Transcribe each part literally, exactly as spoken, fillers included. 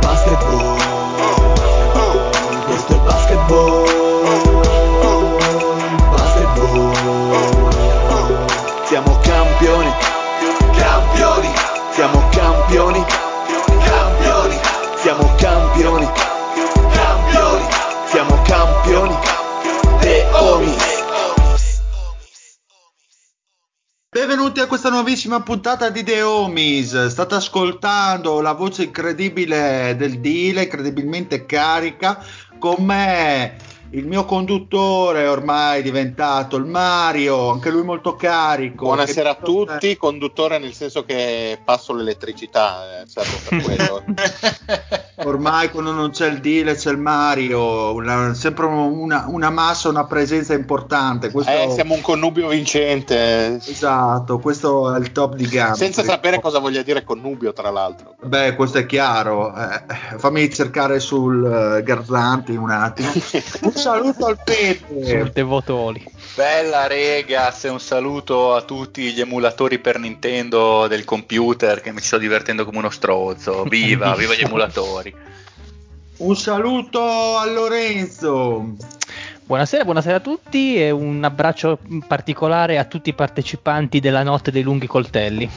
basketball. Questo è basketball, basketball. Siamo campioni, campioni. Siamo campioni, campioni. Siamo campioni, campioni. Siamo campioni, The Omis. Benvenuti a questa nuovissima puntata di The Omis. State ascoltando la voce incredibile del Dile, incredibilmente carica. Con me il mio conduttore, ormai diventato il Mario, anche lui molto carico. Buonasera a tutti, conduttore nel senso che passo l'elettricità, eh, servo per quello. Ormai quando non c'è il Dile c'è il Mario, una, sempre una, una massa, una presenza importante. Questo... Eh, siamo un connubio vincente. Esatto, questo è il top di gamma. Senza sapere cosa voglia dire connubio, tra l'altro. Beh, questo è chiaro. Eh, fammi cercare sul uh, Garzanti un attimo. Un saluto al Pepe. Sul Devotoli. Bella regas, un saluto a tutti gli emulatori per Nintendo del computer, che mi sto divertendo come uno strozzo. Viva, viva gli emulatori. Un saluto a Lorenzo. Buonasera, buonasera a tutti e un abbraccio particolare a tutti i partecipanti della notte dei lunghi coltelli.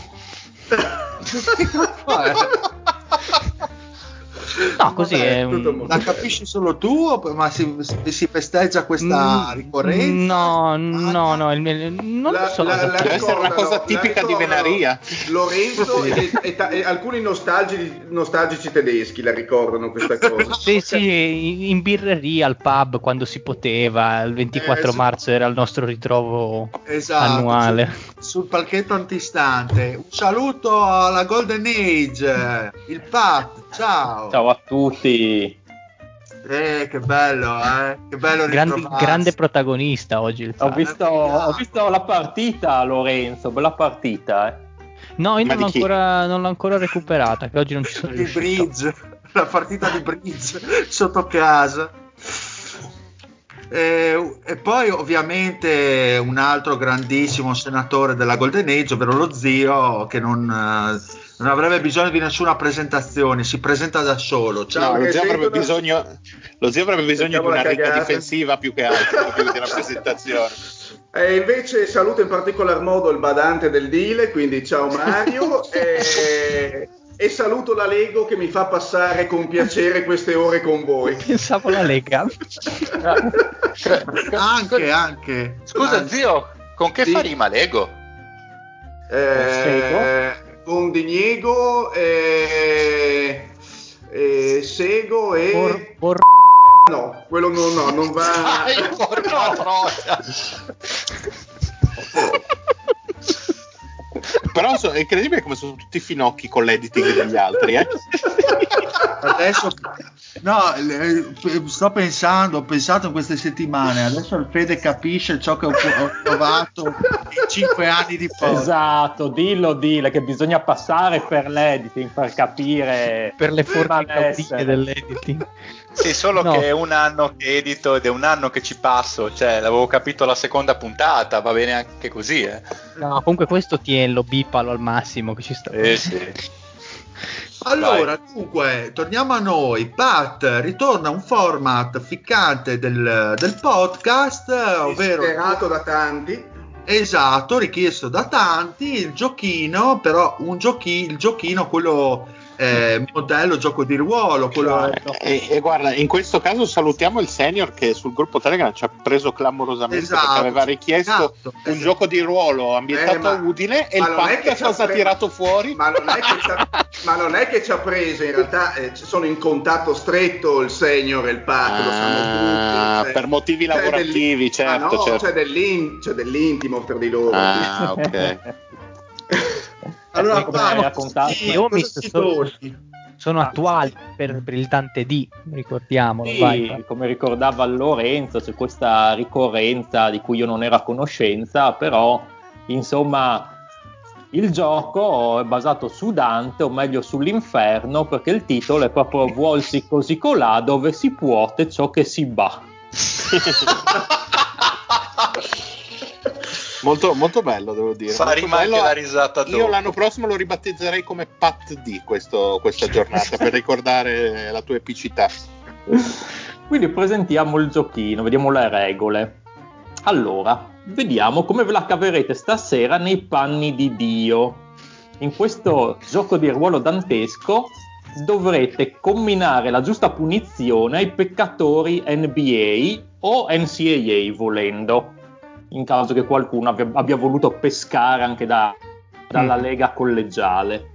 No, così vabbè, è un... La capisci solo tu o ma si, si festeggia questa ricorrenza? No, no, no, il mio, non la, lo so. La, la deve ricordano, essere una cosa tipica di Venaria. Lorenzo e, e, e alcuni nostalgici, nostalgici tedeschi la ricordano questa cosa. Sì, sì, in birreria, al pub, quando si poteva, il ventiquattro eh, marzo era il nostro ritrovo esatto, annuale. Sul, sul palchetto antistante. Un saluto alla Golden Age, il Pat, ciao. Ciao a tutti. Eh, che bello, eh. Che bello grande, grande protagonista oggi il ho visto, ho visto la partita, Lorenzo, bella partita, eh. No, io non l'ho, ancora, non l'ho ancora recuperata, che oggi non ci sono di bridge, la partita di bridge sotto casa. E, e poi ovviamente un altro grandissimo senatore della Golden Age, ovvero lo zio, che non, non avrebbe bisogno di nessuna presentazione, si presenta da solo. Ciao, no, lo, zio avrebbe una... bisogno, lo zio avrebbe bisogno di una rete difensiva più che altro, più di una presentazione. E invece saluto in particolar modo il badante del Dile, quindi ciao Mario. e... E saluto la Lego che mi fa passare con piacere queste ore con voi. Pensavo la Lega. Anche, anche. Scusa anche. Zio, con che sì. fa rima Lego? Eh, con diniego, eh, eh, sego e... Por, por... No, quello no, no, non va... Dai, porca rosa. Però so, è incredibile come sono tutti finocchi con l'editing degli altri, eh? Adesso no, sto pensando, ho pensato in queste settimane, adesso il Fede capisce ciò che ho, ho provato in cinque anni di post. Esatto, dillo, dillo, che bisogna passare per l'editing, per capire... Per le formazioni dell'editing. Sì, solo no. Che è un anno che edito ed è un anno che ci passo, cioè l'avevo capito la seconda puntata, va bene anche così, eh. No, comunque questo tienlo, bipalo al massimo che ci sta. Eh sì. Allora, vai. Dunque, torniamo a noi. Pat, ritorna un format ficcante del, del podcast, ovvero sperato da tanti. Esatto, richiesto da tanti, il giochino, però un giochi, il giochino quello eh, modello gioco di ruolo, quello... e, e guarda, in questo caso salutiamo il senior che sul gruppo Telegram ci ha preso clamorosamente, esatto, perché aveva richiesto, esatto, un esatto. gioco di ruolo ambientato eh, ma, a Udine, e il Pacca ci ha pre... tirato fuori, ma non, è che ha... ma non è che ci ha preso, in realtà eh, sono in contatto stretto il senior e il Pacca, ah, lo sanno tutti, cioè, per motivi lavorativi, cioè del... certo, no, certo. C'è, dell'in... c'è dell'intimo tra di loro, ah, ok. Allora, guarda, sì, sì, sono, sono attuali per, per il tante D, ricordiamolo. Sì, vai. Come ricordava Lorenzo, c'è questa ricorrenza di cui io non ero a conoscenza, però insomma il gioco è basato su Dante, o meglio sull'inferno, perché il titolo è proprio Vuolsi così colà dove si puote ciò che si va. Molto, molto bello, devo dire. Fa rimane la risata. Io dopo. L'anno prossimo lo ribattezzerei come Pat D questo, questa giornata per ricordare la tua epicità. Quindi presentiamo il giochino, vediamo le regole. Allora, vediamo come ve la caverete stasera nei panni di Dio. In questo gioco di ruolo dantesco dovrete combinare la giusta punizione ai peccatori N B A o N C A A volendo, in caso che qualcuno abbia, abbia voluto pescare anche da, dalla lega collegiale.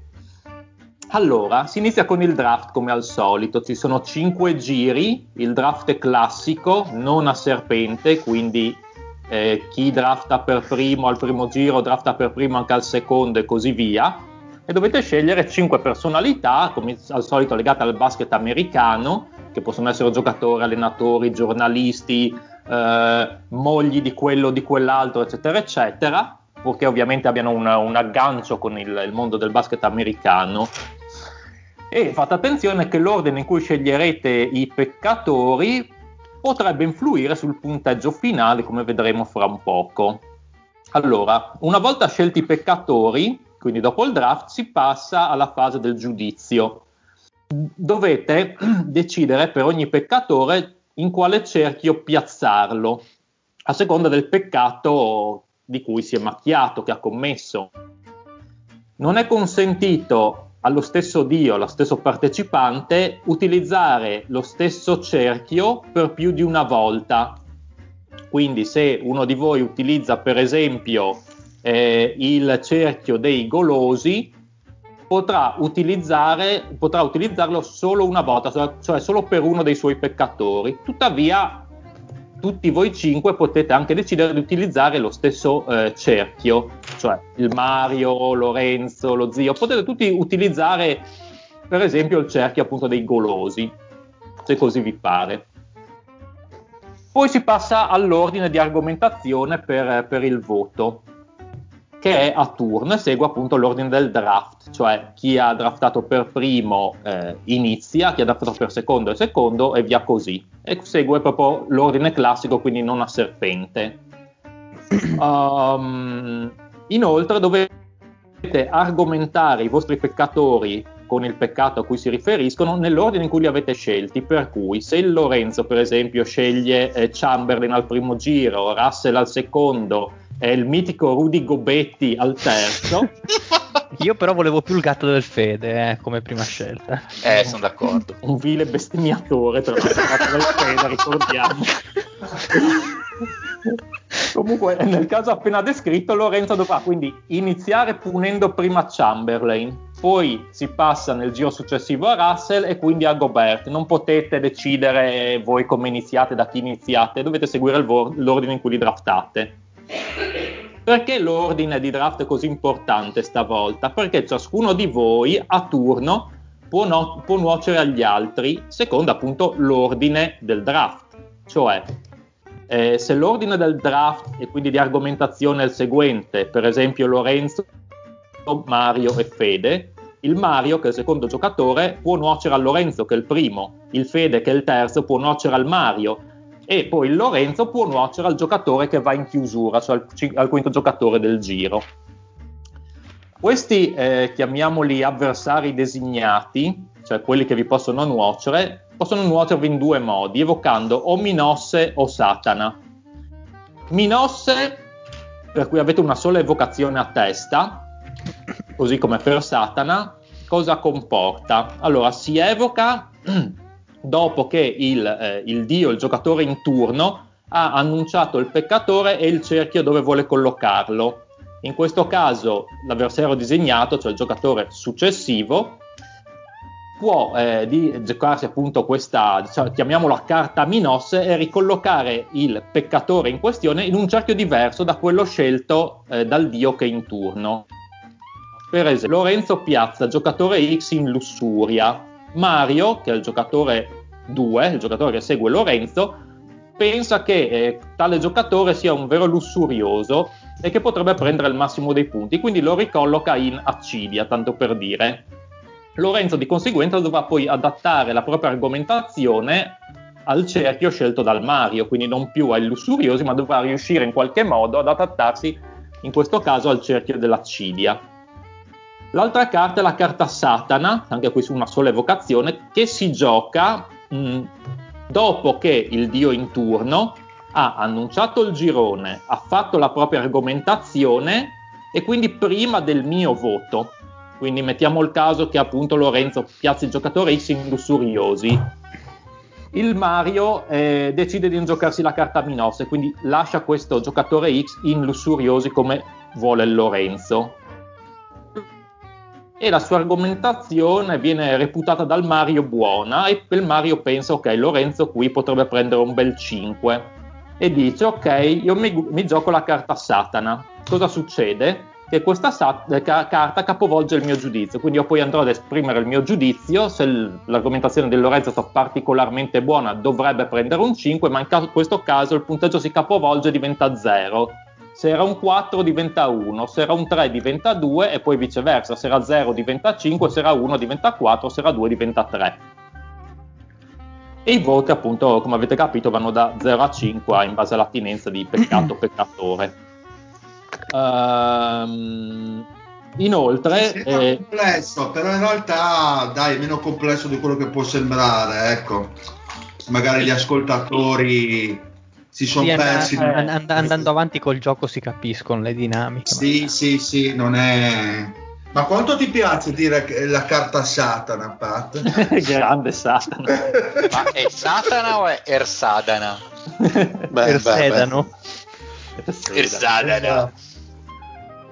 Allora, si inizia con il draft come al solito, ci sono cinque giri, il draft è classico, non a serpente, quindi eh, chi drafta per primo al primo giro, drafta per primo anche al secondo e così via, e dovete scegliere cinque personalità, come al solito legate al basket americano, che possono essere giocatori, allenatori, giornalisti, Eh, mogli di quello, di quell'altro, eccetera eccetera, purché ovviamente abbiano una, un aggancio con il, il mondo del basket americano. E fate attenzione che l'ordine in cui sceglierete i peccatori potrebbe influire sul punteggio finale, come vedremo fra un poco. Allora, una volta scelti i peccatori, quindi dopo il draft, si passa alla fase del giudizio. Dovete decidere per ogni peccatore in quale cerchio piazzarlo, a seconda del peccato di cui si è macchiato, che ha commesso. Non è consentito allo stesso Dio, allo stesso partecipante, utilizzare lo stesso cerchio per più di una volta. Quindi se uno di voi utilizza per esempio eh, il cerchio dei golosi, Potrà, utilizzare, potrà utilizzarlo solo una volta, cioè solo per uno dei suoi peccatori. Tuttavia, tutti voi cinque potete anche decidere di utilizzare lo stesso eh, cerchio, cioè il Mario, Lorenzo, lo zio, potete tutti utilizzare per esempio il cerchio appunto dei golosi, se così vi pare. Poi si passa all'ordine di argomentazione per, per il voto, che è a turno e segue appunto l'ordine del draft, cioè chi ha draftato per primo eh, inizia, chi ha draftato per secondo è secondo e via così, e segue proprio l'ordine classico, quindi non a serpente. Um, inoltre dovete argomentare i vostri peccatori con il peccato a cui si riferiscono nell'ordine in cui li avete scelti, per cui se il Lorenzo per esempio sceglie eh, Chamberlain al primo giro, Russell al secondo, è il mitico Rudy Gobetti al terzo. Io però volevo più il gatto del Fede eh, come prima scelta. Eh, sono d'accordo. Un vile bestemmiatore, tra l'altro, il gatto del Fede, ricordiamo. Comunque, nel caso appena descritto, Lorenzo dovrà quindi iniziare punendo prima Chamberlain, poi si passa nel giro successivo a Russell e quindi a Gobert. Non potete decidere voi come iniziate, da chi iniziate, dovete seguire il vor- l'ordine in cui li draftate. Perché l'ordine di draft è così importante stavolta? Perché ciascuno di voi a turno può, no- può nuocere agli altri secondo appunto l'ordine del draft, cioè eh, se l'ordine del draft e quindi di argomentazione è il seguente, per esempio Lorenzo, Mario e Fede, il Mario, che è il secondo giocatore, può nuocere al Lorenzo che è il primo, il Fede che è il terzo può nuocere al Mario, e poi il Lorenzo può nuocere al giocatore che va in chiusura, cioè al, c- al quinto giocatore del giro. Questi, eh, chiamiamoli avversari designati, cioè quelli che vi possono nuocere, possono nuocervi in due modi, evocando o Minosse o Satana. Minosse, per cui avete una sola evocazione a testa, così come per Satana, cosa comporta? Allora, si evoca dopo che il, eh, il dio, il giocatore in turno, ha annunciato il peccatore e il cerchio dove vuole collocarlo. In questo caso l'avversario disegnato, cioè il giocatore successivo, può eh, di giocarsi appunto questa, diciamo, chiamiamola carta Minosse, e ricollocare il peccatore in questione in un cerchio diverso da quello scelto eh, dal dio che è in turno. Per esempio, Lorenzo piazza giocatore X in Lussuria, Mario, che è il giocatore due, il giocatore che segue Lorenzo, pensa che eh, tale giocatore sia un vero lussurioso e che potrebbe prendere il massimo dei punti, quindi lo ricolloca in Accidia, tanto per dire. Lorenzo di conseguenza dovrà poi adattare la propria argomentazione al cerchio scelto dal Mario, quindi non più ai lussuriosi, ma dovrà riuscire in qualche modo ad adattarsi in questo caso al cerchio dell'Accidia. L'altra carta è la carta Satana, anche qui su una sola evocazione, che si gioca mh, dopo che il dio in turno ha annunciato il girone, ha fatto la propria argomentazione e quindi prima del mio voto. Quindi mettiamo il caso che appunto Lorenzo piazzi il giocatore X in lussuriosi. Il Mario eh, decide di non giocarsi la carta Minosse, quindi lascia questo giocatore X in lussuriosi come vuole Lorenzo. E la sua argomentazione viene reputata dal Mario buona e il Mario pensa, ok, Lorenzo qui potrebbe prendere un bel cinque. E dice, ok, io mi, mi gioco la carta Satana. Cosa succede? Che questa sat- ca- carta capovolge il mio giudizio, quindi io poi andrò ad esprimere il mio giudizio. Se l- l'argomentazione di Lorenzo è stata particolarmente buona dovrebbe prendere un cinque, ma in ca- questo caso il punteggio si capovolge e diventa zero, se era un quattro diventa uno, se era un tre diventa due e poi viceversa, se era zero diventa cinque, se era uno diventa quattro, se era due diventa tre. E i voti appunto, come avete capito, vanno da zero a cinque in base all'attinenza di peccato peccatore. Um, inoltre sembra eh, complesso, però in realtà dai, è meno complesso di quello che può sembrare, ecco, magari gli ascoltatori si sono sì, persi and- and- and- andando avanti col gioco si capiscono le dinamiche. Sì, ma... sì, sì, non è... Ma quanto ti piace dire la carta Satana, Pat? Grande Satana. Ma è Satana o è Ersadana? Beh, Ersedano beh, beh. Ersadana.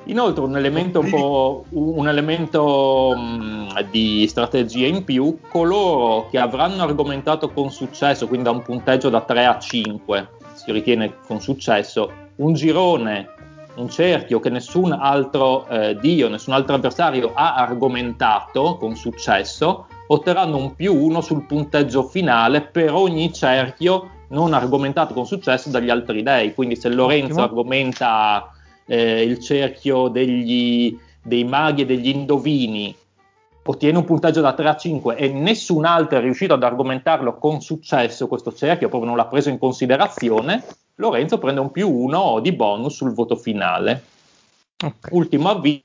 Inoltre un elemento, un po', un elemento mh, di strategia in più: coloro che avranno argomentato con successo, quindi da un punteggio da tre a cinque, si ritiene con successo, un girone, un cerchio che nessun altro eh, dio, nessun altro avversario ha argomentato con successo, otterranno un più uno sul punteggio finale per ogni cerchio non argomentato con successo dagli altri dei. Quindi se Lorenzo Ottimo. argomenta... Eh, il cerchio degli, dei maghi e degli indovini ottiene un punteggio da tre a cinque e nessun altro è riuscito ad argomentarlo con successo questo cerchio, proprio non l'ha preso in considerazione, Lorenzo prende un più uno di bonus sul voto finale. Okay. Ultimo avviso,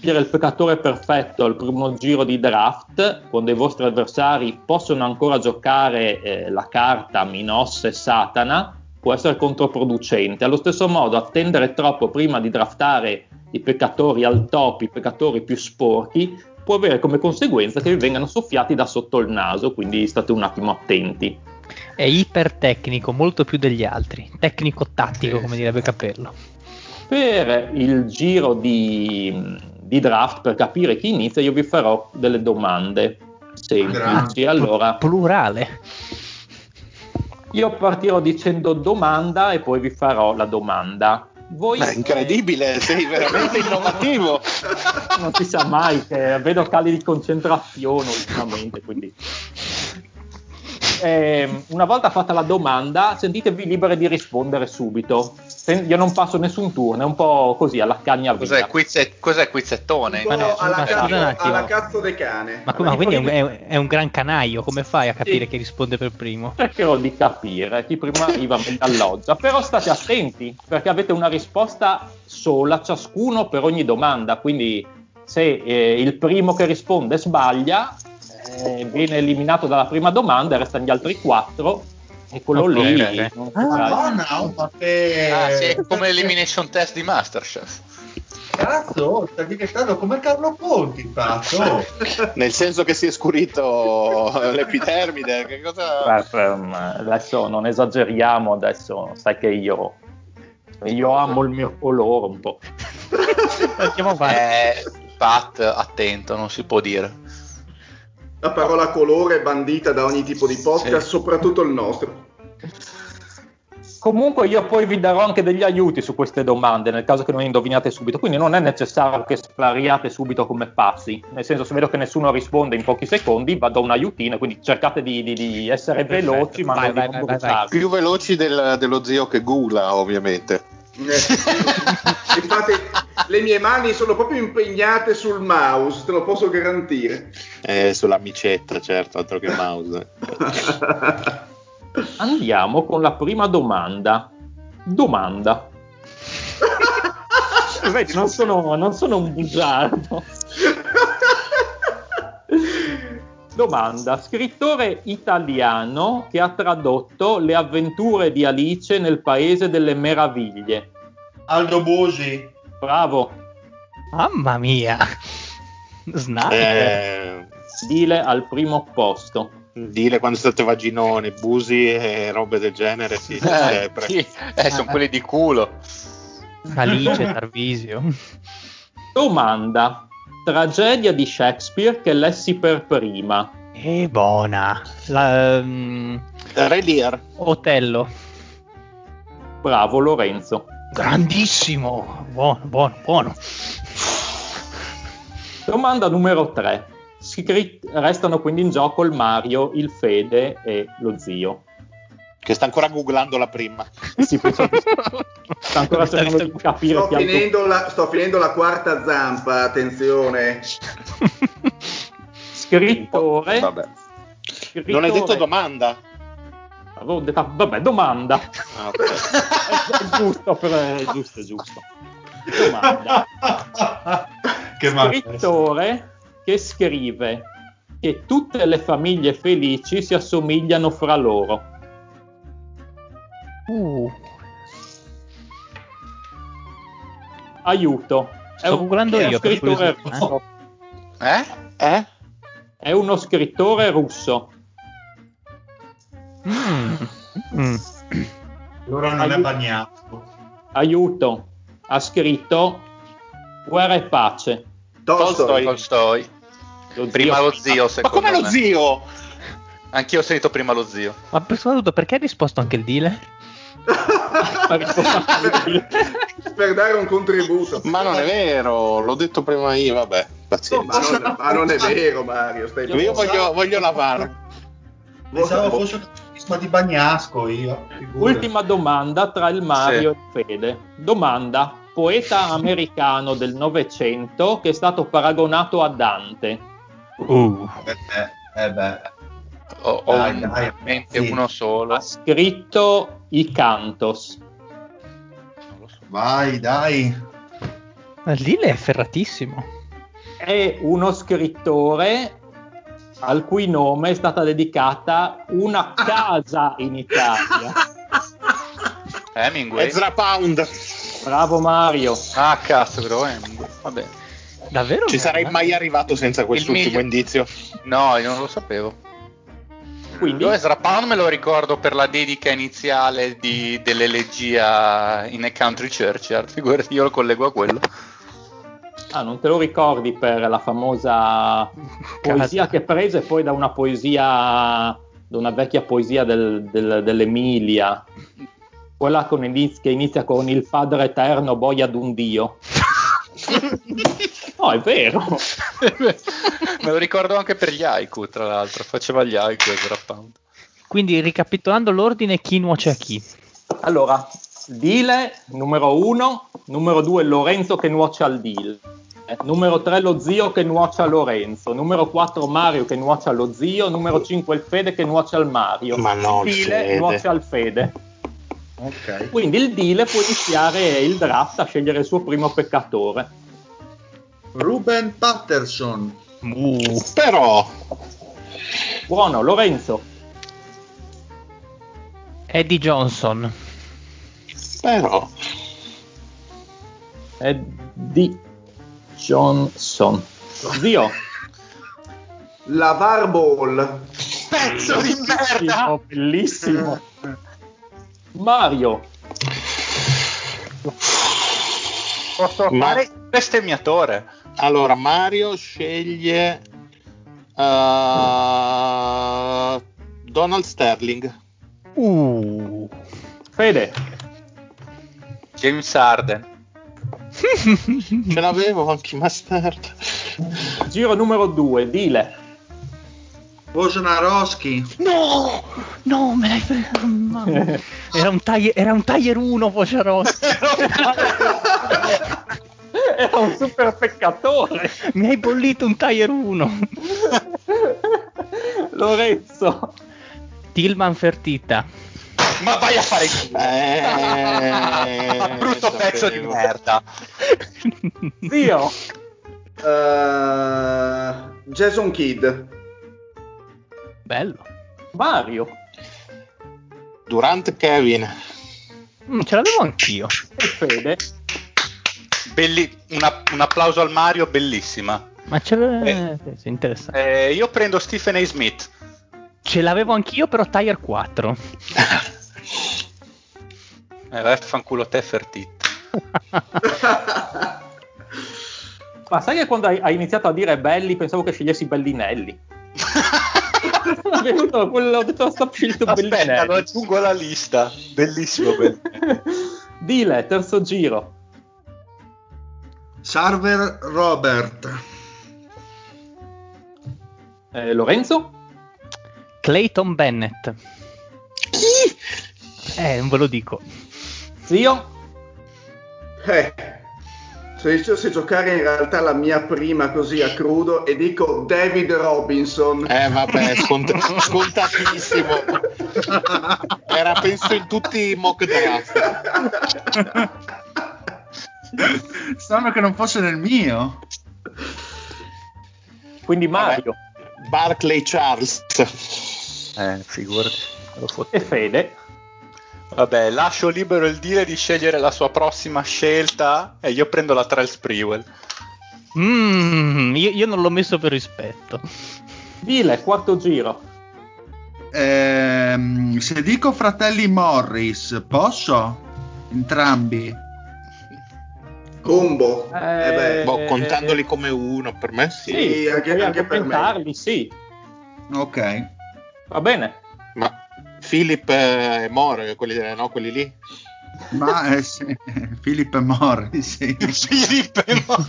il peccatore perfetto al primo giro di draft, quando i vostri avversari possono ancora giocare eh, la carta Minosse Satana, può essere controproducente. Allo stesso modo, attendere troppo prima di draftare i peccatori al top, i peccatori più sporchi, può avere come conseguenza che vi vengano soffiati da sotto il naso, quindi state un attimo attenti. È ipertecnico, molto più degli altri, tecnico-tattico, come direbbe Capello. Per il giro di, di draft, per capire chi inizia, io vi farò delle domande semplici. Allora, plurale. Io partirò dicendo domanda e poi vi farò la domanda. Voi Beh, siete... incredibile, sei veramente innovativo. Non si sa mai, che vedo cali di concentrazione ultimamente, quindi eh, una volta fatta la domanda sentitevi liberi di rispondere subito. Io non passo nessun turno, è un po' così alla cagna via. Cos'è, quizze, cos'è quizzettone? Ma no, alla, cazzo, alla cazzo de cane. Ma, come, ma quindi è un, è un gran canaio, come fai a capire sì. chi risponde per primo? Cercherò di capire, chi prima arriva me alloggia, però state attenti perché avete una risposta sola ciascuno per ogni domanda, quindi se eh, il primo che risponde sbaglia eh, viene eliminato dalla prima domanda e restano gli altri quattro. E quello okay, lì okay. Non ah, no, no, ah, sì, è come l'elimination test di Masterchef. Cazzo, sta diventando come Carlo Ponti, pazzo. Nel senso che si è scurito l'epidermide, che cosa? Adesso non esageriamo, adesso sai che io io amo il mio colore un po'. eh, Pat, attento, non si può dire. La parola colore è bandita da ogni tipo di podcast, sì, soprattutto il nostro. Comunque io poi vi darò anche degli aiuti su queste domande, nel caso che non indovinate subito, quindi non è necessario che splariate subito come pazzi, nel senso, se vedo che nessuno risponde in pochi secondi vado a un aiutino, quindi cercate di, di, di essere perfetto, veloci, ma vai, non vai, di vai, vai, vai. Più veloci del, dello zio che gula, ovviamente. Infatti le mie mani sono proprio impegnate sul mouse, te lo posso garantire. Eh, sulla micetta, certo, altro che mouse. Andiamo con la prima domanda. Domanda. Vedi, non sono, non sono un bugiardo. Domanda. Scrittore italiano che ha tradotto Le avventure di Alice nel Paese delle Meraviglie. Aldo Busi. Bravo. Mamma mia. Sniper. Eh... Dile al primo posto. Dile quando state vaginoni, Busi e robe del genere, sì, eh, sì. Eh, sono quelli di culo. Alice, Tarvisio. Domanda. Tragedia di Shakespeare che lessi per prima. E buona. La, um... Re Lear. Otello. Bravo Lorenzo. Grandissimo. Buono, buono, buono. Domanda numero tre. Scritt- restano quindi in gioco il Mario, il Fede e lo zio. Che sta ancora googlando la prima. Sì, penso che sta ancora cercando di capire. Sto finendo, la, sto finendo la quarta zampa, attenzione. Scrittore. Vabbè. Scrittore. Non hai detto domanda. Avevo detto, vabbè, domanda. Ah, okay. è, è giusto, però è giusto, è giusto. Domanda. Che scrittore che scrive che tutte le famiglie felici si assomigliano fra loro. Uh. Aiuto. È Sto un è io scrittore per russo. Eh? Eh? È uno scrittore russo. Mm. Mm. Allora non Aiuto. È bagnato. Aiuto. Ha scritto Guerra e pace. Tolstoi. Tolstoi. Lo prima zio, lo zio, secondo me. Ma come lo zio? Anch'io ho sentito prima lo zio. Ma per soprattutto perché ha risposto anche il dealer? Per dare un contributo. Ma non è vero, l'ho detto prima io, vabbè. No, ma, non, ma non è vero, Mario. Stai io io voglio, voglio lavare. Pensavo fosse una pista di Bagnasco io. Figura. Ultima domanda tra il Mario sì. e Fede. Domanda. Poeta americano del Novecento che è stato paragonato a Dante. Uh. Eh, eh beh. Ho oh, un, mente sì. uno solo. Ha scritto i Cantos. Non lo so. Vai, dai. Ma Lille è ferratissimo. È uno scrittore al cui nome è stata dedicata una casa in Italia. Hemingway. Ezra Pound. Bravo Mario. Ah cazzo, però eh, vabbè. Davvero? Ci sarei mai eh? arrivato senza quest'ultimo indizio. No, io non lo sapevo. Quindi Ezra Pound me lo ricordo per la dedica iniziale di, dell'elegia in A Country Churchyard. Figurati, io lo collego a quello. Ah, non te lo ricordi per la famosa poesia che prese poi da una poesia, da una vecchia poesia del, del, dell'Emilia. Quella con iniz- che inizia con il Padre Eterno boia d'un Dio. No, è vero. Me lo ricordo anche per gli haiku, tra l'altro. Faceva gli haiku Ezra Pound. Quindi, ricapitolando l'ordine, chi nuoce a chi? Allora, Dile, numero uno. Numero due, Lorenzo che nuoce al Dile. Numero tre, lo zio che nuoce a Lorenzo. Numero quattro, Mario che nuoce allo zio. Numero cinque, il Fede che nuoce al Mario. Ma no, il Dile Fede. Nuoce al Fede. Okay. Quindi il Dile può iniziare il draft a scegliere il suo primo peccatore. Ruben Patterson. Uh, però buono Lorenzo. Eddie Johnson. Però Eddie Johnson. Zio. LaVar Ball. Pezzo di merda. Bellissimo. Mario. Posso Ma... fare il bestemmiatore. Allora Mario sceglie uh, Donald Sterling. Uh. Fede. James Harden. Ce l'avevo anche Mastard. Giro numero due, Dile. Wojnarowski. No, no, me l'hai preso. Era un taglier, era un taglier uno Wojnarowski. Era un super peccatore. Mi hai bollito un taglier uno. Lorenzo. Tilman Fertita. Ma vai a fare il eh, brutto pezzo di merda. Zio. uh, Jason Kidd. Bello. Mario. Durant Kevin. Mm, ce l'avevo anch'io. E Fede. Belli- una, un applauso al Mario, bellissima. Ma ce l'avevo. Eh, sì, interessante. Eh, io prendo Stephen A. Smith. Ce l'avevo anch'io, però Tier quattro. Eh, vai a fanculo te, Fertita. Ma sai che quando hai, hai iniziato a dire belli, pensavo che scegliessi Bellinelli. È venuto quello, ho detto, sto scelto Bellinelli. Aspetta, lo aggiungo alla lista. Bellissimo. Dile, terzo giro. Sarver Robert. Eh, Lorenzo? Clayton Bennett. Chi? Eh, non ve lo dico. Zio? Eh, se io se giocare in realtà la mia prima così a crudo e dico David Robinson. Eh vabbè, scont- scontatissimo. Era penso in tutti i mock draft. Strano che non fosse nel mio. Quindi Mario. Vabbè. Barclay Charles. Eh, figurati. E Fede. Vabbè, lascio libero il Dile di scegliere la sua prossima scelta e io prendo la Trail Sprewell. Mm, io, io non l'ho messo per rispetto. Dile, quarto giro. Eh, se dico fratelli Morris, posso? Entrambi? Combo? Eh, eh beh. Boh, contandoli come uno, per me sì. Sì, anche, anche per me. Sì. Ok. Va bene. Ma... Philip e More, quelli, no, quelli lì? Ma eh, sì, Philip e More, sì. Philip e More.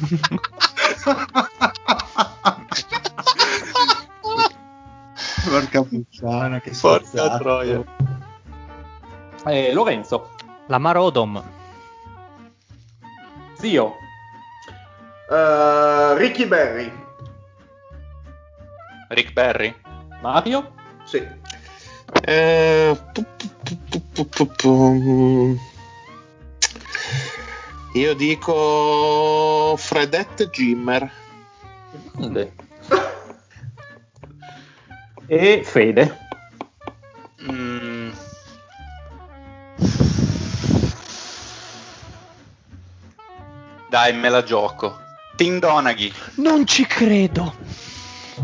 Porca puttana, che forza troia. Eh, Lorenzo. La Marodom. Zio. Uh, Ricky Barry. Rick Barry. Mario? Sì. Eh, pu, pu, pu, pu, pu, pu. Io dico Fredette Jimmer. E Fede. Mm. Dai, me la gioco. Tim Donaghy. Non ci credo.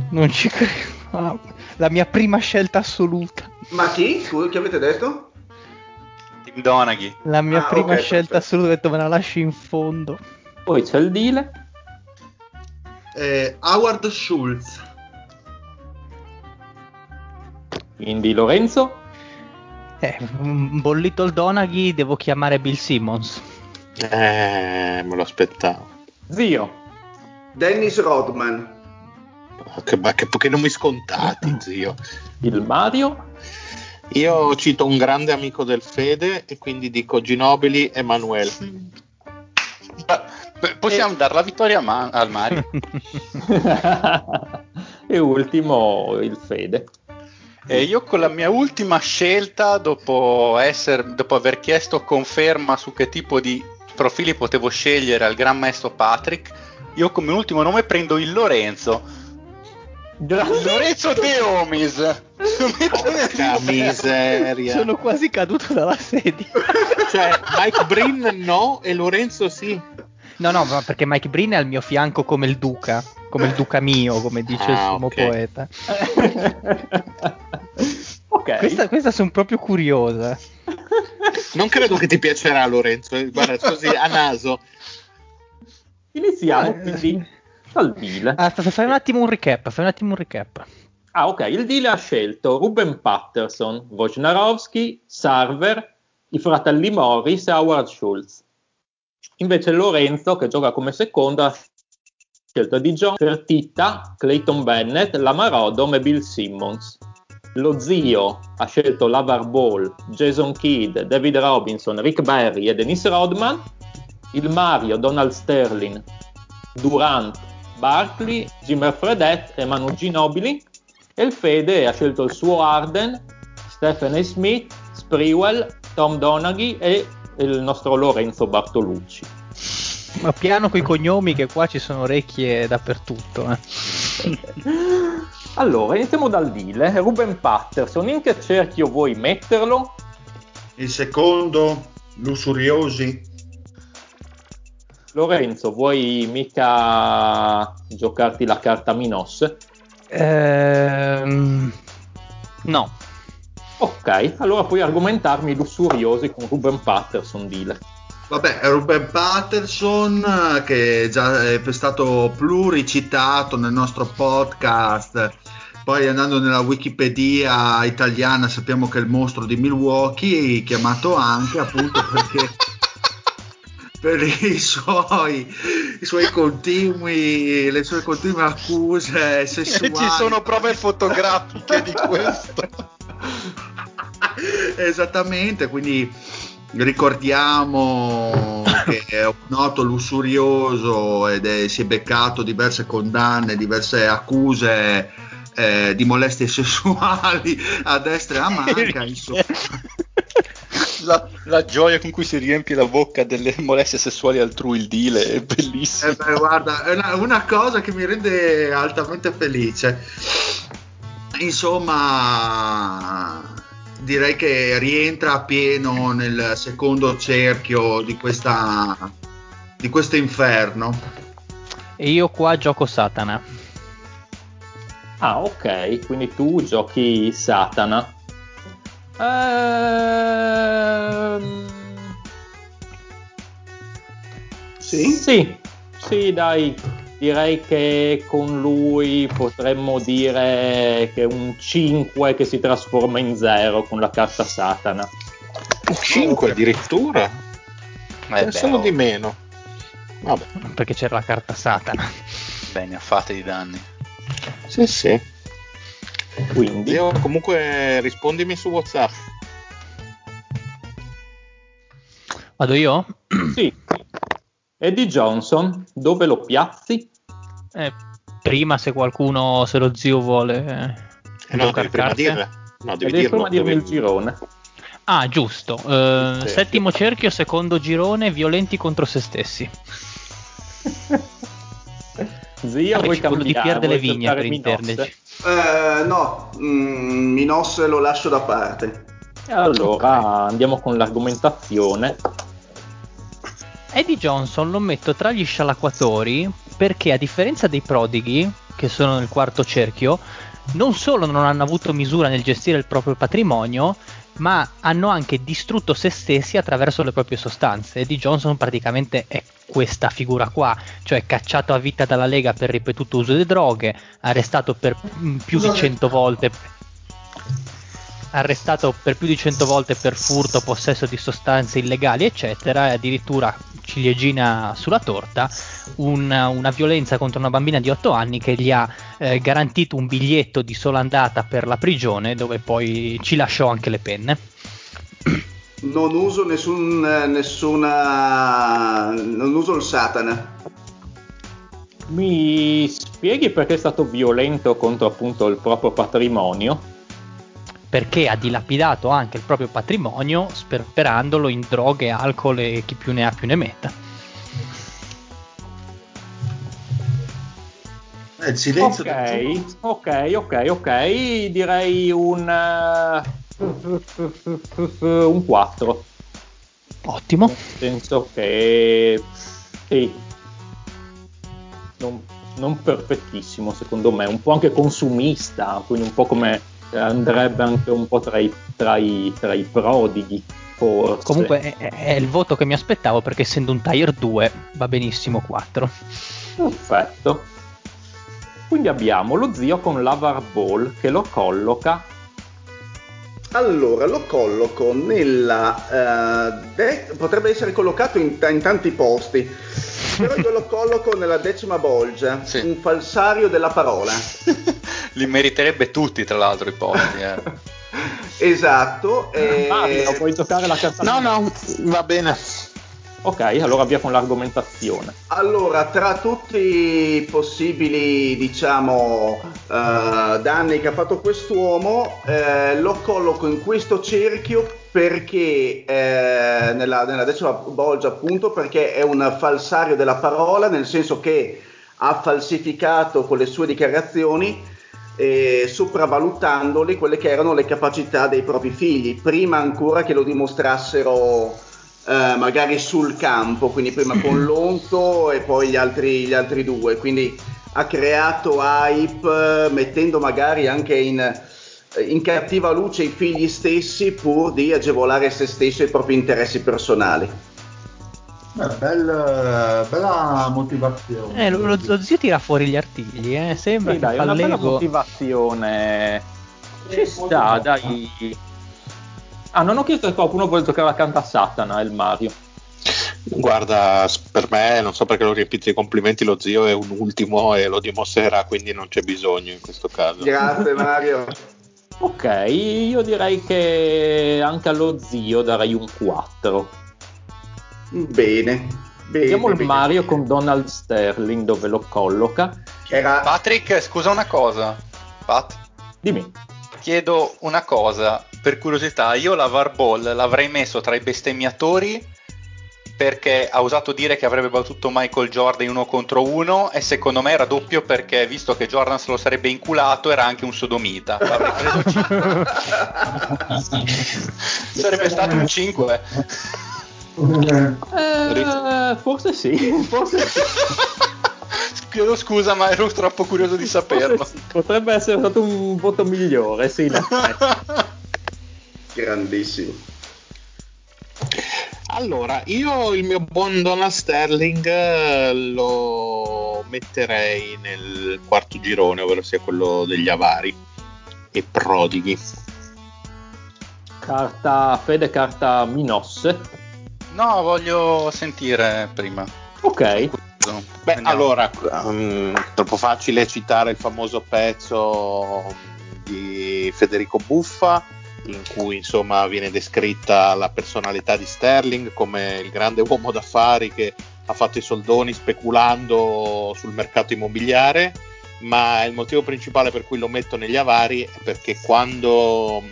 Non ci credo. Oh, la mia prima scelta assoluta. Ma chi? Che avete detto? Tim Donaghy. La mia ah, prima okay, scelta perfetto. assoluta, ho detto me la lasci in fondo. Poi c'è il Dile. Eh, Howard Schultz. Quindi Lorenzo? Eh, bollito il Donaghy, devo chiamare Bill Simmons. Eh, me lo aspettavo. Zio. Dennis Rodman. Che, che, che nomi scontati, zio. Il Mario? Io cito un grande amico del Fede e quindi dico Ginobili e Manuel. Possiamo e... dare la vittoria ma- al Mario. E ultimo il Fede. E io con la mia ultima scelta, dopo, esser, dopo aver chiesto conferma su che tipo di profili potevo scegliere al gran maestro Patrick, io come ultimo nome prendo il Lorenzo. Grazie. Lorenzo De Omis. Porca miseria. Sono quasi caduto dalla sedia. Cioè Mike Brin no e Lorenzo sì. No, no, ma perché Mike Breen è al mio fianco come il duca, come il duca mio, come dice ah, il sommo okay. poeta. Okay. Questa, questa sono proprio curiosa. Non credo che ti piacerà, Lorenzo. Guarda, così a naso. Iniziamo quindi dal deal. Ah, fai un attimo un recap, fai un attimo un recap. Ah, ok, il deal ha scelto Ruben Patterson, Wojnarowski, Sarver, i fratelli Morris e Howard Schultz. Invece Lorenzo, che gioca come secondo, ha scelto Eddie Johnson, Fertita, Clayton Bennett, Lamar Odom e Bill Simmons. Lo zio ha scelto LaVar Ball, Jason Kidd, David Robinson, Rick Barry e Dennis Rodman. Il Mario, Donald Sterling, Durant, Barkley, Jimmer Fredette e Manu Ginobili. E il Fede ha scelto il suo Harden, Stephen A. Smith, Sprewell, Tim Donaghy e il nostro Lorenzo Bartolucci. Ma piano coi cognomi, che qua ci sono orecchie dappertutto. Eh. Allora, iniziamo dal deal. Eh. Ruben Patterson, in che cerchio vuoi metterlo? Il secondo, Lussuriosi. Lorenzo, vuoi mica giocarti la carta Minos? Ehm, no. Ok, allora puoi argomentarmi lussuriosi con Ruben Patterson, dealer. Vabbè, Ruben Patterson, che è già è stato pluricitato nel nostro podcast, poi andando nella Wikipedia italiana sappiamo che è il mostro di Milwaukee, chiamato anche appunto perché per i suoi, i suoi continui, le sue continue accuse sessuali. Ci sono prove fotografiche di questo. Esattamente, quindi ricordiamo che è un noto lussurioso ed è, si è beccato diverse condanne, diverse accuse eh, di molestie sessuali a destra e a manca, insomma. La, la gioia con cui si riempie la bocca delle molestie sessuali altrui, il deal è bellissimo. Eh beh, guarda, è una, una cosa che mi rende altamente felice. Insomma, direi che rientra a pieno nel secondo cerchio di questa di questo inferno. E io qua gioco Satana. Ah, ok, quindi tu giochi Satana. Ehm... Sì? sì, sì, dai, direi che con lui potremmo dire che è un cinque che si trasforma in zero con la carta Satana. Un cinque addirittura? Ma è solo di meno. Vabbè. Perché c'era la carta Satana. Bene, ha fatto i danni. Sì, sì. Quindi io comunque rispondimi su WhatsApp. Vado io? Sì. Eddie Johnson, dove lo piazzi? Eh, prima, se qualcuno, se lo zio vuole eh, no, devi prima dirla. No, devi dirlo, prima dirmi devi... il girone. Ah, giusto. Eh, settimo cerchio, secondo girone, violenti contro se stessi. Zio, ah, vuoi cambiare? Di Pier delle Vigne per intenderci. Eh, no, mm, Minos lo lascio da parte. Allora okay. Andiamo con l'argomentazione. Eddie Johnson lo metto tra gli scialacquatori perché, a differenza dei prodighi che sono nel quarto cerchio, non solo non hanno avuto misura nel gestire il proprio patrimonio, ma hanno anche distrutto se stessi attraverso le proprie sostanze. Eddie Johnson praticamente è questa figura qua, cioè cacciato a vita dalla Lega per ripetuto uso di droghe, arrestato per più di cento volte arrestato per più di cento volte per furto, possesso di sostanze illegali, eccetera, e addirittura, ciliegina sulla torta, una, una violenza contro una bambina di otto anni che gli ha eh, garantito un biglietto di sola andata per la prigione, dove poi ci lasciò anche le penne. Non uso nessun nessuna non uso il Satana. Mi spieghi perché è stato violento contro appunto il proprio patrimonio? Perché ha dilapidato anche il proprio patrimonio sperperandolo in droghe, alcol e chi più ne ha più ne metta. Eh, il silenzio. Ok, ok, ok, ok, direi un uh, un quattro. Ottimo. Penso che e non, non perfettissimo secondo me, un po' anche consumista, quindi un po' come andrebbe anche un po' tra i, tra i, tra i prodighi. Forse. Comunque è, è il voto che mi aspettavo, perché essendo un tier due va benissimo quattro. Perfetto. Quindi abbiamo lo zio con LaVar Ball che lo colloca. Allora lo colloco nella uh, de- potrebbe essere collocato in, t- in tanti posti, però io lo colloco nella decima bolgia, sì. Un falsario della parola. Li meriterebbe tutti tra l'altro i posti, eh. Esatto, e... Mario, puoi toccare la carta? No, no, va bene. Ok, allora via con l'argomentazione. Allora, tra tutti i possibili, diciamo, eh, danni che ha fatto quest'uomo, eh, lo colloco in questo cerchio perché eh, nella, nella decima bolgia, appunto, perché è un falsario della parola, nel senso che ha falsificato con le sue dichiarazioni, E sopravvalutandoli, quelle che erano le capacità dei propri figli prima ancora che lo dimostrassero eh, magari sul campo, quindi prima con l'Onto e poi gli altri, gli altri due, quindi ha creato hype mettendo magari anche in, in cattiva luce i figli stessi pur di agevolare se stesso e i propri interessi personali. Beh, bella, bella motivazione. Eh, lo, lo, lo zio tira fuori gli artigli, eh. Sembra sì, che dai, fa una bella motivazione. Ci sta, dai. Ah, non ho chiesto se qualcuno vuole giocare accanto a Satana, il Mario. Guarda, per me, non so perché lo riempite di complimenti, lo zio è un ultimo e lo dimostrerà, quindi non c'è bisogno in questo caso. Grazie Mario. Ok, io direi che anche allo zio darei un quattro. Bene, bene. Vediamo il bene. Mario con Donald Sterling dove lo colloca. Era... Patrick, scusa una cosa. Pat, dimmi. Chiedo una cosa, per curiosità. Io LaVar Ball l'avrei messo tra i bestemmiatori perché ha osato dire che avrebbe battuto Michael Jordan in uno contro uno e secondo me era doppio perché, visto che Jordan se lo sarebbe inculato, era anche un sodomita. L'avrei preso cinque. Sarebbe stato un cinque. Eh, forse sì, forse sì. Chiedo scusa, ma ero troppo curioso di saperlo. Sì. Potrebbe essere stato un voto migliore, sì. No. Grandissimo. Allora, io il mio buon Donald Sterling lo metterei nel quarto girone, ovvero sia quello degli avari e prodighi. Carta Fede, carta Minosse. No, voglio sentire prima. Ok. Beh, andiamo. Allora, um, troppo facile citare il famoso pezzo di Federico Buffa, in cui insomma viene descritta la personalità di Sterling come il grande uomo d'affari che ha fatto i soldoni speculando sul mercato immobiliare, ma il motivo principale per cui lo metto negli avari è perché quando mh,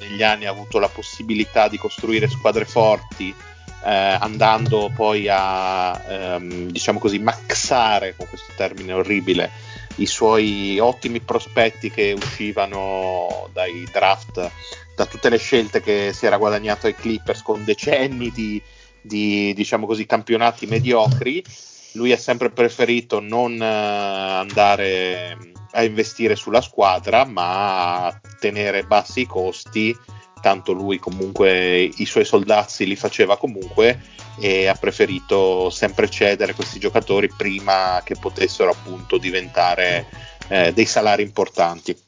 negli anni ha avuto la possibilità di costruire squadre forti, Eh, andando poi a ehm, diciamo così maxare, con questo termine orribile, i suoi ottimi prospetti che uscivano dai draft, da tutte le scelte che si era guadagnato ai Clippers con decenni di, di diciamo così campionati mediocri, lui ha sempre preferito non eh, andare a investire sulla squadra ma tenere bassi i costi, tanto lui comunque i suoi soldazzi li faceva comunque e ha preferito sempre cedere questi giocatori prima che potessero appunto diventare eh, dei salari importanti.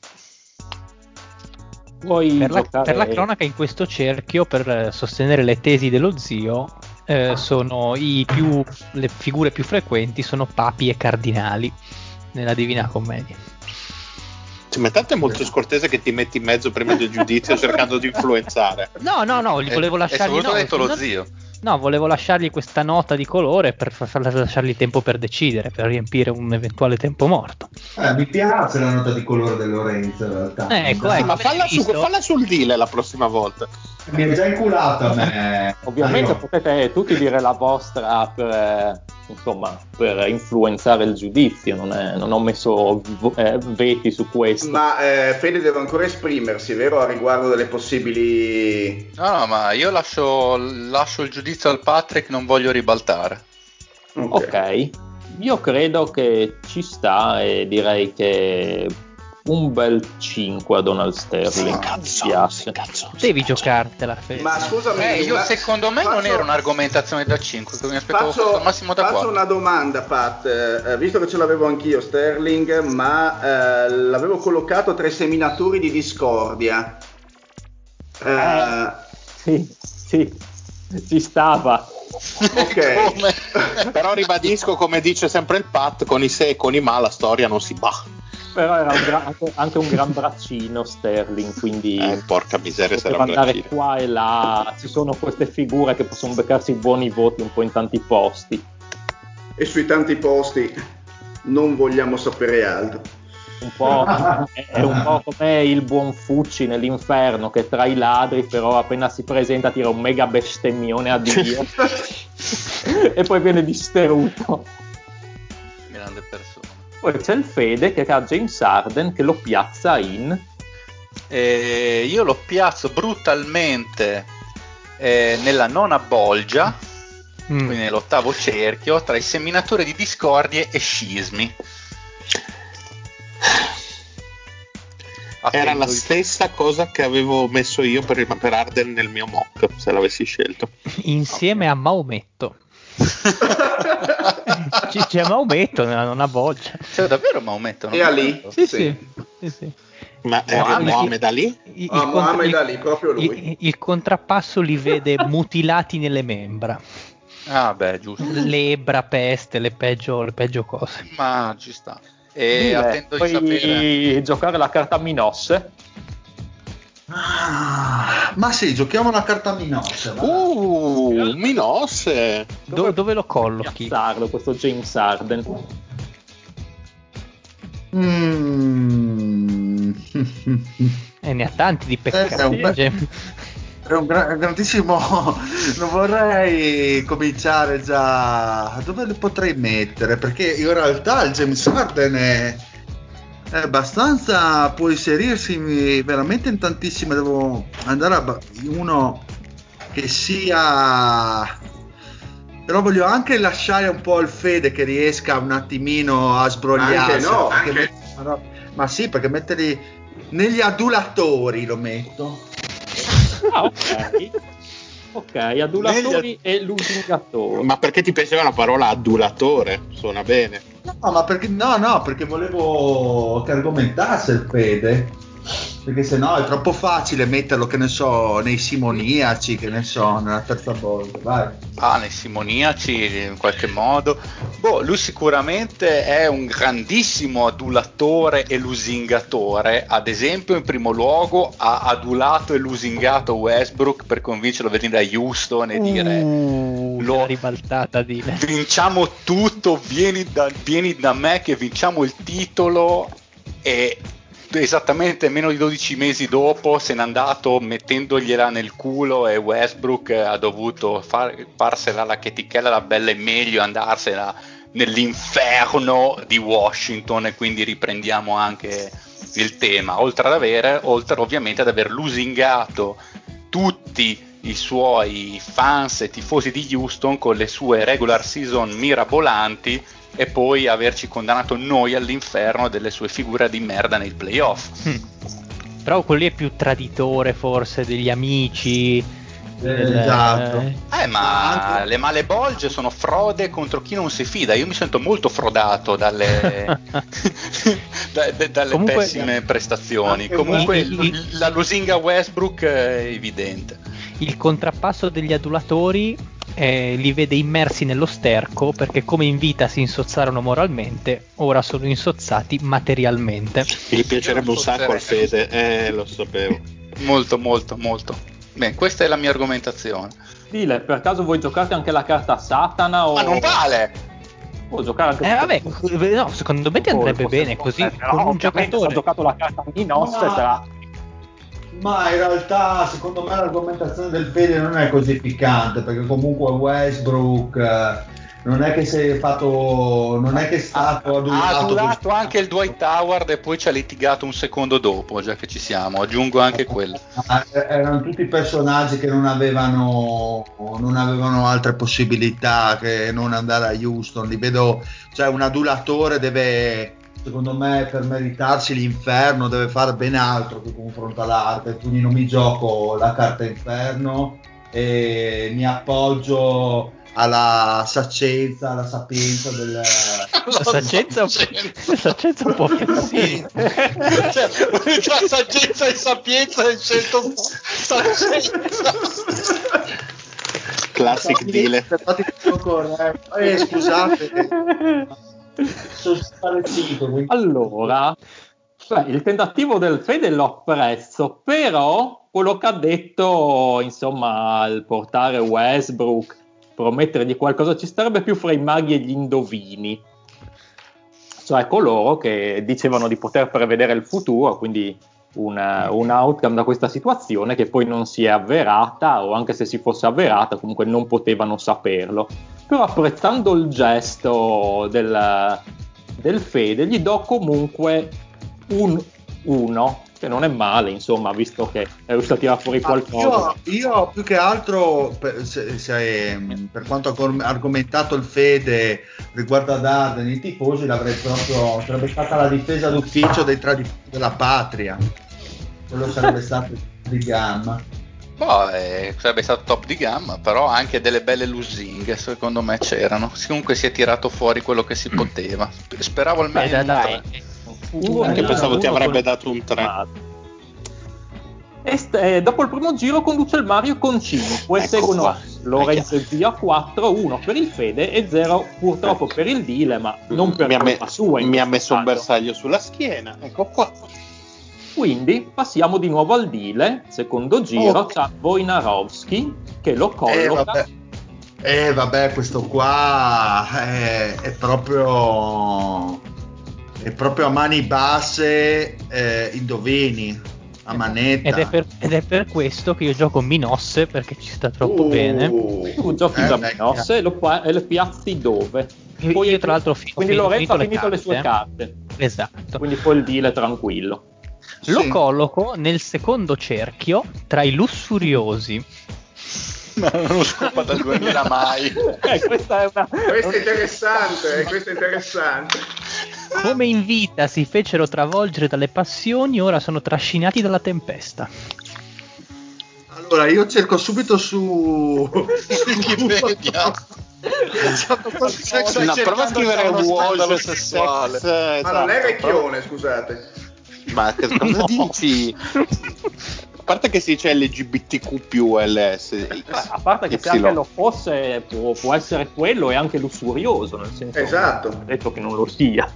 Puoi per, giocare... la, per la cronaca, in questo cerchio, per sostenere le tesi dello zio, eh, sono i più, le figure più frequenti sono papi e cardinali nella Divina Commedia. Cioè, ma tanto è molto scortese che ti metti in mezzo prima del giudizio cercando di influenzare. No, no, no, gli volevo lasciargli e, e no, detto lo zio. No, volevo lasciargli questa nota di colore per far lasciargli tempo per decidere, per riempire un eventuale tempo morto. Eh, mi piace la nota di colore del Lorenzo in realtà. Ecco, ecco, ma falla, su, falla sul deal la prossima volta. Mi è già inculata a me. Ovviamente allora. Potete tutti dire la vostra per, insomma, per influenzare il giudizio, non, è, non ho messo eh, veti su questo. Ma eh, Fede deve ancora esprimersi, vero, a riguardo delle possibili... No, no, ma io lascio, lascio il giudizio al Patrick, non voglio ribaltare. Okay. ok, io credo che ci sta e direi che un bel cinque a Donald Sterling. Cazzo, piace. Cazzo, devi cazzo. giocartela. Fede. Ma scusami, eh, io ma secondo me faccio, non era un'argomentazione da cinque, mi aspettavo faccio, massimo da quattro. Faccio una domanda, Pat, eh, visto che ce l'avevo anch'io Sterling, ma eh, l'avevo collocato tra i seminatori di discordia. Eh, eh, sì, sì, ci stava. Ok. Come? Però ribadisco, come dice sempre il Pat, con i se e con i ma la storia non si batte. Però era un gran, anche un gran braccino Sterling, quindi eh, porca miseria, poteva andare qua e là. Ci sono queste figure che possono beccarsi buoni voti un po' in tanti posti, e sui tanti posti non vogliamo sapere altro. Un po' è un po' come il buon Fucci nell'Inferno, che tra i ladri però appena si presenta tira un mega bestemmione a Dio e poi viene disteruto. Grande persona. Poi c'è il Fede che ha James Harden, che lo piazza in... Eh, io lo piazzo brutalmente eh, nella nona bolgia, mm. quindi nell'ottavo cerchio, tra i seminatori di discordie e scismi. Era la stessa cosa che avevo messo io per, per Harden nel mio mock, se l'avessi scelto. Insieme a Maometto. C- c'è Maometto nella nona bolgia. C'è davvero Maometto? E Ali? Sì, sì, sì, sì. Ma Mohamed Ali? Il, oh, il Mohamed contra- Ali, proprio lui. Il, il contrappasso li vede mutilati nelle membra. Ah, beh, giusto. Lebra, peste, le peggio, le peggio cose. Ma ci sta. E beh, attento di sapere. Giocare la carta Minosse. Ah, ma sì, giochiamo una carta Minosse. Uh, Minosse. Dove, dove lo collochi? Piazzarlo, questo James Harden. Mm. E ne ha tanti di peccati. Eh, è un, be- è un gra- grandissimo. Non vorrei cominciare già. Dove lo potrei mettere? Perché in realtà il James Harden è... è abbastanza, può inserirsi veramente in tantissime. Devo andare a ba- uno che sia, però voglio anche lasciare un po' il Fede che riesca un attimino a sbrogliarsi, no, anche... met- ma sì, perché metterli negli adulatori lo metto. Ah, ok. Ok, adulatori negli... e lusingatore. Ma perché ti piaceva la parola adulatore? Suona bene. No, ma perché no, no, perché volevo che argomentasse il Fede. Perché sennò è troppo facile metterlo, che ne so, nei simoniaci, che ne so, nella terza volta. Vai. Ah, nei simoniaci in qualche modo. Boh, lui sicuramente è un grandissimo adulatore e lusingatore. Ad esempio, in primo luogo ha adulato e lusingato Westbrook per convincerlo a venire a Houston e dire uh, lo ribaltata di vinciamo tutto, vieni da, vieni da me che vinciamo il titolo. E esattamente meno di dodici mesi dopo se n'è andato mettendogliela nel culo, e Westbrook ha dovuto far, farsela la chetichella, la bella e meglio, andarsela nell'inferno di Washington. E quindi riprendiamo anche il tema, oltre ad avere, oltre ovviamente ad aver lusingato tutti i suoi fans e tifosi di Houston con le sue regular season mirabolanti, e poi averci condannato noi all'inferno delle sue figure di merda nei playoff. Mm. Però quello lì è più traditore forse degli amici. Eh, esatto. Eh, ma anche... le male bolge sono frode contro chi non si fida. Io mi sento molto frodato dalle da, da, dalle comunque, pessime prestazioni. Comunque il, il, la lusinga Westbrook è evidente. Il contrappasso degli adulatori eh, li vede immersi nello sterco, perché come in vita si insozzarono moralmente, ora sono insozzati materialmente. Mi piacerebbe un sacco al Fede, eh, lo sapevo. Molto, molto, molto. Beh, questa è la mia argomentazione. Dile, per caso vuoi giocarti anche la carta Satana? O... Ma non vale! Può giocare anche... Eh vabbè, per... no, secondo me ti andrebbe oh, bene così, eh, con un giocatore. Ho giocato la carta Minosse, ma... sarà... Ma in realtà, secondo me, l'argomentazione del Fede non è così piccante, perché comunque Westbrook... Eh... non è che si è fatto, non è che è stato ha durato anche il Dwight Howard e poi ci ha litigato un secondo dopo, già che ci siamo, aggiungo anche quello. Erano tutti personaggi che non avevano non avevano altre possibilità che non andare a Houston, li vedo, cioè un adulatore deve, secondo me, per meritarsi l'inferno deve fare ben altro che confronta l'arte, quindi non mi gioco la carta inferno e mi appoggio alla saccenza, alla sapienza del... La saccenza, la saccenza un po' sì. Cioè, tra saggezza e sapienza hai scelto saccenza. Classic deal. Eh, scusate. Sono spartito. Quindi. Allora, cioè, il tentativo del trade l'ho apprezzo, però quello che ha detto, insomma, al portare Westbrook, promettergli qualcosa, ci starebbe più fra i maghi e gli indovini, cioè coloro che dicevano di poter prevedere il futuro, quindi una, un outcome da questa situazione che poi non si è avverata, o anche se si fosse avverata comunque non potevano saperlo. Però apprezzando il gesto del, del Fede, gli do comunque un uno, che non è male, insomma, visto che è riuscito a tirare fuori qualcosa. Io, io più che altro, per, se, se, per quanto ha argomentato il Fede riguardo ad Harden, i tifosi, l'avrei proprio, sarebbe stata la difesa d'ufficio dei traditori della patria. Quello sarebbe stato di gamma. Boh, eh, sarebbe stato top di gamma, però anche delle belle lusinghe secondo me c'erano. Comunque si è tirato fuori quello che si poteva. Speravo almeno dai, dai, dai. Uno, anche uno, pensavo uno, ti avrebbe uno, dato un tre. E st- dopo il primo giro conduce il Mario con cinque, poi ecco seguono qua. Lorenzo e Zio a quattro, uno per il Fede e zero purtroppo ecco. per il Dile, ma non per la me- sua. Mi ha messo caso. Un bersaglio sulla schiena, ecco qua. Quindi passiamo di nuovo al Dile, secondo giro, okay. C'ha Wojnarowski che lo colloca. Eh, e eh, vabbè, questo qua è, è proprio... E proprio a mani basse, eh, indovini a manetta. Ed è, per, ed è per questo che io gioco Minosse, perché ci sta troppo uh, bene. Tu giochi eh, da Minosse lo, e lo piazzi dove? Io, poi io, tra l'altro, fin- quindi Lorenzo ha finito le, le sue carte. Esatto. Quindi poi il deal è tranquillo. Sì. Lo colloco nel secondo cerchio tra i lussuriosi. No, non lo scopa dal duemila mai. eh, questa è una... Questo è interessante, questo è interessante. Come in vita si fecero travolgere dalle passioni, ora sono trascinati dalla tempesta. Allora, io cerco subito su Wikipedia. Prova a scrivere uomo sessuale. Ma non è vecchione, scusate. Ma che cosa dici? A parte che si dice L G B T Q più L S, a parte che se anche lo fosse può, può essere quello e anche lussurioso, nel senso, esatto, ho detto che non lo sia.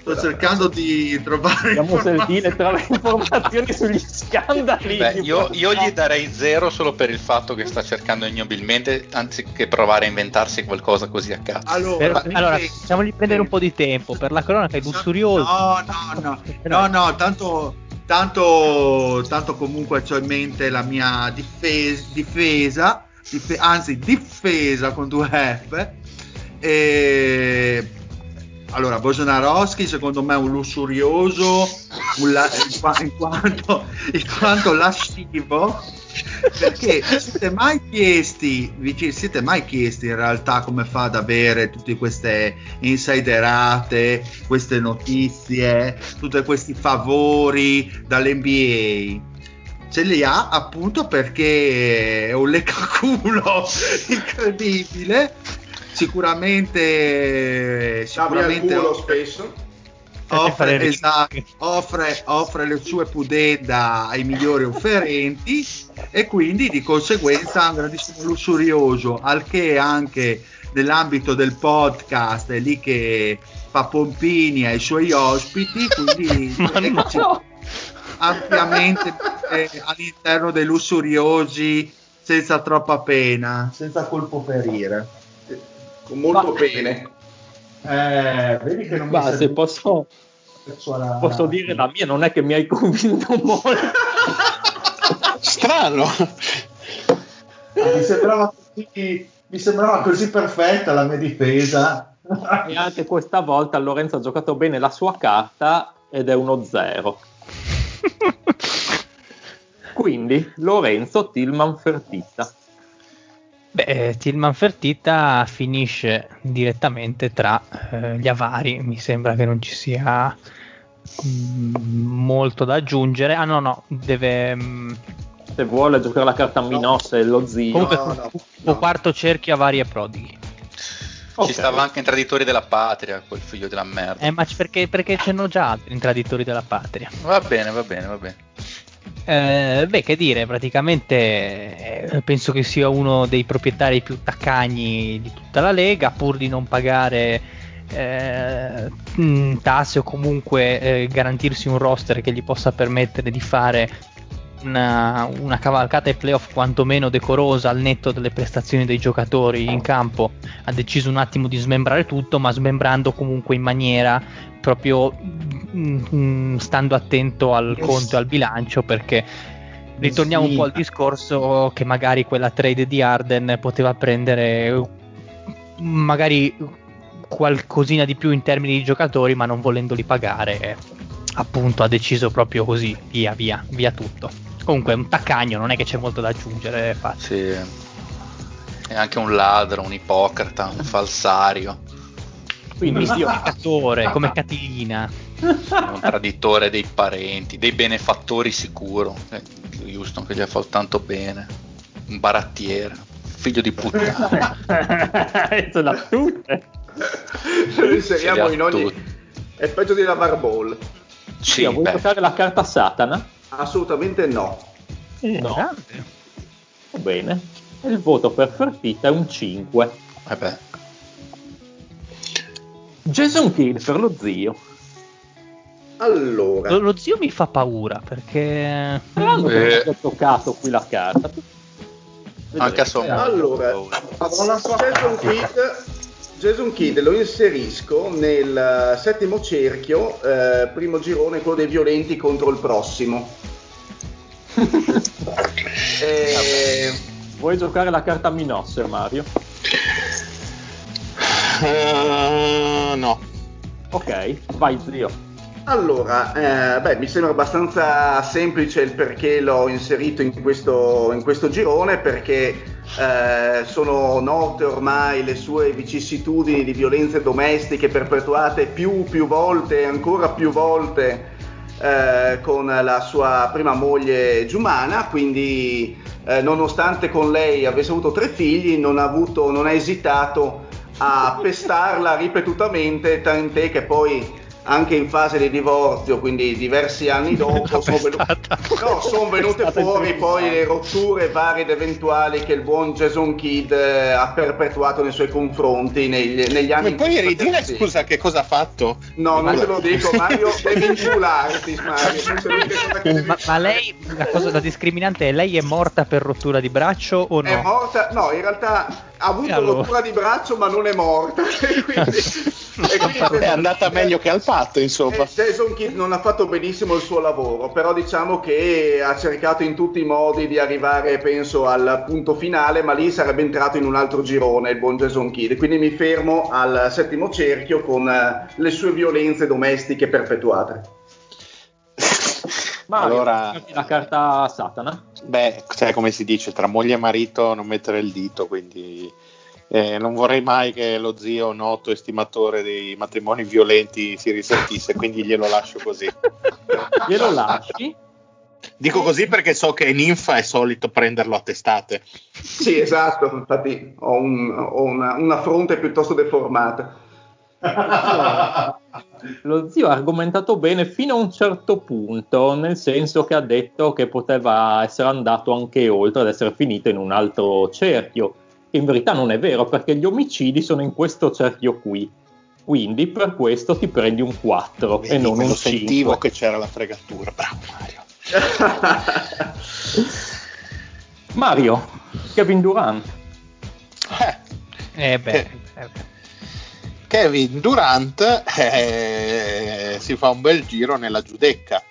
Sto cercando di trovare informazioni. Tra le informazioni sugli scandali. Beh, io, io gli darei zero solo per il fatto che sta cercando ignobilmente, anziché provare a inventarsi qualcosa così a caso. Allora, per, allora facciamogli prendere un po' di tempo. Per la cronaca è lussurioso. No, no, no, no, no, tanto, tanto, tanto comunque ho in mente la mia difesa, difesa dif- anzi difesa con due F. E... Allora, Wojnarowski secondo me è un lussurioso, un la- in, qua- in quanto, in quanto lascivo, perché siete mai chiesti, vi siete mai chiesti in realtà come fa ad avere tutte queste insiderate, queste notizie, tutti questi favori dall'N B A? Ce li ha appunto perché è un leccaculo incredibile. Sicuramente, sicuramente culo offre, spesso. Offre, esatto, offre, offre le sue pudenda ai migliori offerenti e quindi di conseguenza è un grandissimo lussurioso, al che anche nell'ambito del podcast è lì che fa pompini ai suoi ospiti, quindi no. ampiamente eh, all'interno dei lussuriosi senza troppa pena, senza colpo ferire. Molto bah, bene, eh, vedi che non bah, mi se posso, la... posso dire la mia, non è che mi hai convinto molto. Strano, mi sembrava tutti mi sembrava così perfetta la mia difesa. E anche questa volta Lorenzo ha giocato bene la sua carta ed è uno zero. Quindi Lorenzo Tilman Fertita. Beh, Tilman Fertita finisce direttamente tra eh, gli avari, mi sembra che non ci sia mh, molto da aggiungere. Ah no, no, deve... Mh, se vuole giocare la carta Minosse e lo zio. Comunque no, no, fu, no. quarto cerchio, avari e prodighi. Okay. Ci stava anche in Traditori della Patria, quel figlio della merda. Eh, ma perché, perché ce n'ho già altri in Traditori della Patria. Va bene, va bene, va bene. Eh, beh, che dire, praticamente eh, penso che sia uno dei proprietari più taccagni di tutta la Lega, pur di non pagare eh, tasse o comunque eh, garantirsi un roster che gli possa permettere di fare una, una cavalcata ai playoff quantomeno decorosa al netto delle prestazioni dei giocatori in campo. Ha deciso un attimo di smembrare tutto, ma smembrando comunque in maniera proprio stando attento al conto e al bilancio, perché ritorniamo un po' al discorso che magari quella trade di Harden poteva prendere magari qualcosina di più in termini di giocatori, ma non volendoli pagare appunto ha deciso proprio così, via via via tutto. Comunque è un taccagno, non è che c'è molto da aggiungere, è facile. Sì. È anche un ladro, un ipocrita, un falsario. Quindi io un traditore come Catilina, un traditore dei parenti, dei benefattori sicuro. Eh, Houston che gli ha fatto tanto bene, un barattiere, figlio di puttana. Sono a tutte. Inseriamo in ogni tutti. È peggio di LaVar Ball. Sì, vuoi giocare la carta Satana? Assolutamente no. Eh, no. Grande. Va bene. Il voto per Fertita è un cinque. Vabbè. Jason Kidd per lo zio. Allora, lo zio mi fa paura perché eh. ho toccato qui la carta. Vedrete. Anche a somma. Allora, Jason Kidd, Jason Kidd lo inserisco nel settimo cerchio, eh, primo girone, quello dei violenti contro il prossimo. e... Vuoi giocare la carta Minosse, Mario? Uh, no. Ok, vai zio. Allora, eh, beh, mi sembra abbastanza semplice il perché l'ho inserito in questo, in questo girone, perché eh, sono note ormai le sue vicissitudini di violenze domestiche perpetuate più più volte, ancora più volte, eh, con la sua prima moglie Giumana, quindi eh, nonostante con lei avesse avuto tre figli, non ha avuto, non ha esitato a pestarla ripetutamente, tant'è che poi anche in fase di divorzio, quindi diversi anni dopo, sono venute, no, son venute fuori poi le rotture varie ed eventuali che il buon Jason Kidd eh, ha perpetuato nei suoi confronti negli, negli anni. E poi ridire, scusa, che cosa ha fatto? No, ma non te lo dico, Mario, devi incularti, Mario. Devi... Ma, ma lei, la cosa da discriminante è, lei è morta per rottura di braccio o no? È morta, no, in realtà... ha avuto allora. Rottura di braccio ma non è morta. e quindi, e quindi è andata Kidd, meglio che al patto, insomma. Jason Kidd non ha fatto benissimo il suo lavoro, però diciamo che ha cercato in tutti i modi di arrivare, penso, al punto finale, ma lì sarebbe entrato in un altro girone il buon Jason Kidd, quindi mi fermo al settimo cerchio con le sue violenze domestiche perpetuate. Ma allora, la carta Satana? Beh, cioè, come si dice, tra moglie e marito non mettere il dito, quindi eh, non vorrei mai che lo zio, noto estimatore dei matrimoni violenti, si risentisse, quindi glielo lascio così. Glielo lasci? Dico così perché so che Ninfa è solito prenderlo a testate. Sì, esatto, infatti ho, un, ho una, una fronte piuttosto deformata. Lo zio ha argomentato bene fino a un certo punto, nel senso che ha detto che poteva essere andato anche oltre ad essere finito in un altro cerchio, che in verità non è vero, perché gli omicidi sono in questo cerchio qui, quindi per questo ti prendi un quattro. Vedi, e non un cinque. Sentivo che c'era la fregatura. Bravo Mario. Mario, Kevin Durant. Eh, eh beh, eh. Eh beh. Kevin Durant eh, si fa un bel giro nella giudecca.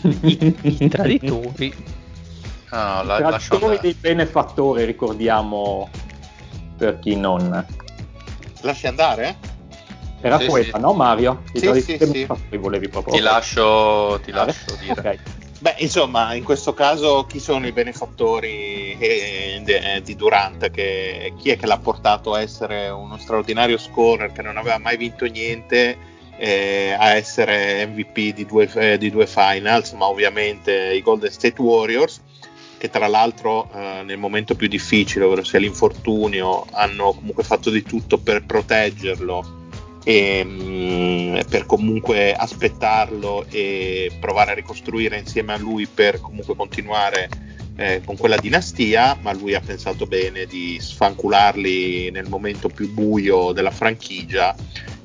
I, i traditori. Ah, la, Trattori dei benefattori, ricordiamo per chi non. Lasci andare? Era sì, questa, sì. No Mario? Ti sì, sì, sì. Volevi proprio. Ti lascio, ti lascio dire. Okay. Beh, insomma, in questo caso chi sono i benefattori di Durant? Che, chi è che l'ha portato a essere uno straordinario scorer che non aveva mai vinto niente, eh, a essere M V P di due, eh, di due finals, ma ovviamente i Golden State Warriors, che tra l'altro eh, nel momento più difficile, ovvero sia l'infortunio, hanno comunque fatto di tutto per proteggerlo e mh, per comunque aspettarlo e provare a ricostruire insieme a lui per comunque continuare eh, con quella dinastia, ma lui ha pensato bene di sfancularli nel momento più buio della franchigia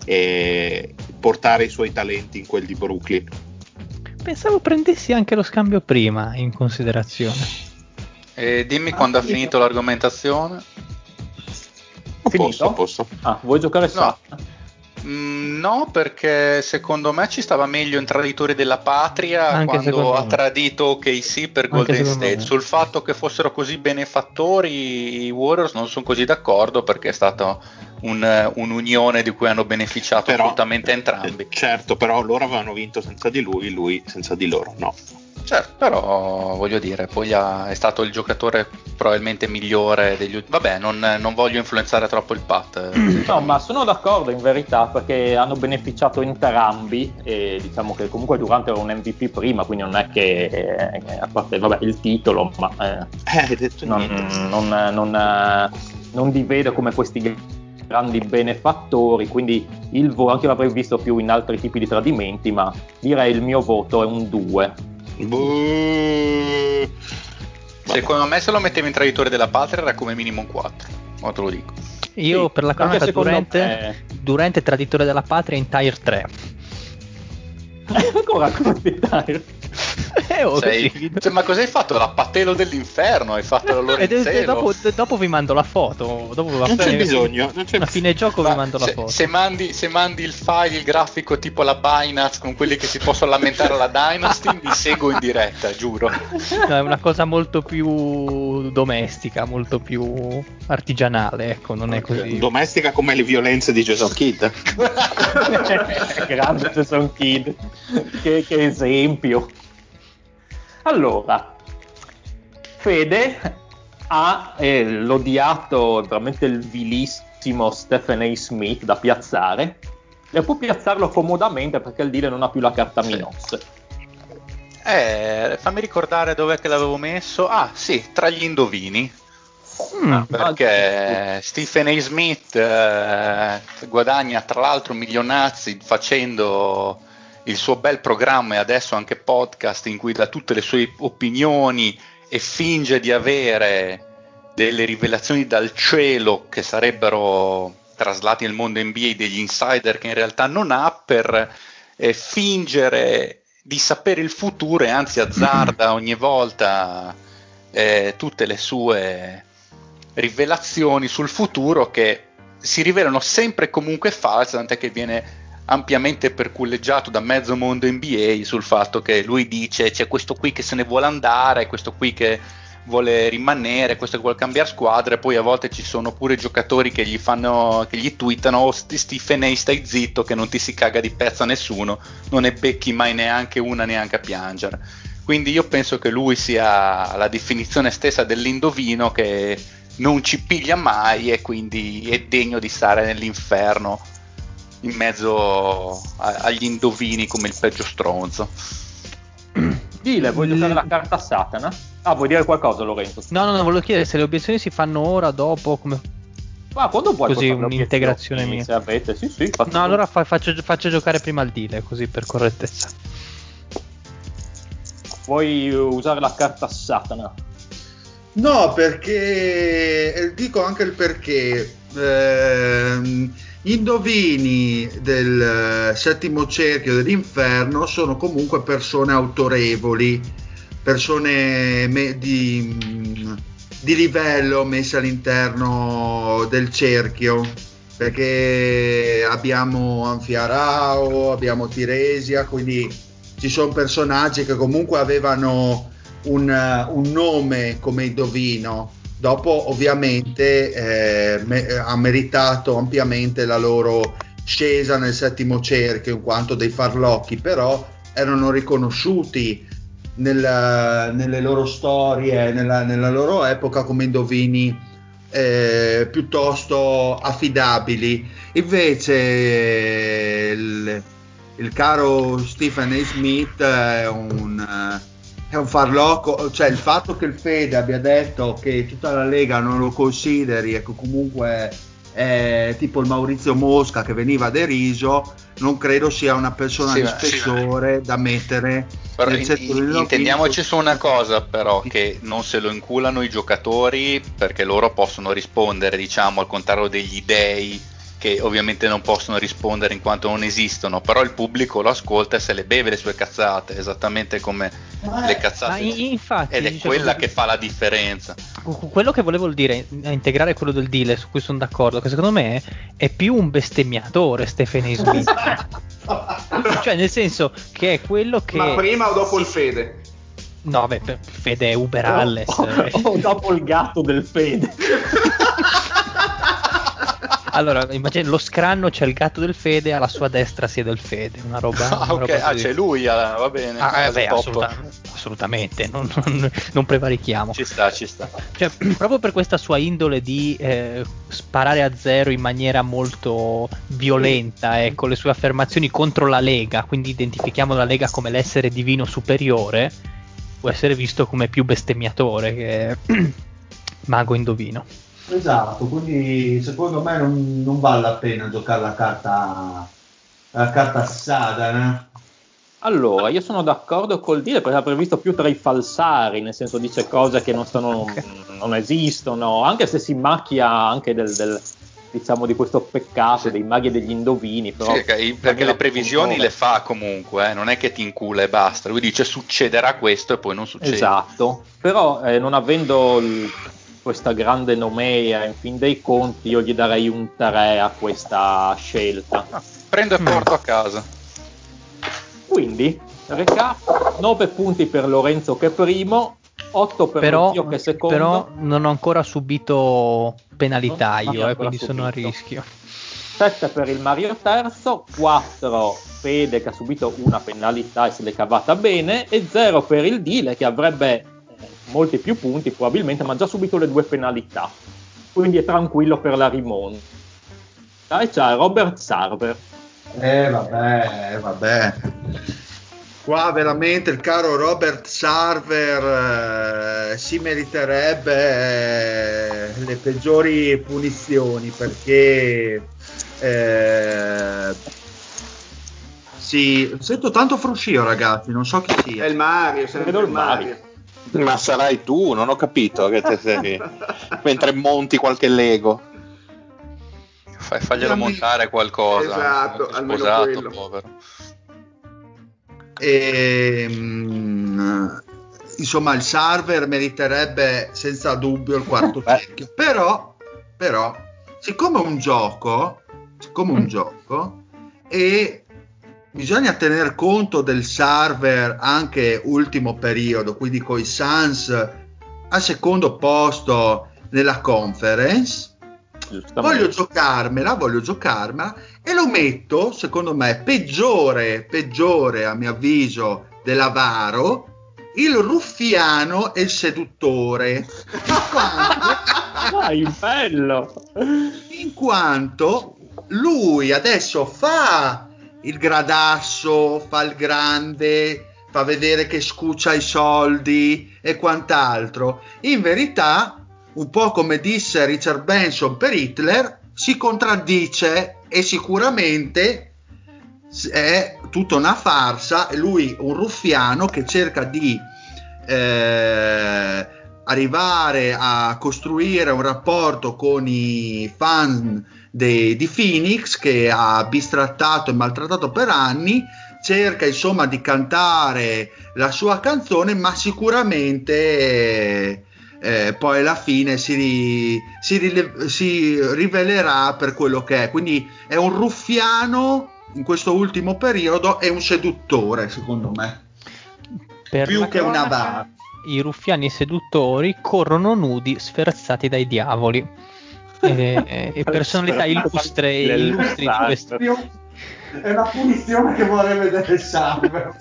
e portare i suoi talenti in quel di Brooklyn. Pensavo prendessi anche lo scambio prima in considerazione. E dimmi ah, quando ha finito io. l'argomentazione. Finito? Posso, posso. Ah, vuoi giocare no. No, perché secondo me ci stava meglio in Traditori della Patria anche quando ha tradito K C per Golden State. Me. Sul fatto che fossero così benefattori i Warriors non sono così d'accordo, perché è stata un, un'unione di cui hanno beneficiato però, assolutamente entrambi. Certo, però loro avevano vinto senza di lui, lui senza di loro, no. Certo, però voglio dire, poi ha, è stato il giocatore probabilmente migliore degli ultimi. Vabbè, non, non voglio influenzare troppo il Pat. No, ma sono d'accordo in verità, perché hanno beneficiato entrambi e diciamo che comunque Durant era un M V P prima, quindi non è che, eh, a parte vabbè, il titolo, ma eh, eh, hai detto non, non, non, eh, non li vedo come questi grandi benefattori, quindi il voto, anche io l'avrei visto più in altri tipi di tradimenti, ma direi il mio voto è un due. Buh. Secondo me se lo mettevi in Traditore della Patria era come minimo un quattro, ma te lo dico io sì, per la cronaca Durante me... Durante Traditore della Patria in Tier tre. Ancora in Tier? Eh, oh, Sei... cioè, ma cosa hai fatto? La patelo dell'inferno hai fatto la Lorenzo. E dopo, dopo vi mando la foto. Dopo la non, fine... c'è bisogno, non c'è bisogno. A fine gioco ma vi mando se, la foto. Se mandi, se mandi il file, il grafico tipo la Binance con quelli che si possono lamentare alla Dynasty, vi seguo in diretta, giuro. No, è una cosa molto più domestica, molto più artigianale. Ecco, non okay. è così. Domestica come le violenze di Jason Kidd. Grande Jason Kidd, che, che esempio. Allora, Fede ha eh, l'odiato, veramente il vilissimo Stephen A. Smith da piazzare, e può piazzarlo comodamente perché il deal non ha più la carta Minox. Eh, fammi ricordare dov'è che l'avevo messo. Ah sì, tra gli indovini. Mm, perché ah, Stephen A. Smith eh, guadagna tra l'altro milionazzi facendo il suo bel programma e adesso anche podcast in cui dà tutte le sue opinioni e finge di avere delle rivelazioni dal cielo che sarebbero traslati nel mondo N B A degli insider che in realtà non ha, per eh, fingere di sapere il futuro e anzi azzarda ogni volta eh, tutte le sue rivelazioni sul futuro che si rivelano sempre comunque false, tant'è che viene ampiamente perculleggiato da mezzo mondo N B A sul fatto che lui dice c'è questo qui che se ne vuole andare, questo qui che vuole rimanere, questo che vuole cambiare squadra, e poi a volte ci sono pure giocatori che gli fanno, che gli twittano oh, Stephen A stai zitto che non ti si caga di pezzo a nessuno, non ne becchi mai neanche una, neanche a piangere. Quindi io penso che lui sia la definizione stessa dell'indovino che non ci piglia mai e quindi è degno di stare nell'inferno in mezzo a, agli indovini come il peggio stronzo. Dile, voglio usare la carta Satana. Ah, vuoi dire qualcosa Lorenzo? No, no, no, volevo chiedere se le obiezioni si fanno ora, dopo, come... Ma ah, quando vuoi? Così un'integrazione mia. Se avete, sì, sì. No, voi. Allora fa, faccio, faccio giocare prima il Dile, così per correttezza. Vuoi usare la carta Satana? No, perché... Dico anche il perché... Ehm... Gli indovini del settimo cerchio dell'inferno sono comunque persone autorevoli, persone me- di, di livello messe all'interno del cerchio, perché abbiamo Anfiarao, abbiamo Tiresia, quindi ci sono personaggi che comunque avevano un, un nome come Indovino. Dopo ovviamente eh, me- ha meritato ampiamente la loro scesa nel settimo cerchio in quanto dei farlocchi, però erano riconosciuti nella, nelle loro storie, nella, nella loro epoca come indovini eh, piuttosto affidabili. Invece il, il caro Stephen A. Smith è un... è un farlocco, cioè il fatto che il Fede abbia detto che tutta la Lega non lo consideri, ecco, comunque è tipo il Maurizio Mosca che veniva deriso, non credo sia una persona sì, di spessore sì, da mettere però nel in, intendiamoci su una cosa però, che non se lo inculano i giocatori, perché loro possono rispondere, diciamo, al contrario degli dei che ovviamente non possono rispondere in quanto non esistono, però il pubblico lo ascolta e se le beve le sue cazzate, esattamente come ma le cazzate. Infatti, ed è cioè, quella che fa la differenza. Quello che volevo dire, a integrare quello del dealer, su cui sono d'accordo, che secondo me è più un bestemmiatore Stephen A. Smith. Cioè nel senso che è quello che... Ma prima o dopo sì. il Fede? No, beh, Fede è Uber oh, Alles. O oh, oh, dopo il gatto del Fede. Allora, immagino, lo scranno, c'è il gatto del Fede, alla sua destra siede il Fede, una roba... Ah, una okay. roba ah c'è lui, allora, va bene. Ah, eh, beh, assoluta- assolutamente, non, non, non prevarichiamo. Ci sta, ci sta. Cioè, proprio per questa sua indole di eh, sparare a zero in maniera molto violenta, ecco, le sue affermazioni contro la Lega, quindi identifichiamo la Lega come l'essere divino superiore, può essere visto come più bestemmiatore che mago indovino. Esatto, quindi secondo me non, non vale la pena giocare la carta la carta Sadana. Allora, io sono d'accordo col dire, perché ha previsto più tra i falsari, nel senso dice cose che non sono non esistono, anche se si macchia anche del, del diciamo di questo peccato sì. dei maghi e degli indovini, però sì, perché, perché le previsioni le fa comunque, eh, non è che ti incula e basta, lui dice succederà questo e poi non succede. Esatto, però eh, non avendo il, questa grande nomea, in fin dei conti io gli darei un tre a questa scelta. Ah, prendo e porto mm. a casa. Quindi recap, nove punti per Lorenzo che è primo, otto per però, Lucio che è secondo. Però non ho ancora subito penalità io, eh, quindi subito. Sono a rischio. sette per il Mario terzo, quattro Fede che ha subito una penalità e se l'è cavata bene e zero per il Dile che avrebbe molti più punti probabilmente, ma già subito le due penalità, quindi è tranquillo per la rimonta. Dai, c'è Robert Sarver. Eh vabbè, eh, vabbè. Qua veramente il caro Robert Sarver eh, si meriterebbe eh, le peggiori punizioni, perché eh, si sento tanto fruscio, ragazzi, non so chi sia. È il Mario, vedo il Mario. Mario. Ma sarai tu, non ho capito che te sei... mentre monti qualche Lego. Fai, faglielo Amico. montare qualcosa. Esatto, almeno sposato, povero. E, mh, insomma, il server meriterebbe senza dubbio il quarto cerchio. Però, però, siccome è un gioco, siccome è un gioco, e bisogna tener conto del server anche ultimo periodo, quindi con i Suns al secondo posto nella conference, voglio giocarmela, voglio giocarmela e lo metto, secondo me, peggiore, peggiore a mio avviso dell'avaro, il ruffiano e il seduttore. Dai, bello! In quanto lui adesso fa il gradasso, fa il grande, fa vedere che scuccia i soldi e quant'altro. In verità, un po' come disse Richard Benson per Hitler, si contraddice e sicuramente è tutta una farsa. Lui, un ruffiano che cerca di eh, arrivare a costruire un rapporto con i fan De, di Phoenix, che ha bistrattato e maltrattato per anni, cerca insomma di cantare la sua canzone, ma sicuramente eh, poi alla fine si, si, si rivelerà per quello che è. Quindi è un ruffiano in questo ultimo periodo e un seduttore, secondo me, per più che cronaca, una vara. i ruffiani seduttori corrono nudi, sferrazzati dai diavoli. E, e personalità illustre e illustri di questo. È la punizione che vorrei vedere Sarver.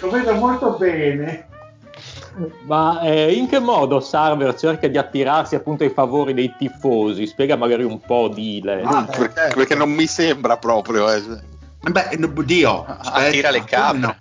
Lo vedo molto bene. Ma eh, in che modo Sarver cerca di attirarsi appunto ai favori dei tifosi? Spiega magari un po', Dile. Ah, perché, perché non mi sembra proprio. Eh. Beh, Dio, attira le capre. Come no?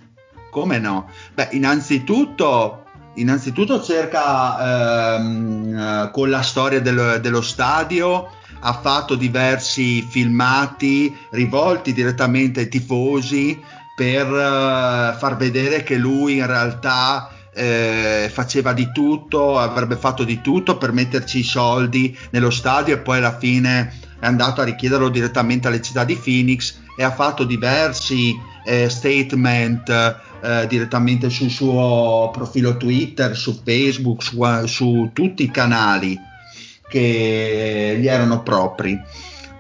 Come no? Beh, innanzitutto... Innanzitutto cerca ehm, con la storia del, dello stadio, ha fatto diversi filmati rivolti direttamente ai tifosi per eh, far vedere che lui in realtà eh, faceva di tutto, avrebbe fatto di tutto per metterci i soldi nello stadio, e poi alla fine è andato a richiederlo direttamente alle città di Phoenix, e ha fatto diversi eh, statement Eh, direttamente sul suo profilo Twitter, su Facebook, su, su tutti i canali che gli erano propri.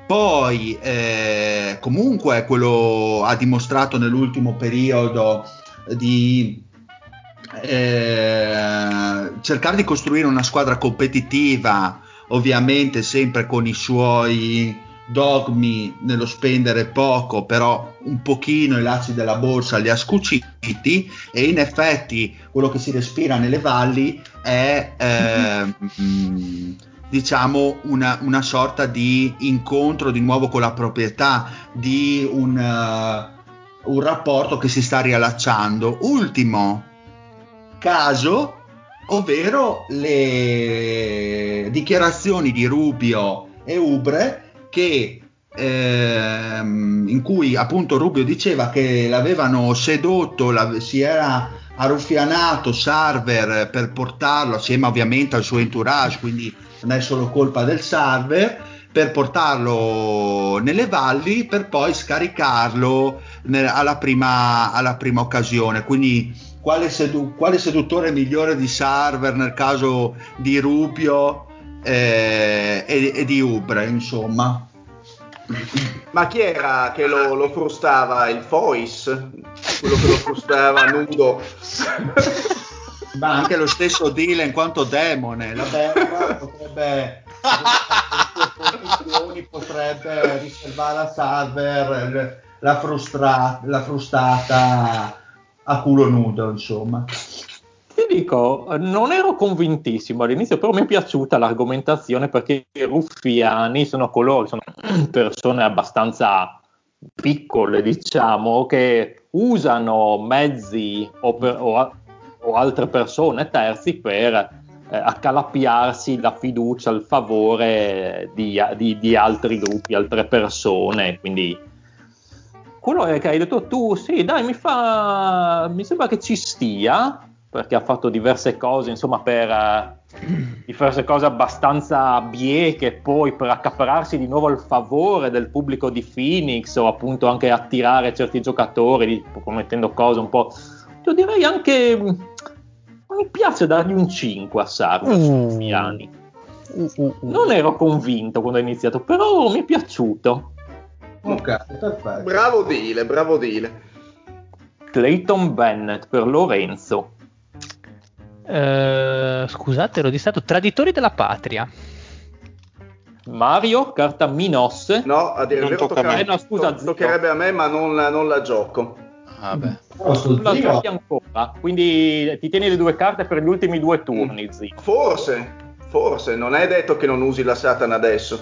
Poi eh, comunque quello ha dimostrato nell'ultimo periodo di eh, cercare di costruire una squadra competitiva, ovviamente sempre con i suoi dogmi nello spendere poco, però un pochino i lacci della borsa li ha scuciti, e in effetti quello che si respira nelle valli è eh, mm, diciamo una, una sorta di incontro di nuovo con la proprietà, di un, uh, un rapporto che si sta riallacciando. Ultimo caso, ovvero le dichiarazioni di Rubio e Ubre, che ehm, in cui appunto Rubio diceva che l'avevano sedotto, la, si era arruffianato Sarver per portarlo, assieme ovviamente al suo entourage, quindi non è solo colpa del Sarver, per portarlo nelle valli per poi scaricarlo nel, alla, prima, alla prima occasione. Quindi quale, sedu- quale seduttore migliore di Sarver nel caso di Rubio Eh, e, e di Ubre, insomma. Ma chi era che lo, lo frustava? Il Fois? Quello che lo frustava nudo? Ma anche lo stesso Dylan in quanto demone. La Berba potrebbe potrebbe riservare a Sarver la, frustra, la frustata a culo nudo, insomma. Ti dico, non ero convintissimo all'inizio, però mi è piaciuta l'argomentazione, perché i ruffiani sono coloro, sono persone abbastanza piccole, diciamo, che usano mezzi o, per, o, o altre persone terzi per eh, accalappiarsi la fiducia, il favore di, di, di altri gruppi, altre persone, quindi... Quello che hai detto tu, sì, dai, mi fa... mi sembra che ci stia... perché ha fatto diverse cose, insomma, per eh, diverse cose abbastanza bieche, poi per accaparrarsi di nuovo il favore del pubblico di Phoenix, o appunto anche attirare certi giocatori, commettendo cose un po'... Io direi anche... mi piace dargli un cinque a Sarver, mm. anni. Non ero convinto quando ho iniziato, però mi è piaciuto. Ok, perfetto. Bravo Dile, bravo Dile. Clayton Bennett per Lorenzo. Uh, scusate, ero distratto. Traditori della patria. Mario, carta Minos. No, a dire vero tocca eh, no, scusa, to- toccherebbe a me, ma non la, non la gioco. Ah, beh. Forse, non la zio. Giochi ancora. Quindi ti tieni le due carte per gli ultimi due turni, zio. Forse, forse non è detto che non usi la Satana adesso.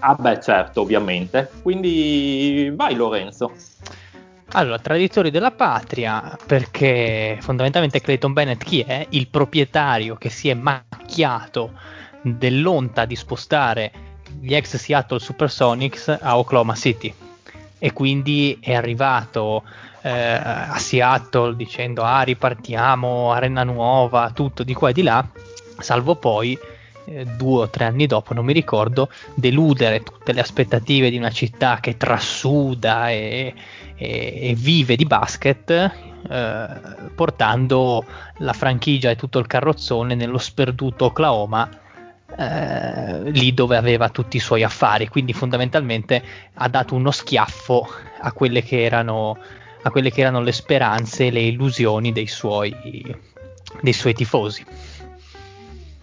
Ah beh, certo, ovviamente. Quindi vai, Lorenzo. Allora, traditori della patria, perché fondamentalmente Clayton Bennett chi è? Il proprietario che si è macchiato dell'onta di spostare gli ex Seattle Supersonics a Oklahoma City, e quindi è arrivato eh, a Seattle dicendo ah ripartiamo, arena nuova, tutto di qua e di là, salvo poi eh, due o tre anni dopo, non mi ricordo, deludere tutte le aspettative di una città che trasuda e... e vive di basket, eh, portando la franchigia e tutto il carrozzone nello sperduto Oklahoma, eh, lì dove aveva tutti i suoi affari. Quindi fondamentalmente ha dato uno schiaffo a quelle che erano a quelle che erano le speranze e le illusioni dei suoi, dei suoi tifosi.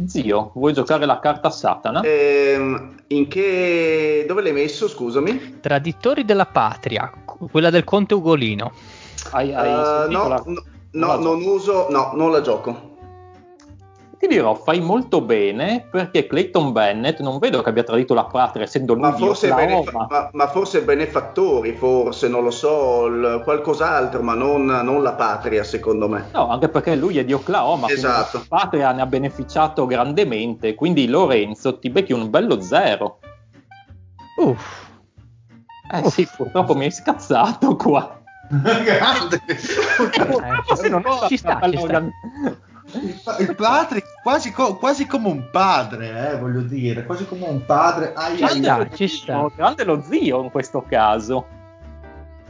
Zio, vuoi giocare la carta Satana? Eh, in che... dove l'hai messo, scusami? Traditori della patria, quella del conte Ugolino. Hai, hai uh, no, la... no, no, non uso, no, non la gioco. Ti dirò, fai molto bene, perché Clayton Bennett non vedo che abbia tradito la patria, essendo lui ma forse, benefa- ma, ma forse benefattori, forse, non lo so, il, qualcos'altro, ma non, non la patria, secondo me. No, anche perché lui è di Oklahoma, esatto. La patria ne ha beneficiato grandemente, quindi Lorenzo ti becchi un bello zero. Uff. Eh Uff. Sì, purtroppo mi hai scazzato qua. Grande! eh, non non ci sta, ci sta. Il, pa- il padre quasi, co- quasi come un padre, eh, voglio dire, quasi come un padre. Ai, ci ai, sta, ai, ci sta. Grande lo zio in questo caso.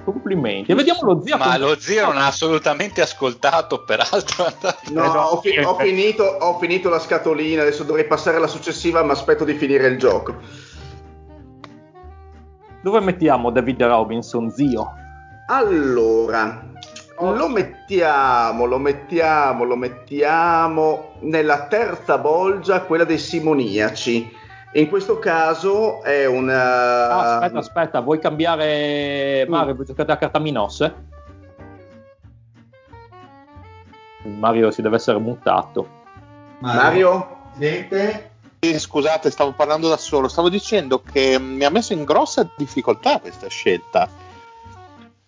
Complimenti. E vediamo lo zio. Ma lo zio non ha assolutamente ascoltato, peraltro. No, ho, fi- ho, finito, ho finito la scatolina, adesso dovrei passare alla successiva, ma aspetto di finire il gioco. Dove mettiamo David Robinson, zio? Allora... Lo mettiamo, lo mettiamo, lo mettiamo nella terza bolgia, quella dei simoniaci. In questo caso è una... Ah, aspetta, aspetta, vuoi cambiare Mario, mm. vuoi giocare la carta Minosse? Mario si deve essere mutato. Mario? Mario? Sì, scusate, stavo parlando da solo, stavo dicendo che mi ha messo in grossa difficoltà questa scelta.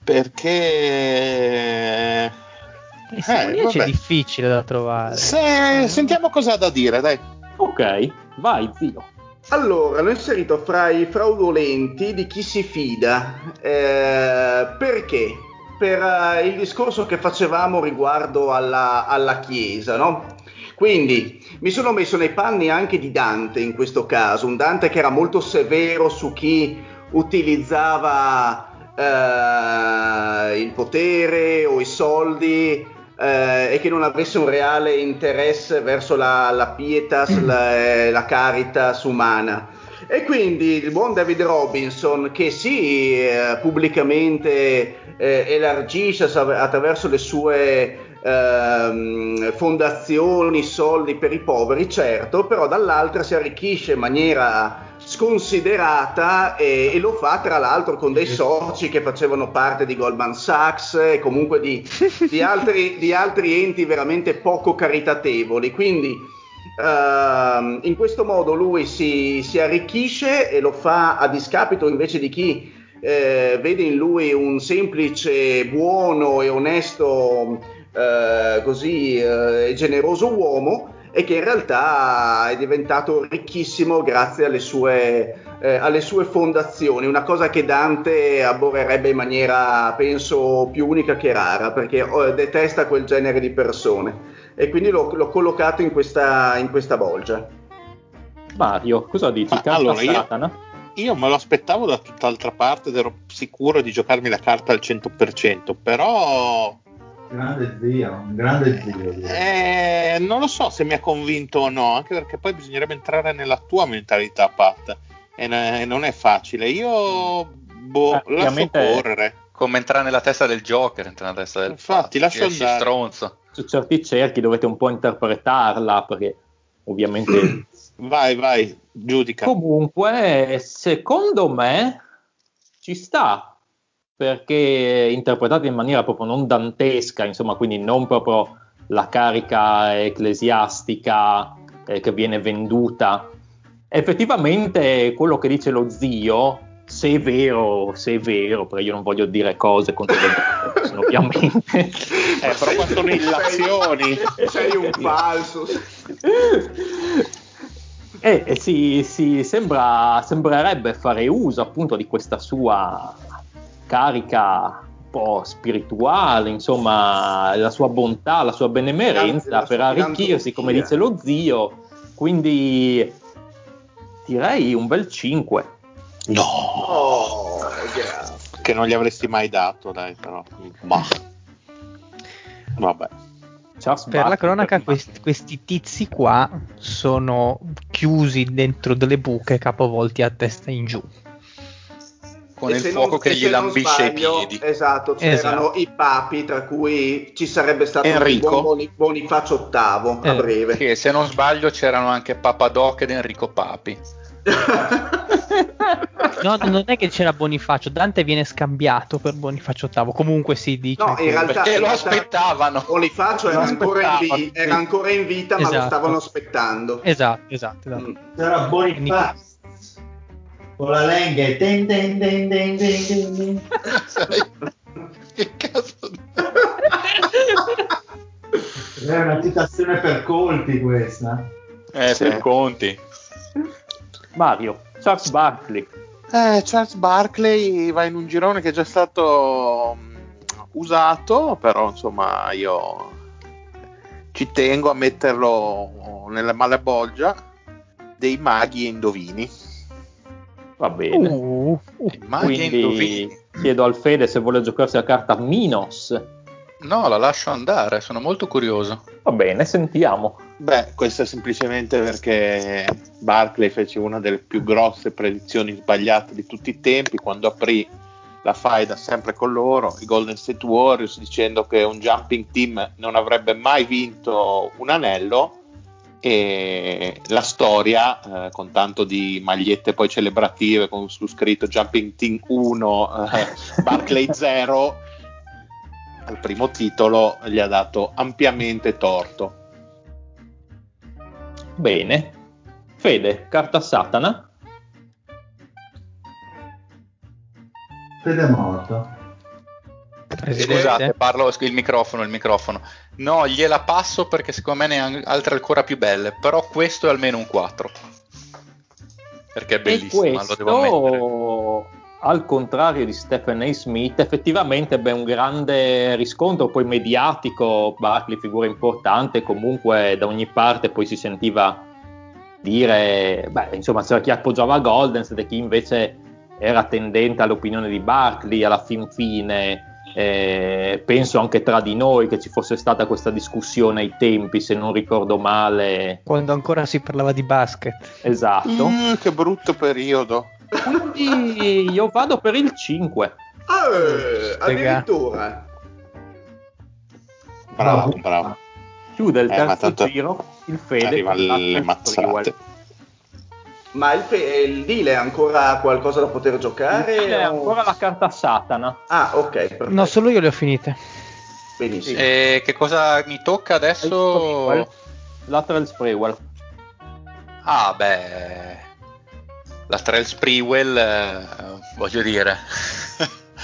Perché il simoniaci eh, è difficile da trovare. Se... Sentiamo cosa ha da dire, dai. Ok, vai, zio. Allora, l'ho inserito fra i fraudolenti di chi si fida. Eh, perché? Per uh, il discorso che facevamo riguardo alla, alla Chiesa, no? Quindi mi sono messo nei panni anche di Dante in questo caso. Un Dante che era molto severo su chi utilizzava... Uh, il potere o i soldi uh, e che non avesse un reale interesse verso la, la pietas, la, la caritas umana. E quindi il buon David Robinson, che sì, eh, pubblicamente eh, elargisce attraverso le sue eh, fondazioni soldi per i poveri, certo, però dall'altra si arricchisce in maniera sconsiderata e, e lo fa tra l'altro con dei soci che facevano parte di Goldman Sachs e comunque di, di, altri, di altri enti veramente poco caritatevoli. Quindi uh, in questo modo lui si, si arricchisce e lo fa a discapito invece di chi eh, vede in lui un semplice, buono e onesto eh, così eh, generoso uomo, e che in realtà è diventato ricchissimo grazie alle sue, eh, alle sue fondazioni, una cosa che Dante abborrerebbe in maniera, penso, più unica che rara, perché eh, detesta quel genere di persone, e quindi l'ho, l'ho collocato in questa, in questa bolgia. Mario, cosa dici? Ma, allora, io, io me lo aspettavo da tutt'altra parte ed ero sicuro di giocarmi la carta al cento per cento, però... Grande zio, un grande zio. Eh, non lo so se mi ha convinto o no, anche perché poi bisognerebbe entrare nella tua mentalità, Pat, e eh, non è facile. Io boh, lascio correre. Come entrare nella testa del Joker, entrare nella testa del Infatti, Pat, lascio andare. Stronzo. Su certi cerchi dovete un po' interpretarla, perché ovviamente vai, vai, giudica. Comunque, secondo me ci sta, perché interpretata in maniera proprio non dantesca, insomma, quindi non proprio la carica ecclesiastica eh, che viene venduta. Effettivamente quello che dice lo zio, se è vero, se è vero, perché io non voglio dire cose contro le ovviamente, eh, però quando sono illazioni. Sei un falso. E eh, si, si sembra, sembrerebbe fare uso appunto di questa sua... carica un po' spirituale, insomma, la sua bontà, la sua benemerenza per arricchirsi, come dice lo zio. Quindi direi un bel cinque. No, oh, yeah. Che non gli avresti mai dato, dai, però. Ma vabbè. Per la cronaca, quest- questi tizi qua sono chiusi dentro delle buche, capovolti a testa in giù. con e il fuoco non, che gli lambisce sbaglio, i piedi. Esatto, c'erano esatto. i papi, tra cui ci sarebbe stato Enrico buon Bonifacio ottavo eh, a breve. Che, se non sbaglio, c'erano anche Papa Doc ed Enrico Papi. No, non è che c'era Bonifacio, Dante viene scambiato per Bonifacio ottavo, comunque si dice no, in realtà, perché in lo realtà aspettavano. Bonifacio era, aspettava. ancora vi- era ancora in vita, esatto. ma lo stavano aspettando. Esatto, esatto, esatto. Mm. C'era Bonifacio con la lenga e den den den den den den. Che cazzo? È una citazione per Conti questa. Eh, sì. Per Conti. Mario, Charles Barkley. Eh, Charles Barkley va in un girone che è già stato usato, però insomma io ci tengo a metterlo nella malaboggia dei maghi e indovini. Va bene. Uh, uh, maghi e indovini. Chiedo al Fede se vuole giocarsi la carta Minos. No, la lascio andare, sono molto curioso. Va bene, sentiamo. Beh, questo è semplicemente perché Barkley fece una delle più grosse predizioni sbagliate di tutti i tempi quando aprì la faida sempre con loro, i Golden State Warriors, dicendo che un jumping team non avrebbe mai vinto un anello, e la storia eh, con tanto di magliette poi celebrative con su scritto Jumping Team uno, eh, Barkley zero, al primo titolo gli ha dato ampiamente torto. Bene. Fede, carta Satana. Fede è morto. Presidente. Scusate, parlo il microfono, il microfono. No, gliela passo perché secondo me ne ha altre ancora più belle, però questo è almeno un quattro. Perché è bellissima, lo devo ammettere. Al contrario di Stephen A. Smith, effettivamente ebbe un grande riscontro poi mediatico. Barkley, figura importante, comunque da ogni parte poi si sentiva dire, beh, insomma, c'era chi appoggiava Golden State e chi invece era tendente all'opinione di Barkley alla fin fine. Eh, penso anche tra di noi che ci fosse stata questa discussione ai tempi, se non ricordo male, quando ancora si parlava di basket. Esatto. Mm, che brutto periodo. Quindi io vado per il cinque. Eh, addirittura. Bravo, bravo. Chiude il eh, terzo giro il Fede. Arriva le mazzate. Ma il, fe- il deal ha ancora qualcosa da poter giocare? Il deal o... è ancora la carta Satana. Ah, ok. Perfetto. No, solo io le ho finite. Benissimo. E che cosa mi tocca adesso? Latrell Sprewell. Ah, beh... Latrell Sprewell, eh, voglio dire,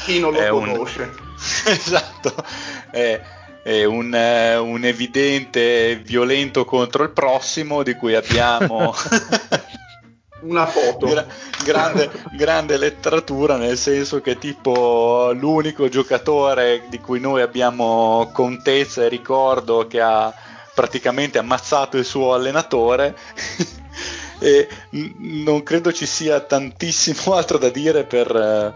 chi non lo conosce? Un... esatto, è, è un, eh, un evidente violento contro il prossimo di cui abbiamo una foto. Gra- grande, grande letteratura, nel senso che tipo l'unico giocatore di cui noi abbiamo contezza e ricordo che ha praticamente ammazzato il suo allenatore. E non credo ci sia tantissimo altro da dire per,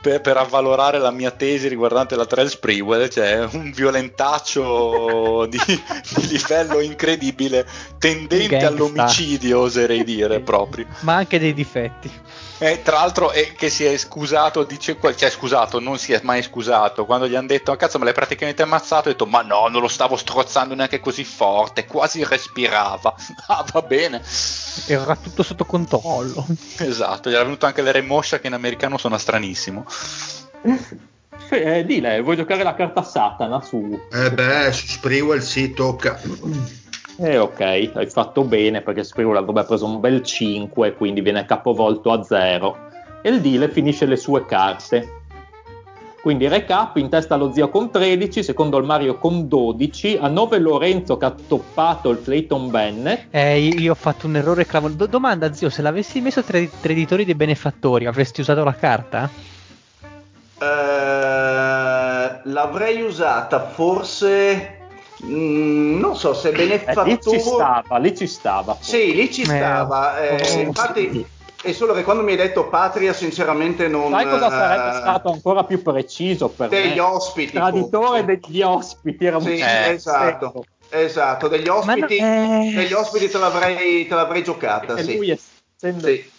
per, per avvalorare la mia tesi riguardante Latrell Sprewell, cioè un violentaccio di, di livello incredibile, tendente all'omicidio, oserei dire proprio, ma anche dei difetti. E tra l'altro è che si è scusato, dice, cioè scusato, non si è mai scusato quando gli hanno detto "ah, cazzo, me l'hai praticamente ammazzato", ha detto "ma no, non lo stavo strozzando neanche così forte, quasi respirava". Ah, va bene, era tutto sotto controllo. Esatto, gli era venuto anche le remoscia, che in americano sono stranissimo. Eh, Dile, vuoi giocare la carta Satana su? Eh beh, su Sprewell si tocca. Eh, ok, hai fatto bene, perché Sprewell avrebbe preso un bel cinque, quindi viene capovolto a zero e il deal finisce le sue carte. Quindi recap: in testa lo zio con tredici, secondo il Mario con dodici, a nove Lorenzo che ha toppato il Clayton Bennett. Eh, io ho fatto un errore clamoroso. Do- domanda zio, se l'avessi messo tra i traditori dei benefattori avresti usato la carta? Uh, l'avrei usata forse... Mm, non so se benefattore, eh, lì ci stava, lì ci stava. Sì, lì ci stava. Eh, eh, infatti, è solo che quando mi hai detto patria, sinceramente non. Sai cosa sarebbe eh, stato ancora più preciso per degli me? Ospiti. Traditore forse. Degli ospiti, era sì, un eh, esatto. Secco. Esatto, degli ospiti, no, eh... degli ospiti te l'avrei, te l'avrei giocata. E sì. Lui è, essendo... sì.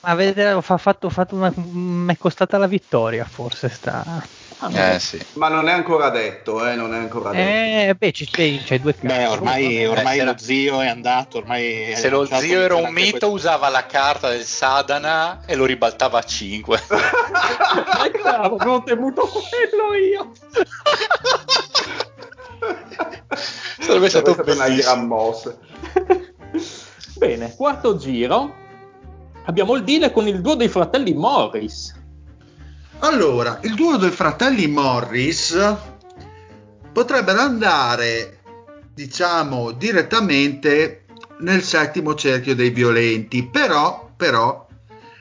Ma vedere, ho fatto, ho fatto una, mi è costata la vittoria, forse sta. Ah, eh, sì. Ma non è ancora detto, eh, non è ancora detto. Eh, beh, c'è, c'è due casi. Beh, ormai, ormai eh, lo zio è andato, ormai è se lo zio era un mito, questo. Usava la carta del Sadana e lo ribaltava a cinque. Bravo, non ho temuto quello io. Sarebbe stato una gran mossa. Bene, quarto giro. Abbiamo il deal con il duo dei fratelli Morris. Allora, il duo dei fratelli Morris potrebbero andare, diciamo, direttamente nel settimo cerchio dei violenti, però, però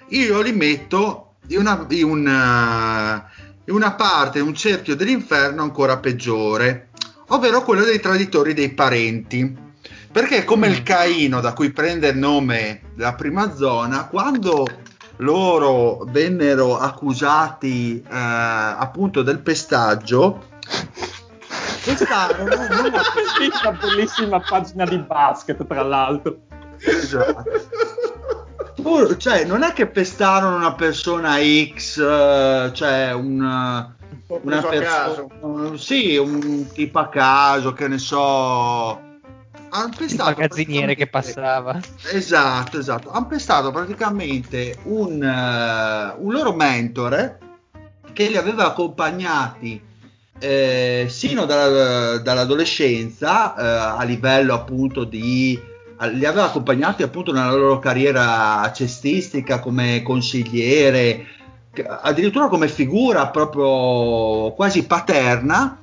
io li metto in una, in una, in una parte, in un cerchio dell'inferno ancora peggiore, ovvero quello dei traditori dei parenti. Perché come il Caino da cui prende il nome la prima zona, quando loro vennero accusati eh, appunto del pestaggio, pestarono una bellissima, bellissima pagina di basket, tra l'altro. Esatto. Cioè, non è che pestarono una persona X, cioè un... Un una persona, un, sì, un tipo a caso, che ne so... Han pestato il magazziniere che passava. Esatto, esatto. Han pestato praticamente un, uh, un loro mentore che li aveva accompagnati eh, sino dalla, dall'adolescenza, eh, a livello appunto di... li aveva accompagnati appunto nella loro carriera cestistica come consigliere, addirittura come figura proprio quasi paterna,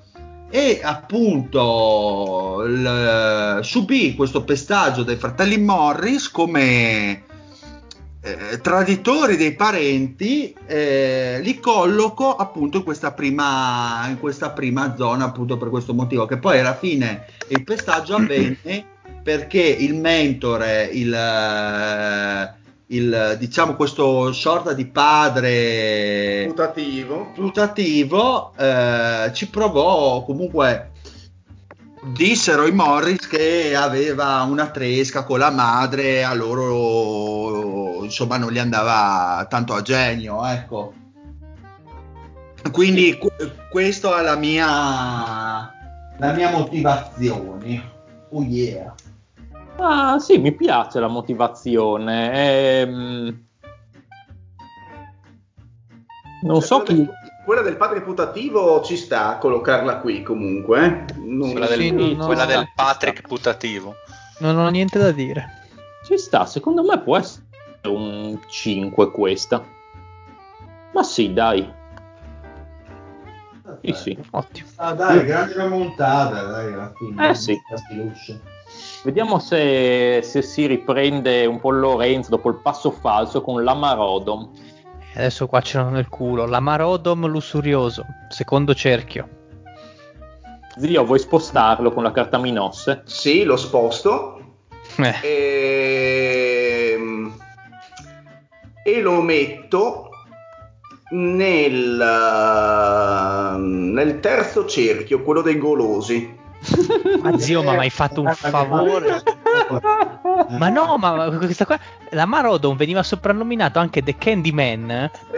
e appunto l, subì questo pestaggio dai fratelli Morris come eh, traditori dei parenti. Eh, li colloco appunto in questa prima in questa prima zona appunto per questo motivo, che poi alla fine il pestaggio avvenne perché il mentore, il il diciamo questo sorta di padre putativo, putativo eh, ci provò. Comunque dissero i Morris che aveva una tresca con la madre, a loro insomma non gli andava tanto a genio, ecco. Quindi qu- questa è la mia la mia motivazione. Oh yeah. Ah, sì, mi piace la motivazione. Ehm... Non cioè, so quella chi. Del, quella del padre putativo ci sta a collocarla qui comunque. Non... Quella, sì, del, no, quella no, del no, Patrick putativo. Non ho niente da dire. Ci sta, secondo me può essere un cinque questa. Ma sì, dai. Ah, sì, sì. Ottimo. Ah, dai, grande remontata, dai, alla fine. Eh sì. Vediamo se, se si riprende un po' Lorenzo dopo il passo falso con l'Amarodom. Adesso qua ce l'hanno nel culo. L'Amarodom lussurioso, secondo cerchio. Zio, vuoi spostarlo con la carta Minosse? Sì, lo sposto. Eh. E... e lo metto nel, nel terzo cerchio, quello dei golosi. Ma zio, ma mi hai fatto un favore. Ma no, ma questa qua la Marodon veniva soprannominato anche The Candyman,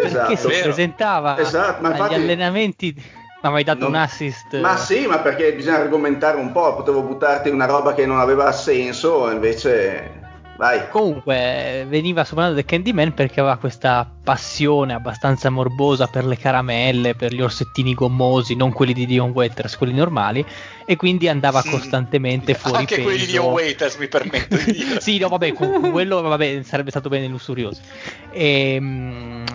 esatto, perché si vero. presentava esatto, agli infatti... allenamenti. Ma mi hai dato no. un assist. Ma sì, ma perché bisogna argomentare un po'. Potevo buttarti una roba che non aveva senso, invece vai. Comunque veniva soprannominato The Candyman perché aveva questa passione abbastanza morbosa per le caramelle, per gli orsettini gommosi, non quelli di Dion Waiters, quelli normali, e quindi andava sì. costantemente fuori anche peso. Anche quelli di Dion Waiters, mi permetto di dire. Sì, no, vabbè, quello vabbè, sarebbe stato bene lussurioso. E,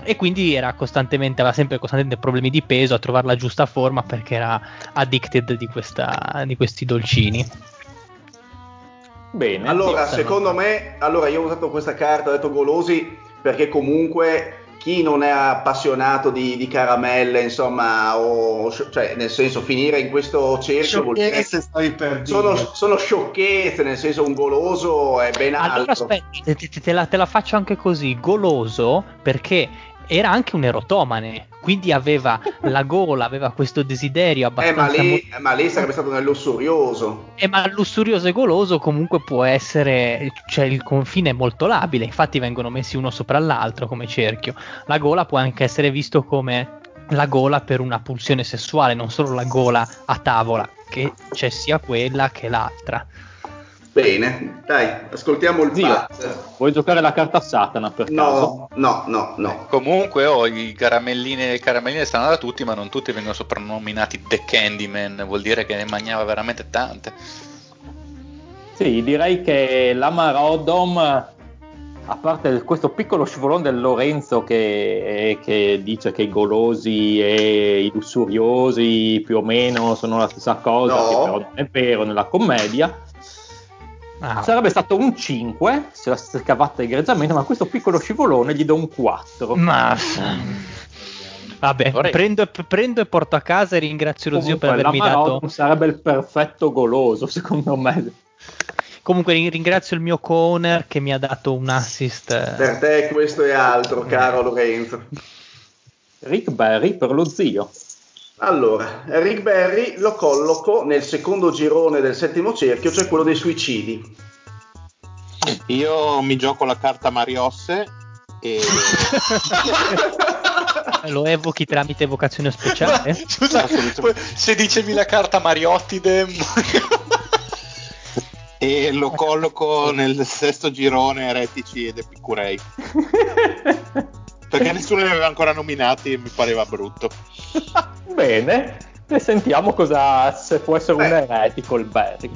e quindi era costantemente, aveva sempre costantemente problemi di peso, a trovare la giusta forma perché era addicted di, questa, di questi dolcini. Bene. Allora, secondo me, allora io ho usato questa carta, ho detto golosi, perché comunque chi non è appassionato di, di caramelle, insomma, o cioè nel senso finire in questo cerchio sciocchezze stai per dire. Sono, sono sciocchezze, nel senso un goloso è ben altro. Allora aspetta, te, te, te, la, te la faccio anche così, goloso perché era anche un erotomane, quindi aveva la gola, aveva questo desiderio abbastanza... Eh, ma, lei, mo- ma lei sarebbe stato nel lussurioso. Eh, ma lussurioso e goloso comunque può essere... Cioè, il confine è molto labile, infatti vengono messi uno sopra l'altro come cerchio. La gola può anche essere visto come la gola per una pulsione sessuale, non solo la gola a tavola, che c'è sia quella che l'altra. Bene, dai, ascoltiamo il zio. Pazzo. Vuoi giocare la carta Satana per caso? No, no, no, no. Comunque ho oh, i caramelline, le caramelline stanno da tutti, ma non tutti vengono soprannominati The Candyman, vuol dire che ne mangiava veramente tante. Sì, direi che l'Amarodom, a parte questo piccolo scivolone del Lorenzo che, che dice che i golosi e i lussuriosi più o meno sono la stessa cosa, no. Che però non è vero nella commedia. Ah. Sarebbe stato un cinque se la cavata egregiamente, ma questo piccolo scivolone gli do un quattro. Ma vabbè, prendo, prendo e porto a casa e ringrazio lo comunque, zio per avermi dato. Sarebbe il perfetto goloso, secondo me. Comunque ringrazio il mio co-owner che mi ha dato un assist. Per te questo è altro, caro Lorenzo. Rick Barry per lo zio. Allora, Rick Barry lo colloco nel secondo girone del settimo cerchio, cioè quello dei suicidi. Io mi gioco la carta Mariosse e... Lo evochi tramite evocazione speciale? Ma, scusa, se dicevi la carta Mariottide... E lo colloco nel sesto girone eretici ed epicurei. Perché nessuno li aveva ancora nominati e mi pareva brutto. Bene, e sentiamo cosa, se può essere beh, un eretico il Barry.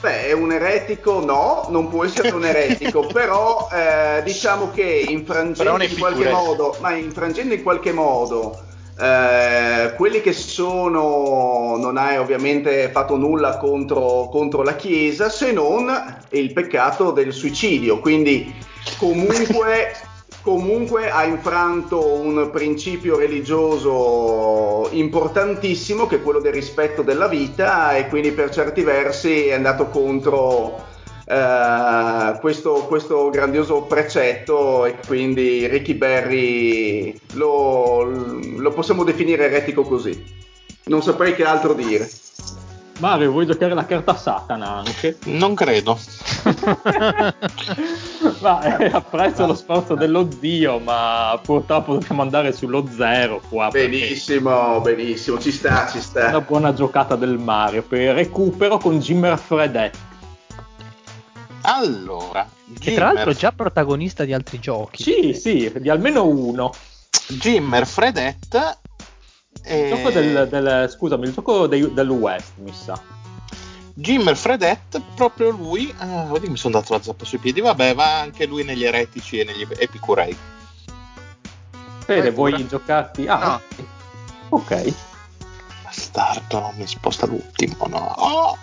Beh, un eretico no, non può essere un eretico, però eh, diciamo che infrangendo in qualche modo, ma infrangendo in qualche modo eh, quelli che sono, non hai ovviamente fatto nulla contro, contro la Chiesa, se non il peccato del suicidio, quindi comunque... Comunque ha infranto un principio religioso importantissimo che è quello del rispetto della vita e quindi per certi versi è andato contro eh, questo, questo grandioso precetto e quindi Ricky Barry lo, lo possiamo definire eretico così. Non saprei che altro dire. Mario, vuoi giocare la carta Satana anche? Non credo. Ma, eh, apprezzo lo sforzo dello zio, ma purtroppo dobbiamo andare sullo zero qua. Benissimo, benissimo, ci sta, ci sta. Una buona giocata del Mario per recupero con Jimmer Fredette. Allora, Jimmer... E tra l'altro già protagonista di altri giochi. Sì, eh. sì, di almeno uno. Jimmer Fredette... Il gioco del, del, scusami, il gioco dei, del West, mi sa. Jimmer Fredette, proprio lui. Ah, vedi, mi sono dato la zappa sui piedi. Vabbè, va anche lui negli eretici e negli epicurei. Fede, vuoi pure giocarti? Ah, no. Ok. Bastardo, non mi sposta l'ultimo, no. Oh!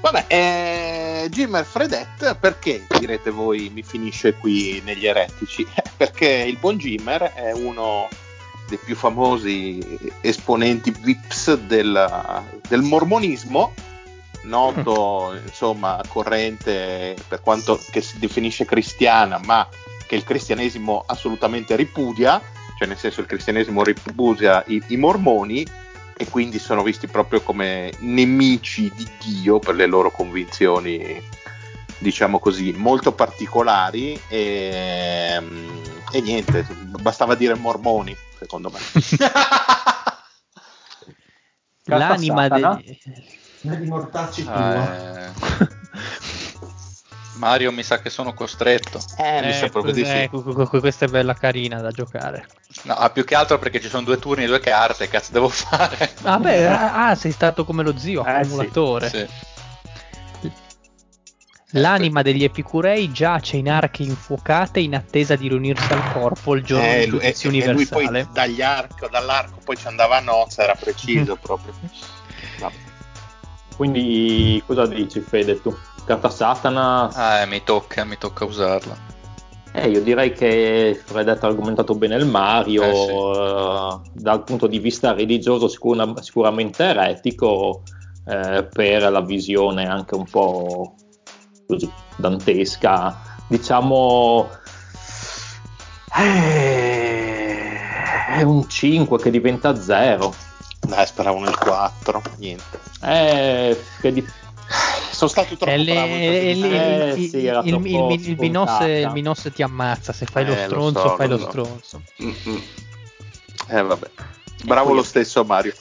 Vabbè, eh, Jimmer Fredette, perché direte voi mi finisce qui negli eretici? Perché il buon Jimmer è uno dei più famosi esponenti V I Ps del, del mormonismo, noto insomma corrente per quanto che si definisce cristiana, ma che il cristianesimo assolutamente ripudia, cioè nel senso il cristianesimo ripudia i, i mormoni e quindi sono visti proprio come nemici di Dio per le loro convinzioni, diciamo così, molto particolari e, e niente, bastava dire mormoni. Secondo me l'anima degli... di mortacci tua. Eh... Mario mi sa che sono costretto eh, eh, mi sa proprio di sì. Questa è bella carina da giocare, no, più che altro perché ci sono due turni e due carte, cazzo devo fare. Vabbè, ah, ah, sei stato come lo zio eh, accumulatore sì, sì. L'anima degli epicurei giace in arche infuocate in attesa di riunirsi al corpo il giorno eh, di giudizio universale. E lui poi dagli arco, dall'arco poi ci andava a nozze, era preciso proprio. Vabbè. Quindi cosa dici Fede tu? Carta Satana? Ah, eh, mi tocca, mi tocca usarla. Eh, io direi che Fredette ha argomentato bene il Mario, eh, sì. uh, dal punto di vista religioso sicura, sicuramente eretico, uh, per la visione anche un po' così dantesca, diciamo eh, è un cinque che diventa zero. Dai, speravano il quattro, niente. Eh, che di... sono stati troppo bravi. Il Minos ti ammazza se fai eh, lo stronzo, lo so, fai lo, lo so. stronzo. Mm-hmm. Eh vabbè. Bravo lo stesso Mario.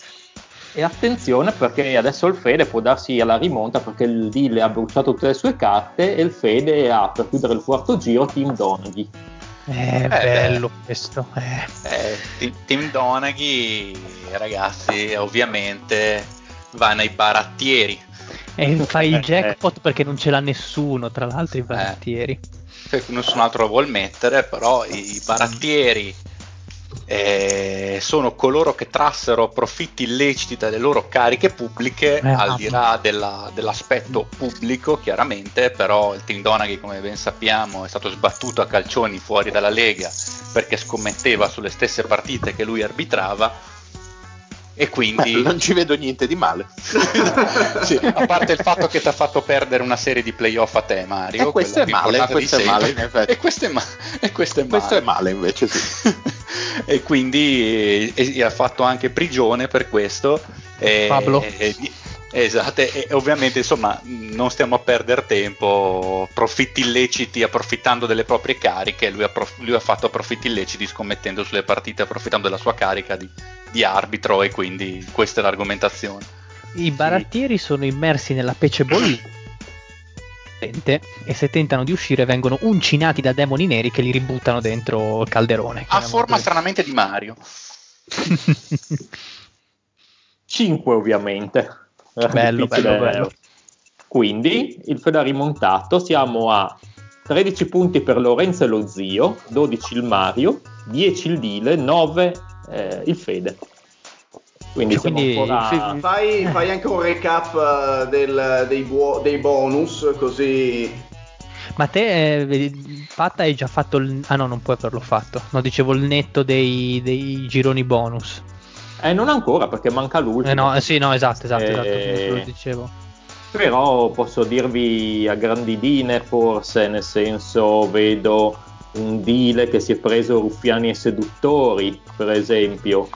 E attenzione, perché adesso il Fede può darsi alla rimonta, perché il Dile ha bruciato tutte le sue carte e il Fede ha, per chiudere il quarto giro, Tim Donaghy. È eh, bello beh. questo. Eh. Eh, Tim Donaghy, ragazzi, ovviamente va nei barattieri. E fa il jackpot perché non ce l'ha nessuno, tra l'altro i barattieri. Eh, nessun altro lo vuol mettere, però i barattieri... Eh, sono coloro che trassero profitti illeciti dalle loro cariche pubbliche, eh, al di là della, dell'aspetto pubblico, chiaramente. Però il Tim Donaghy, come ben sappiamo, è stato sbattuto a calcioni fuori dalla Lega perché scommetteva sulle stesse partite che lui arbitrava, e quindi... Beh, non ci vedo niente di male. Sì, a parte il fatto che ti ha fatto perdere una serie di playoff a te, Mario, e questo è male, e questo è male, in effetti. E questo è, ma- e questo è male, questo è male invece, sì. E quindi e, e ha fatto anche prigione per questo, e, Pablo e, e, esatto, e, e ovviamente, insomma, non stiamo a perdere tempo. Profitti illeciti approfittando delle proprie cariche. Lui ha, prof- lui ha fatto profitti illeciti scommettendo sulle partite, approfittando della sua carica di, di arbitro, e quindi questa è l'argomentazione. I barattieri sì. sono immersi nella pece bollita e se tentano di uscire vengono uncinati da demoni neri che li ributtano dentro il calderone. Ha forma stranamente di Mario. cinque ovviamente. Bello, bello, bello. Quindi il Fede ha rimontato, siamo a tredici punti per Lorenzo e lo zio, dodici il Mario, dieci il Dile, nove eh, il Fede. Quindi, Quindi ancora... fai, fai anche un recap del, dei, buo, dei bonus, così. Ma te, eh, Patta, hai già fatto il... ah no, non puoi averlo fatto. No, dicevo il netto dei, dei gironi bonus. Eh, non ancora, perché manca l'ultimo. Eh no, sì, no, esatto, esatto, eh... esatto, lo dicevo. Però posso dirvi a grandi linee, forse, nel senso, vedo un Dile che si è preso Ruffiani e Seduttori, per esempio.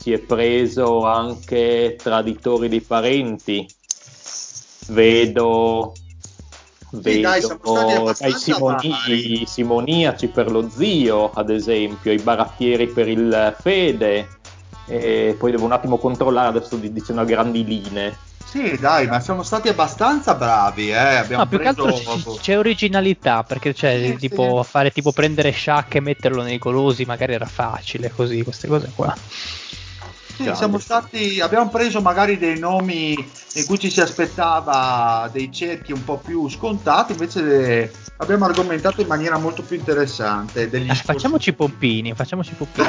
Si è preso anche Traditori dei Parenti. Vedo, vedo dai, dai simoni, simoniaci per lo zio, ad esempio, i barattieri per il Fede. E poi devo un attimo controllare, adesso dicendo a grandi linee. Sì, dai, ma siamo stati abbastanza bravi, eh. Abbiamo no, più preso... che altro c'è, c'è originalità, perché c'è sì, tipo sì. fare tipo prendere Shaq e metterlo nei golosi, magari era facile, così, queste cose qua. Sì, siamo stati, abbiamo preso magari dei nomi in cui ci si aspettava dei cerchi un po' più scontati, invece abbiamo argomentato in maniera molto più interessante degli eh, facciamoci pompini, facciamoci pompini.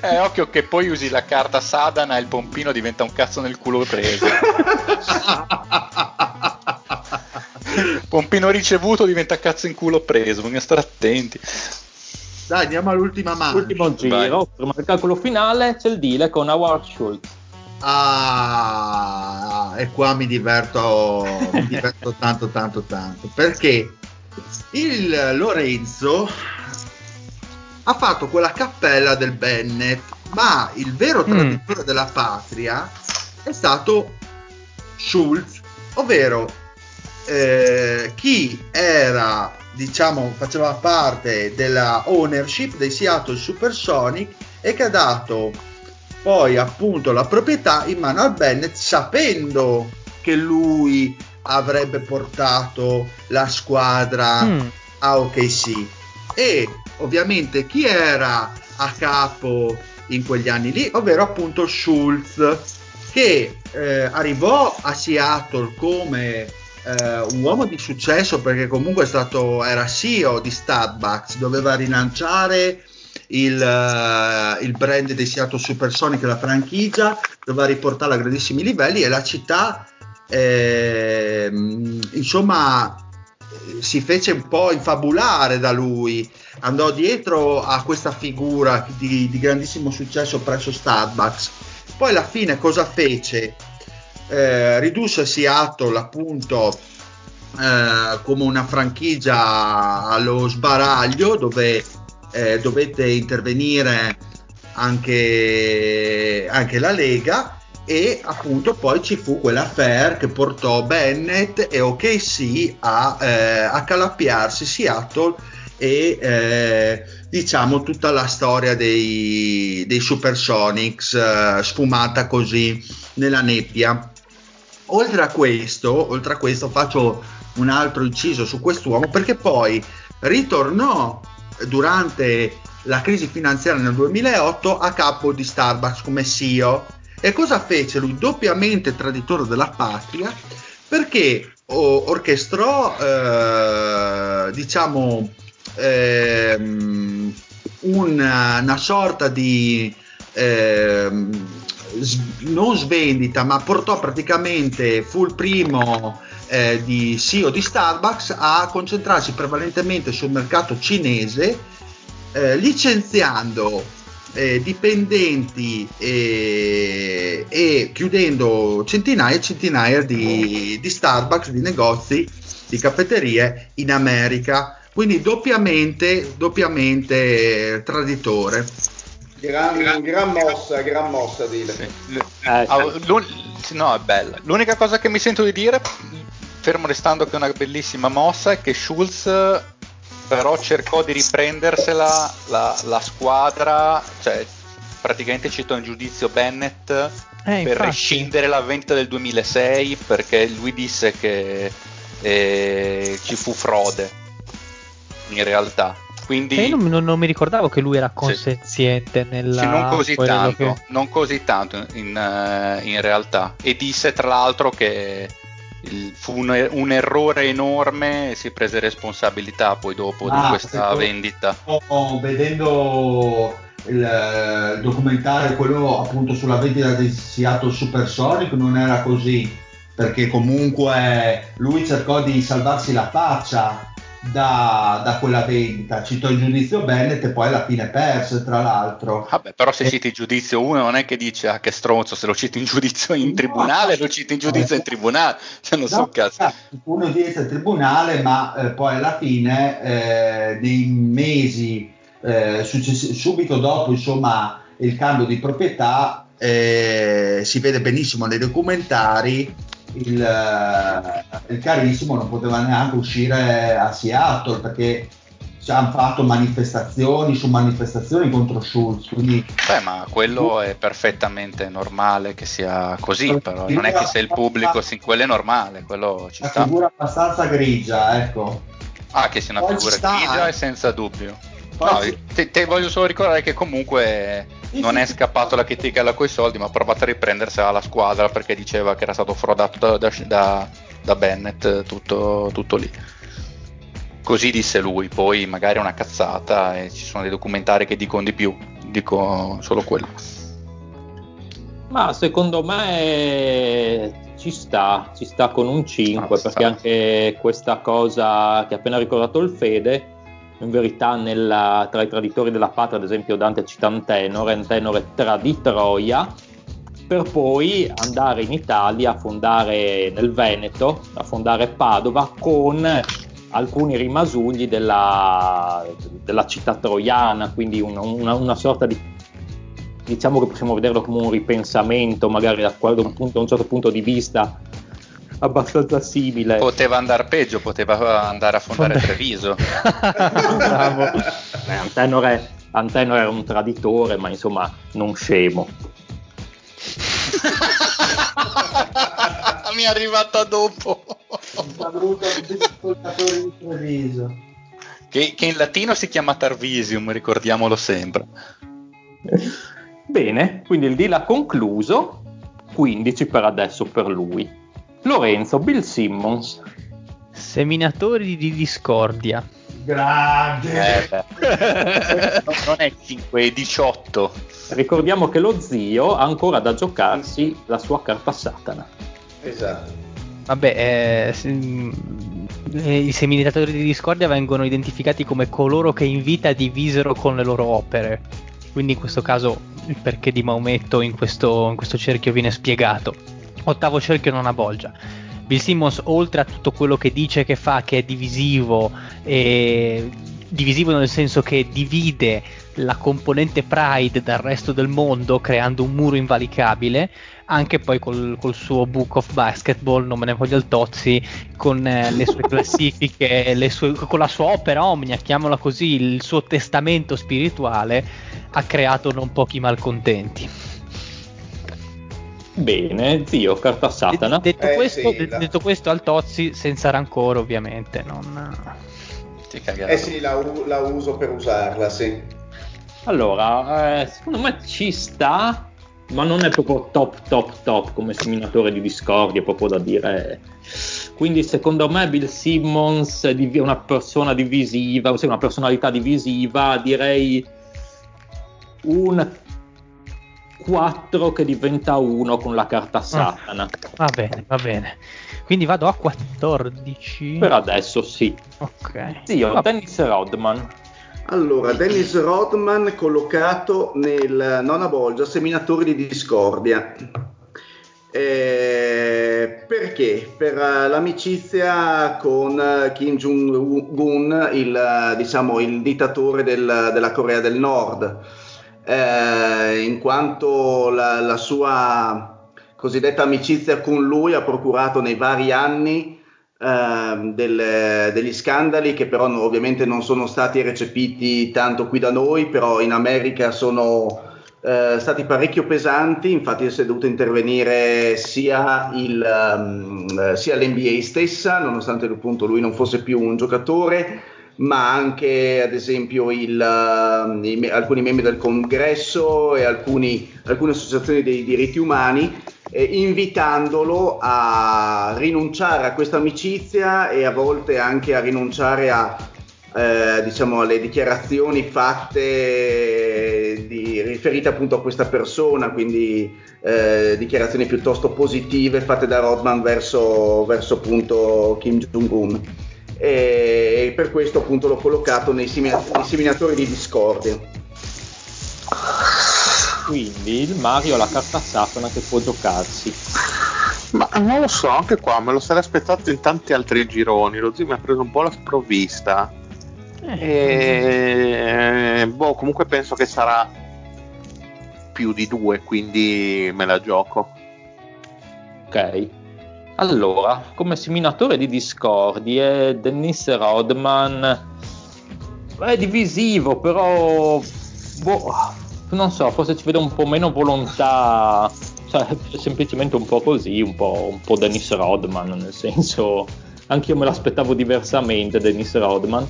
Eh, occhio che poi usi la carta Sadana e il pompino diventa un cazzo nel culo preso. Pompino ricevuto diventa cazzo in culo preso, bisogna stare attenti. Dai, andiamo all'ultima mano. Ultimo giro, prima del calcolo finale c'è il Dile con Howard Schultz. Ah, e qua mi diverto, mi diverto tanto, tanto, tanto, perché il Lorenzo ha fatto quella cappella del Bennett, ma il vero traditore mm. della patria è stato Schultz, ovvero eh, chi era... diciamo faceva parte della ownership dei Seattle Supersonic e che ha dato poi appunto la proprietà in mano al Bennett, sapendo che lui avrebbe portato la squadra mm. a O K C. E ovviamente chi era a capo in quegli anni lì, ovvero appunto Schultz, che eh, arrivò a Seattle come Uh, un uomo di successo, perché comunque è stato, era C E O di Starbucks, doveva rilanciare il, uh, il brand dei Seattle Supersonic, la franchigia, doveva riportarla a grandissimi livelli e la città eh, insomma si fece un po' infabulare da lui, andò dietro a questa figura di, di grandissimo successo presso Starbucks. Poi alla fine cosa fece? Eh, ridusse Seattle appunto eh, come una franchigia allo sbaraglio, dove eh, dovete intervenire anche, anche la Lega, e appunto poi ci fu quell'affair che portò Bennett e O K C a, eh, a accalappiarsi Seattle e eh, diciamo tutta la storia dei, dei Supersonics eh, sfumata così nella nebbia. Oltre a questo, oltre a questo faccio un altro inciso su quest'uomo, perché poi ritornò durante la crisi finanziaria nel duemilaotto a capo di Starbucks come C E O. E cosa fece lui? Doppiamente traditore della patria, perché o- orchestrò eh, diciamo Ehm, una, una sorta di ehm, s- non svendita, ma portò praticamente, fu il primo eh, di C E O di Starbucks a concentrarsi prevalentemente sul mercato cinese, eh, licenziando eh, dipendenti e, e chiudendo centinaia e centinaia di, di Starbucks, di negozi, di caffetterie in America. Quindi doppiamente, doppiamente traditore. Gran, gran, gran mossa, gran mossa, Dile. Sì. L- no, è bella. L'unica cosa che mi sento di dire, fermo restando che è una bellissima mossa, è che Schultz però cercò di riprendersela la, la squadra, cioè praticamente citò in giudizio Bennett eh, per infatti. Rescindere la vendita del duemilasei, perché lui disse che eh, ci fu frode. In realtà, quindi eh, non, non, non mi ricordavo che lui era consenziente sì. nella sì, non così tanto, che... non così tanto in, in realtà. E disse tra l'altro che il, fu un, un errore enorme e si prese responsabilità poi dopo ah, di questa vendita. Oh, vedendo il, il documentario, quello appunto sulla vendita di Seattle Supersonic, non era così, perché comunque lui cercò di salvarsi la faccia. Da, da quella vendita citò il giudizio Bennett e poi alla fine perse, tra l'altro. Vabbè, però se citi in giudizio uno non è che dice ah che stronzo, se lo citi in giudizio in tribunale lo citi in giudizio in tribunale, cioè, non no, so cazzo. Uno dice in tribunale, ma eh, poi alla fine eh, nei mesi eh, success- subito dopo insomma il cambio di proprietà eh, si vede benissimo nei documentari. Il, il carissimo non poteva neanche uscire a Seattle perché ci hanno fatto manifestazioni su manifestazioni contro Schultz. Quindi... Beh, ma quello è perfettamente normale che sia così, però non è che se il pubblico si... quello è normale, quello ci una sta. Una figura abbastanza grigia, ecco. Ah, che sia una poi figura sta, grigia eh. è senza dubbio. No, ci... te, te voglio solo ricordare che comunque... non è scappato la critica alla coi soldi, ma ha provato a riprendersela alla squadra perché diceva che era stato frodato da, da, da Bennett, tutto, tutto lì. Così disse lui, poi magari è una cazzata e ci sono dei documentari che dicono di più, dico solo quello. Ma secondo me ci sta, ci sta con un cinque, ah, perché sta. Anche questa cosa che ha appena ricordato il Fede, in verità nella, tra i traditori della patria ad esempio Dante cita un tenore, un tenore tra di Troia, per poi andare in Italia a fondare nel Veneto, a fondare Padova con alcuni rimasugli della, della città troiana, quindi una, una, una sorta di, diciamo che possiamo vederlo come un ripensamento magari da, un punto, da un certo punto di vista abbastanza simile. Poteva andare peggio, poteva andare a fondare Treviso. eh, Antenore, Antenore era un traditore, ma insomma non scemo. Mi è arrivata dopo. che, che in latino si chiama Tarvisium, ricordiamolo sempre. Bene, quindi il deal ha concluso, quindici per adesso per lui. Lorenzo, Bill Simmons, seminatori di discordia. Grande. Eh non è cinque, è diciotto. Ricordiamo che lo zio ha ancora da giocarsi la sua carta Satana. Esatto. Vabbè, eh, se, eh, i seminatori di discordia vengono identificati come coloro che in vita divisero con le loro opere. Quindi in questo caso il perché di Maometto in questo, in questo cerchio viene spiegato. Ottavo cerchio non avvolgia. Bill Simmons, oltre a tutto quello che dice che fa, che è divisivo, eh, divisivo nel senso che divide la componente Pride dal resto del mondo creando un muro invalicabile, anche poi col, col suo Book of Basketball, non me ne voglio il tozzi, con eh, le sue classifiche, le sue, con la sua opera omnia, chiamola così, il suo testamento spirituale, ha creato non pochi malcontenti. Bene, zio, carta Satana. Detto, eh, questo, sì, la... detto questo al Tozzi, senza rancore ovviamente, non... Ti cagato. Eh sì, la, u- la uso per usarla, sì. Allora, eh, secondo me ci sta... ma non è proprio top top top come seminatore di discordie, proprio da dire. Quindi secondo me Bill Simmons è una persona divisiva, ossia una personalità divisiva, direi un quattro che diventa uno con la carta Satana. Ah, va bene, va bene. Quindi vado a quattordici. Per adesso sì. Ok. Zio, va- Dennis Rodman. Allora, Dennis Rodman collocato nel nona bolgia, seminatore di discordia. Eh, perché? Per uh, l'amicizia con uh, Kim Jong-un, il, uh, diciamo, il dittatore del, della Corea del Nord, eh, in quanto la, la sua cosiddetta amicizia con lui ha procurato nei vari anni Uh, del, degli scandali che però no, ovviamente non sono stati recepiti tanto qui da noi, però in America sono uh, stati parecchio pesanti. Infatti si è dovuto intervenire sia, il, um, sia l'N B A stessa, nonostante appunto lui non fosse più un giocatore, ma anche ad esempio il, uh, i, alcuni membri del congresso e alcuni, alcune associazioni dei diritti umani, Eh, invitandolo a rinunciare a questa amicizia e a volte anche a rinunciare a, eh, diciamo, alle dichiarazioni fatte di, riferite appunto a questa persona, quindi eh, dichiarazioni piuttosto positive fatte da Rodman verso, verso appunto Kim Jong-un, e, e per questo appunto l'ho collocato nei, semina- nei seminatori di discordia. Quindi il Mario ha la carta Satana che può giocarsi. Ma non lo so, anche qua me lo sarei aspettato in tanti altri gironi. Lo zio mi ha preso un po' la sprovvista. Eh. E... boh, comunque penso che sarà più di due, quindi me la gioco. Ok. Allora, come seminatore di discordie, Dennis Rodman è divisivo, però... boh... non so, forse ci vedo un po' meno volontà, cioè semplicemente un po' così, un po', un po' Dennis Rodman, nel senso, anche io me l'aspettavo diversamente Dennis Rodman.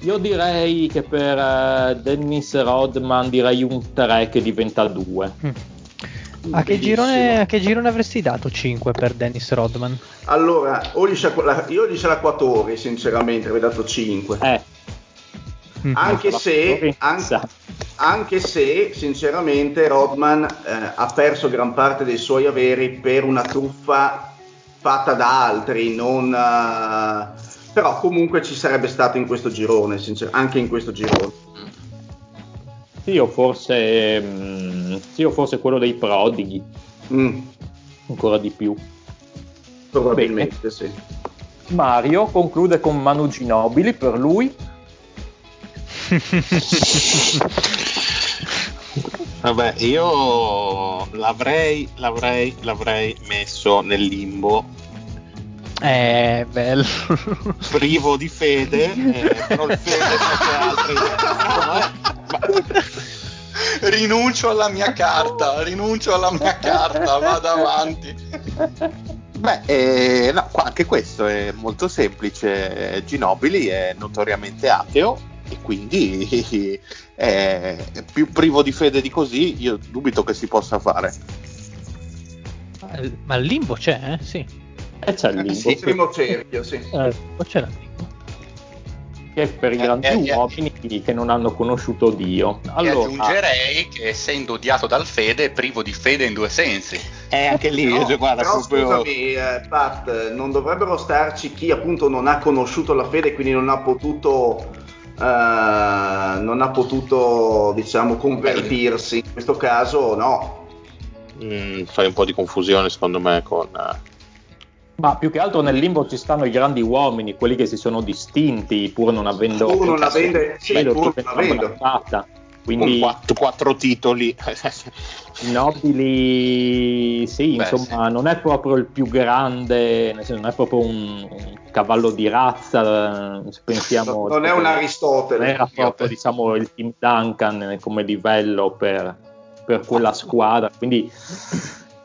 Io direi che per Dennis Rodman direi un tre che diventa due. Mm. A che, girone, a che girone avresti dato cinque per Dennis Rodman? Allora, io gli scialacquatori sinceramente avrei dato cinque. Eh. Mm-hmm. Anche se... anche... Anche se sinceramente Rodman eh, ha perso gran parte dei suoi averi per una truffa fatta da altri, non, uh, però comunque ci sarebbe stato in questo girone, sincer- anche in questo girone. Io forse, mh, io forse quello dei prodighi, mm. ancora di più. Probabilmente. Bene. Sì. Mario conclude con Manu Ginobili per lui. Vabbè, io l'avrei, l'avrei, l'avrei messo nel limbo. Eh, bello. Privo di fede, eh, però il fede altri. Rinuncio alla mia carta, rinuncio alla mia carta, vado avanti. Beh, eh, no, anche questo è molto semplice. Ginobili è notoriamente ateo. E quindi è più privo di fede di così, io dubito che si possa fare. Ma il limbo c'è, eh? Sì. E c'è il limbo. Eh sì, il primo cerchio, sì. Eh, c'è il limbo. Che è per i grandi eh, eh, uomini eh, che non hanno conosciuto Dio. Allora, aggiungerei che essendo odiato dal fede, è privo di fede in due sensi. Eh, anche lì, no, io, guarda, però proprio... scusami, eh, Pat, non dovrebbero starci chi appunto non ha conosciuto la fede, quindi non ha potuto... Uh, non ha potuto, diciamo, convertirsi. In questo caso no. Mm, fai un po' di confusione secondo me con uh, Ma più che altro nel limbo ci stanno i grandi uomini, quelli che si sono distinti pur non avendo pur non avendo sì, pur non avendo quindi quattro, quattro titoli nobili, sì. Beh, insomma sì. Non è proprio il più grande, nel senso, non è proprio un, un cavallo di razza, pensiamo. Non è un Aristotele, non era proprio, diciamo, il Tim Duncan come livello per, per quella squadra, quindi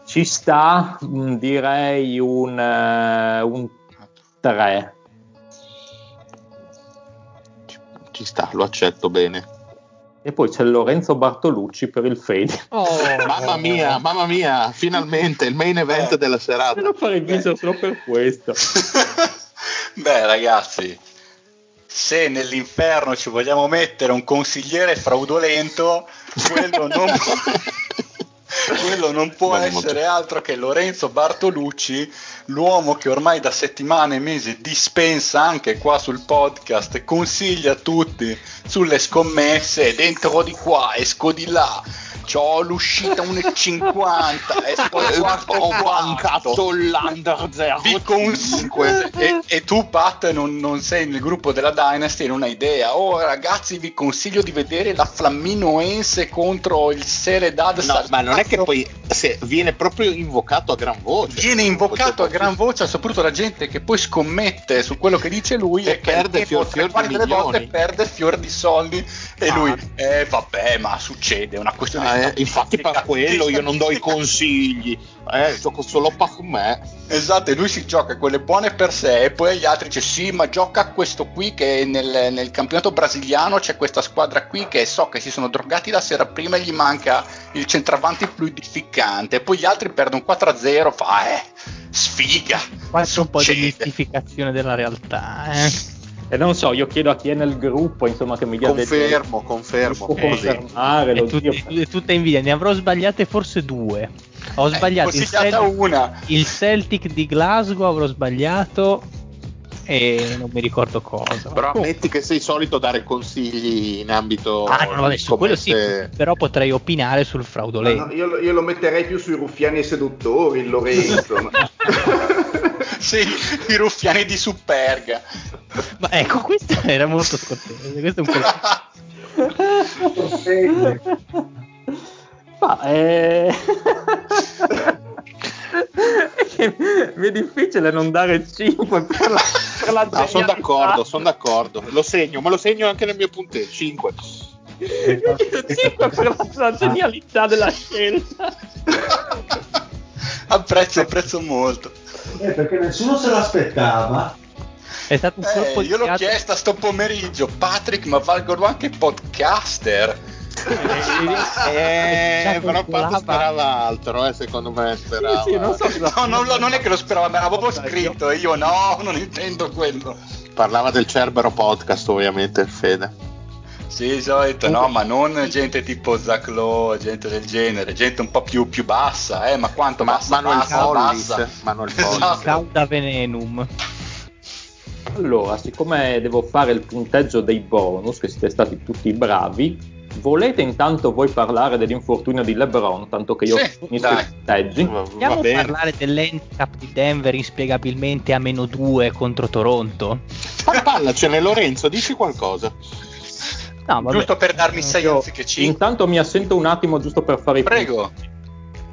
ci sta, direi un, un tre. Ci sta, lo accetto bene. E poi c'è Lorenzo Bartolucci per il fade. Oh, mamma mia, mamma mia, finalmente il main event eh, della serata. Me lo farei viso solo per questo. Beh, ragazzi, se nell'inferno ci vogliamo mettere un consigliere fraudolento, quello non può... Quello non può non essere molto. Altro che Lorenzo Bartolucci, l'uomo che ormai da settimane e mesi dispensa anche qua sul podcast, consiglia a tutti sulle scommesse, dentro di qua, esco di là, c'ho l'uscita uno e cinquanta, e poi ho bancato l'under zero virgola cinque. E, e tu, Pat, non, non sei nel gruppo della Dynasty, non hai idea. Oh, ragazzi, vi consiglio di vedere la Flamminoense contro il Seredad. No, Sal- ma non è che poi se viene proprio invocato a gran voce. Viene invocato a gran voce, soprattutto la gente che poi scommette su quello che dice lui e, e perde fior, fior di milioni, perde fior di soldi e ah. lui eh vabbè, ma succede, è una questione ah, eh, infatti per quello io non do i consigli, eh, gioco solo per me. Esatto, e lui si gioca quelle buone per sé e poi agli altri dice sì, ma gioca questo qui che nel, nel campionato brasiliano c'è questa squadra qui che so che si sono drogati la sera prima e gli manca il centravanti fluidificante, poi gli altri perdono quattro a zero, fa eh, sfiga. Qua c'è un po' di mistificazione della realtà, eh. E non so, io chiedo a chi è nel gruppo, insomma, che mi dia confermo, del... confermo, confermare. E tutte, dio... tutta invidia, ne avrò sbagliate forse due. Ho sbagliato eh, il, Celt- una. il Celtic di Glasgow, avrò sbagliato e non mi ricordo cosa. Però oh. ammetti che sei solito dare consigli in ambito. Ah no, adesso quello sì, però potrei opinare sul fraudolento. No, no, io, io lo metterei più sui ruffiani e seduttori, il Lorenzo. Sì, i ruffiani di Superga. Ma ecco, questo era molto scortese. Questo è un po'. Ma è... mi è difficile non dare cinque per la, per la no, sono d'accordo, sono d'accordo. Lo segno, ma lo segno anche nel mio punteggio. cinque. cinque per la genialità della scelta. Apprezzo, apprezzo molto. Eh, perché nessuno se l'aspettava. È stato un eh, io l'ho chiesta sto pomeriggio, Patrick, ma valgono anche podcaster? Eh, eh però Pat sperava altro, eh, secondo me sperava. Sì, sì, non, so no, non, non è che lo sperava, me l'avevo scritto e io no, non intendo quello. Parlava del Cerbero Podcast, ovviamente, Fede. Sì, solito, no, ma non gente tipo Zaclò, gente del genere, gente un po' più, più bassa, eh, ma quanto ma, bassa, Manuel bassa, Follis, bassa. Manuel Follis. Esatto. Cauda Venenum. Allora, siccome devo fare il punteggio dei bonus, che siete stati tutti bravi, volete intanto voi parlare dell'infortunio di LeBron, tanto che io sì, finisco i punteggi? Vogliamo parlare dell'handicap di Denver inspiegabilmente a meno due contro Toronto? Ma parlacene, Lorenzo, dici qualcosa. No, giusto per darmi sei anziché cinque. Intanto mi assento un attimo giusto per fare i prego punti.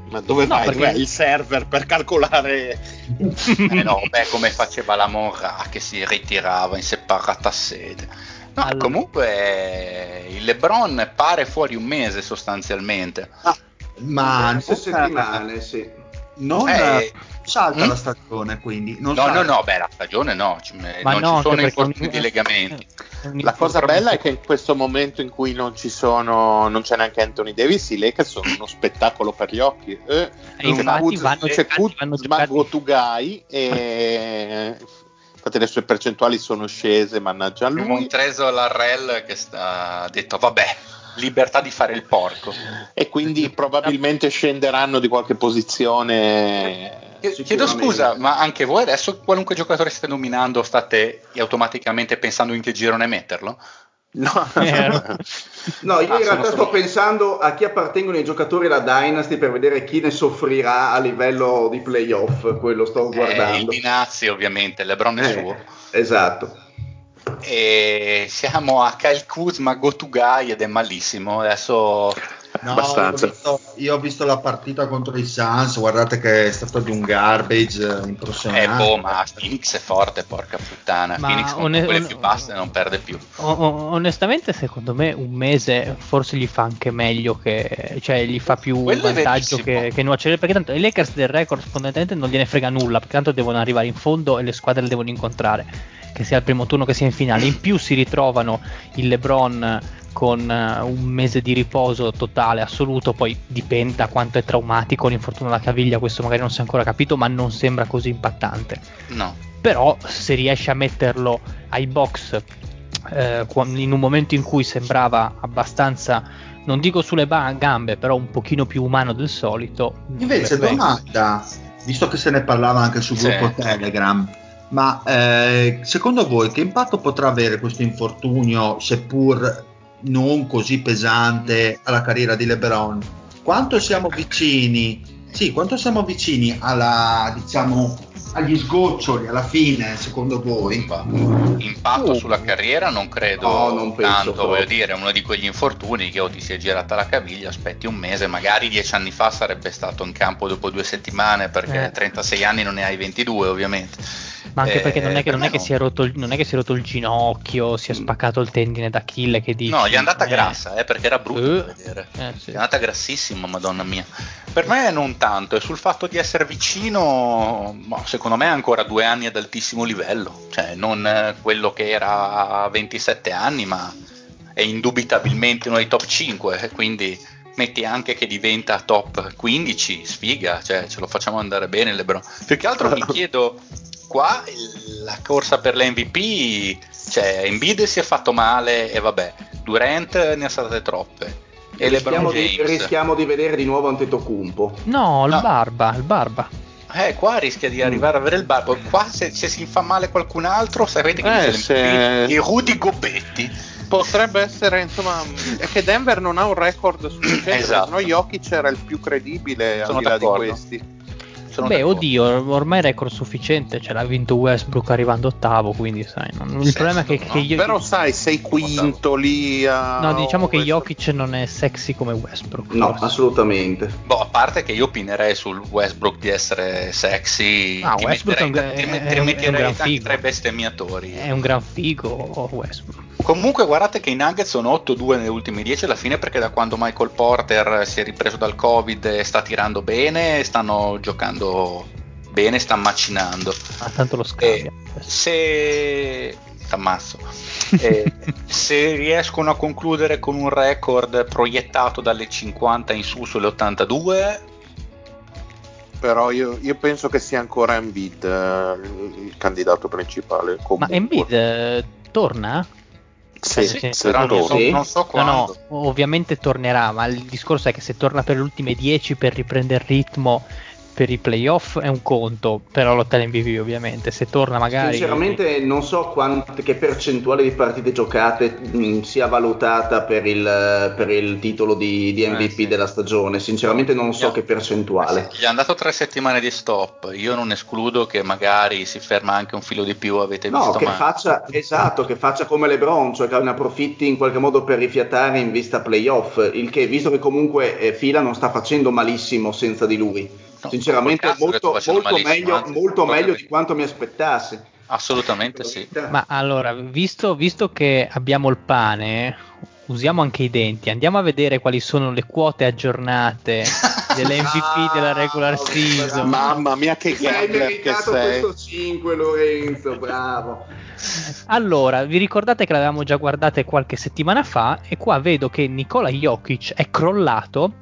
Ma dove no, vai? Il server per calcolare. Eh no, beh, come faceva la Monra che si ritirava in separata sede. No, allora. Comunque il LeBron pare fuori un mese sostanzialmente. Ah, ma non settimane, sì. Non eh, salta mh? la stagione, quindi non no salta. no no beh la stagione no ci, ma non no, ci sono infortuni di legamenti. La cosa bella è che in questo momento in cui non ci sono non c'è neanche Anthony Davis, i Lakers sono uno spettacolo per gli occhi, eh, e infatti vanno, c'è Kuzma, Gutugai e infatti le sue percentuali sono scese, mannaggia a lui. Montreso Larrell che sta ha detto vabbè, libertà di fare il porco, e quindi probabilmente scenderanno di qualche posizione. Chiedo scusa, ma anche voi adesso qualunque giocatore state nominando state automaticamente pensando in che girone metterlo? No, no, io ah, in realtà sto pensando a chi appartengono i giocatori alla Dynasty per vedere chi ne soffrirà a livello di playoff. Quello sto guardando. Eh, il Dinazzi, ovviamente, LeBron è eh, suo. Esatto. E siamo a Kyle Kuzma, Gotugai, ed è malissimo. Adesso no, io ho, visto, io ho visto la partita contro i Suns. Guardate che è stato di un garbage impressionante. Eh boh, ma Phoenix è forte, porca puttana. Ma Phoenix one- con quelle on- più basse non perde più. On- onestamente, secondo me un mese forse gli fa anche meglio, che cioè gli fa più Quello vantaggio che, che nuocere, perché tanto i Lakers del record fondamentalmente non gliene frega nulla, perché tanto devono arrivare in fondo e le squadre le devono incontrare, che sia al primo turno che sia in finale. In più si ritrovano il LeBron con un mese di riposo totale assoluto, poi dipende da quanto è traumatico l'infortunio alla caviglia, questo magari non si è ancora capito, ma non sembra così impattante. No. Però se riesce a metterlo ai box eh, in un momento in cui sembrava abbastanza, non dico sulle ba- gambe, però un pochino più umano del solito. Invece domanda, visto che se ne parlava anche sul sì. gruppo Telegram, ma eh, secondo voi che impatto potrà avere questo infortunio, seppur non così pesante, alla carriera di LeBron? Quanto siamo vicini? Sì, quanto siamo vicini alla, diciamo, agli sgoccioli alla fine, secondo voi? Impatto oh. sulla carriera non credo, no, non tanto penso, voglio dire, uno di quegli infortuni che o ti si è girata la caviglia, aspetti un mese, magari dieci anni fa sarebbe stato in campo dopo due settimane, perché eh. trentasei anni non ne hai ventidue, ovviamente. Ma anche eh, perché non è che, non è che si è rotto il, non è che si è rotto il ginocchio, si è spaccato il tendine d'Achille, che dici? No, gli è andata eh. grassa, eh, perché era brutto uh. da vedere. Eh, sì. Gli è andata grassissima, madonna mia. Per me non tanto, e sul fatto di essere vicino, boh, secondo me ancora due anni ad altissimo livello, cioè non quello che era a ventisette anni, ma è indubitabilmente uno dei top cinque, quindi metti anche che diventa top quindici, sfiga, cioè ce lo facciamo andare bene LeBron. Più che altro mi chiedo qua la corsa per l'M V P, cioè Embiid si è fatto male e vabbè, Durant ne ha saltate troppe, e rischiamo, LeBron James. Di, rischiamo di vedere di nuovo Antetokounmpo. No, il no. Barba, il Barba. Eh, qua rischia di arrivare a avere il Barba. Qua se, se si fa male qualcun altro, sapete che eh, se... i Rudy Gobetti. Potrebbe essere, insomma, è che Denver non ha un record sufficiente, esatto. No, Jokic era il più credibile. Sono al di là d'accordo. Di questi. Sono Beh, d'accordo. Oddio, ormai record sufficiente, ce l'ha vinto Westbrook arrivando ottavo, quindi sai, non... il Sesto, problema è che, no? che io... però sai, sei quinto lì a... No, diciamo che Jokic non è sexy come Westbrook. No, forse. Assolutamente. Boh, a parte che io opinerei sul Westbrook di essere sexy. Ah, ti Westbrook metterei, è un, ti, è, ti metterei è un gran figo. Tre bestemmiatori. È un gran figo Westbrook. Comunque guardate che i Nuggets sono otto due nelle ultime dieci alla fine, perché da quando Michael Porter si è ripreso dal Covid sta tirando bene, stanno giocando bene, stanno macinando. Ah, tanto lo scambia. E se... t'ammazzo. E se riescono a concludere con un record proiettato dalle cinquanta in su sulle ottantadue... Però io, io penso che sia ancora Embiid eh, il candidato principale. Comunque. Ma Embiid eh, torna? Sì, sì, sì, però non so, sì. non so quando. No, no, ovviamente tornerà, ma il discorso è che se torna per le ultime dieci per riprendere il ritmo per i playoff è un conto, però lotta all'M V P ovviamente, se torna magari... Sinceramente non so quant- che percentuale di partite giocate mh, sia valutata per il, per il titolo di, di M V P eh, sì. della stagione, sinceramente non so yeah. che percentuale. Gli è andato tre settimane di stop, io non escludo che magari si ferma anche un filo di più, avete no, visto che male. Faccia, esatto, che faccia come LeBron, cioè che ne approfitti in qualche modo per rifiatare in vista playoff, il che visto che comunque eh, Fila non sta facendo malissimo senza di lui. No, sinceramente molto, molto meglio, molto meglio di quanto mi aspettassi, assolutamente sì. Ma allora, visto, visto che abbiamo il pane, usiamo anche i denti, andiamo a vedere quali sono le quote aggiornate dell'M V P della regular season. Mamma mia, che hai meritato questo cinque, Lorenzo, bravo. Allora, vi ricordate che l'avevamo già guardate qualche settimana fa, e qua vedo che Nikola Jokic è crollato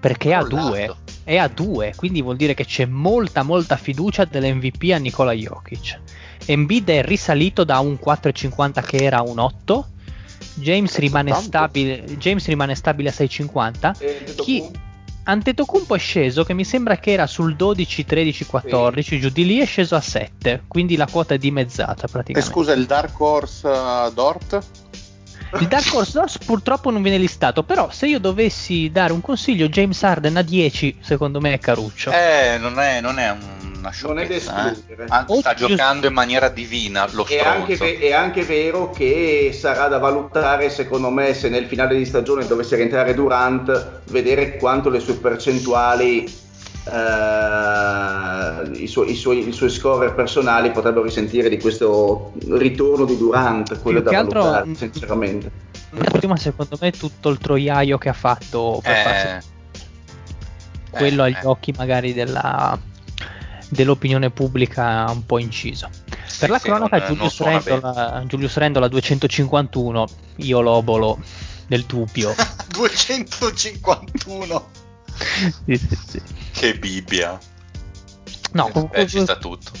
perché ha due. È a due, quindi vuol dire che c'è molta molta fiducia dell'M V P a Nikola Jokic. Embiid è risalito da un quattro virgola cinquanta che era un otto. James rimane stabile, James rimane stabile a sei virgola cinquanta. Chi Antetokounmpo è sceso, che mi sembra che era sul dodici, tredici, quattordici, sì. giù di lì, è sceso a sette, quindi la quota è dimezzata praticamente. E scusa, il Dark Horse uh, Dort? Il Dark Horse Horse purtroppo non viene listato, però se io dovessi dare un consiglio, James Harden a dieci secondo me è caruccio. Eh, non è, non è una sciocchezza, eh. Anzi, sta giusto... giocando in maniera divina lo stronzo. È anche, ve- è anche vero che sarà da valutare, secondo me, se nel finale di stagione dovesse rientrare Durant, vedere quanto le sue percentuali, Uh, i, su- i, su- i suoi scorer personali potrebbero risentire di questo ritorno di Durant, quello da valutare altro, sinceramente. Prima secondo me tutto il troiaio che ha fatto per eh, farsi... quello eh, agli eh. occhi magari della dell'opinione pubblica un po' inciso. Sì, per la sì, cronaca non, Julius, non Rendola, Julius Rendola duecentocinquantuno, io l'obolo del dubbio. duecentocinquantuno Sì, sì, sì. Che Bibbia, no, con, eh, ci sta tutto.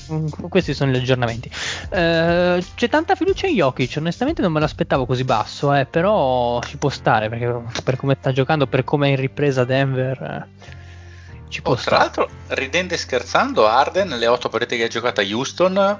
Questi sono gli aggiornamenti. Eh, c'è tanta fiducia in Jokic. Onestamente, non me l'aspettavo così basso, eh, però ci può stare perché per come sta giocando, per come è in ripresa Denver. Eh, ci può oh, stare. Tra l'altro, ridendo e scherzando, Harden le otto partite che ha giocato a Houston,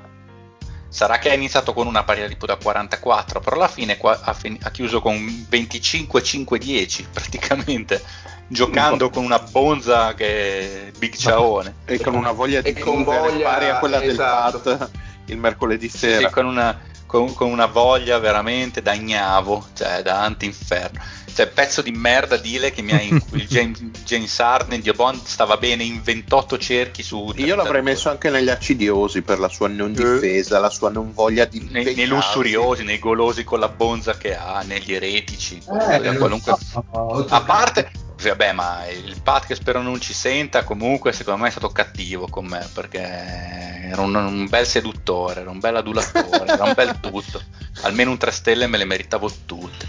sarà che ha iniziato con una partita tipo da quarantaquattro, però alla fine qua, ha, fin- ha chiuso con venticinque cinque dieci praticamente. Giocando con una bonza che big ciaone e con una voglia di convincere pari a quella esatto. del Pat il mercoledì sera, sì, con, una, con, con una voglia veramente da ignavo, cioè da anti-inferno, cioè pezzo di merda, dile che mi hai il James, James Harden Dio Bond stava bene in ventotto cerchi su trenta. Io l'avrei messo anche negli accidiosi per la sua non difesa, la sua non voglia di nei, nei lussuriosi, nei golosi con la bonza che ha, negli eretici, eh, qualunque... a parte vabbè, ma il Pat, che spero non ci senta, comunque secondo me è stato cattivo con me perché era un, un bel seduttore, era un bel adulatore, era un bel tutto. Almeno un tre stelle me le meritavo tutte.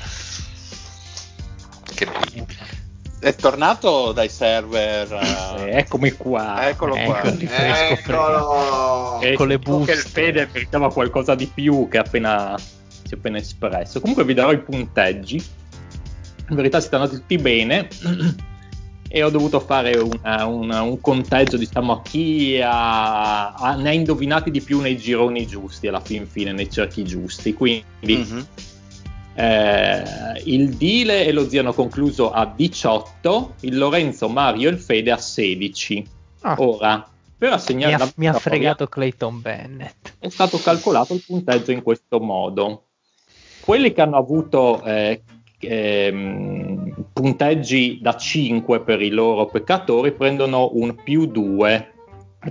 Che bibbia. È tornato dai server, uh... eh, eccomi qua, eccolo qua, eccolo, eccolo. Con le buste. Che il Fede meritava qualcosa di più che appena si è appena espresso. Comunque vi darò i punteggi. In verità si stanno tutti bene e ho dovuto fare una, una, un conteggio, diciamo, a chi ha, ha, ne ha indovinati di più nei gironi giusti, alla fin fine, nei cerchi giusti. Quindi mm-hmm. eh, il Dile e lo Zio hanno concluso a diciotto, il Lorenzo, Mario e il Fede a sedici. Ah. Ora, per assegnare mi ha, mi ha fregato Clayton Bennett. È stato calcolato il punteggio in questo modo. Quelli che hanno avuto... Eh, Ehm, punteggi da cinque per i loro peccatori prendono un più due,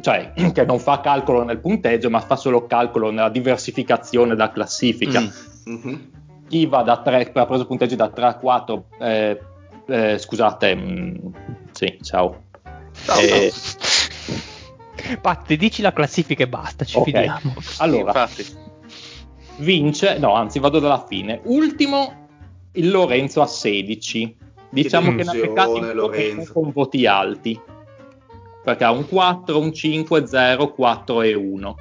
cioè che non fa calcolo nel punteggio ma fa solo calcolo nella diversificazione da classifica. Mm. Mm-hmm. Chi va da tre, ha preso punteggi da tre a quattro, eh, eh, scusate mh, sì ciao, ciao, eh, ciao. Patti, dici la classifica e basta, ci okay. fidiamo. Allora infatti. vince no anzi vado dalla fine, ultimo il Lorenzo a sedici, diciamo che, che ne ha peccati un po' con voti alti, perché ha un quattro, un cinque, zero, quattro e uno.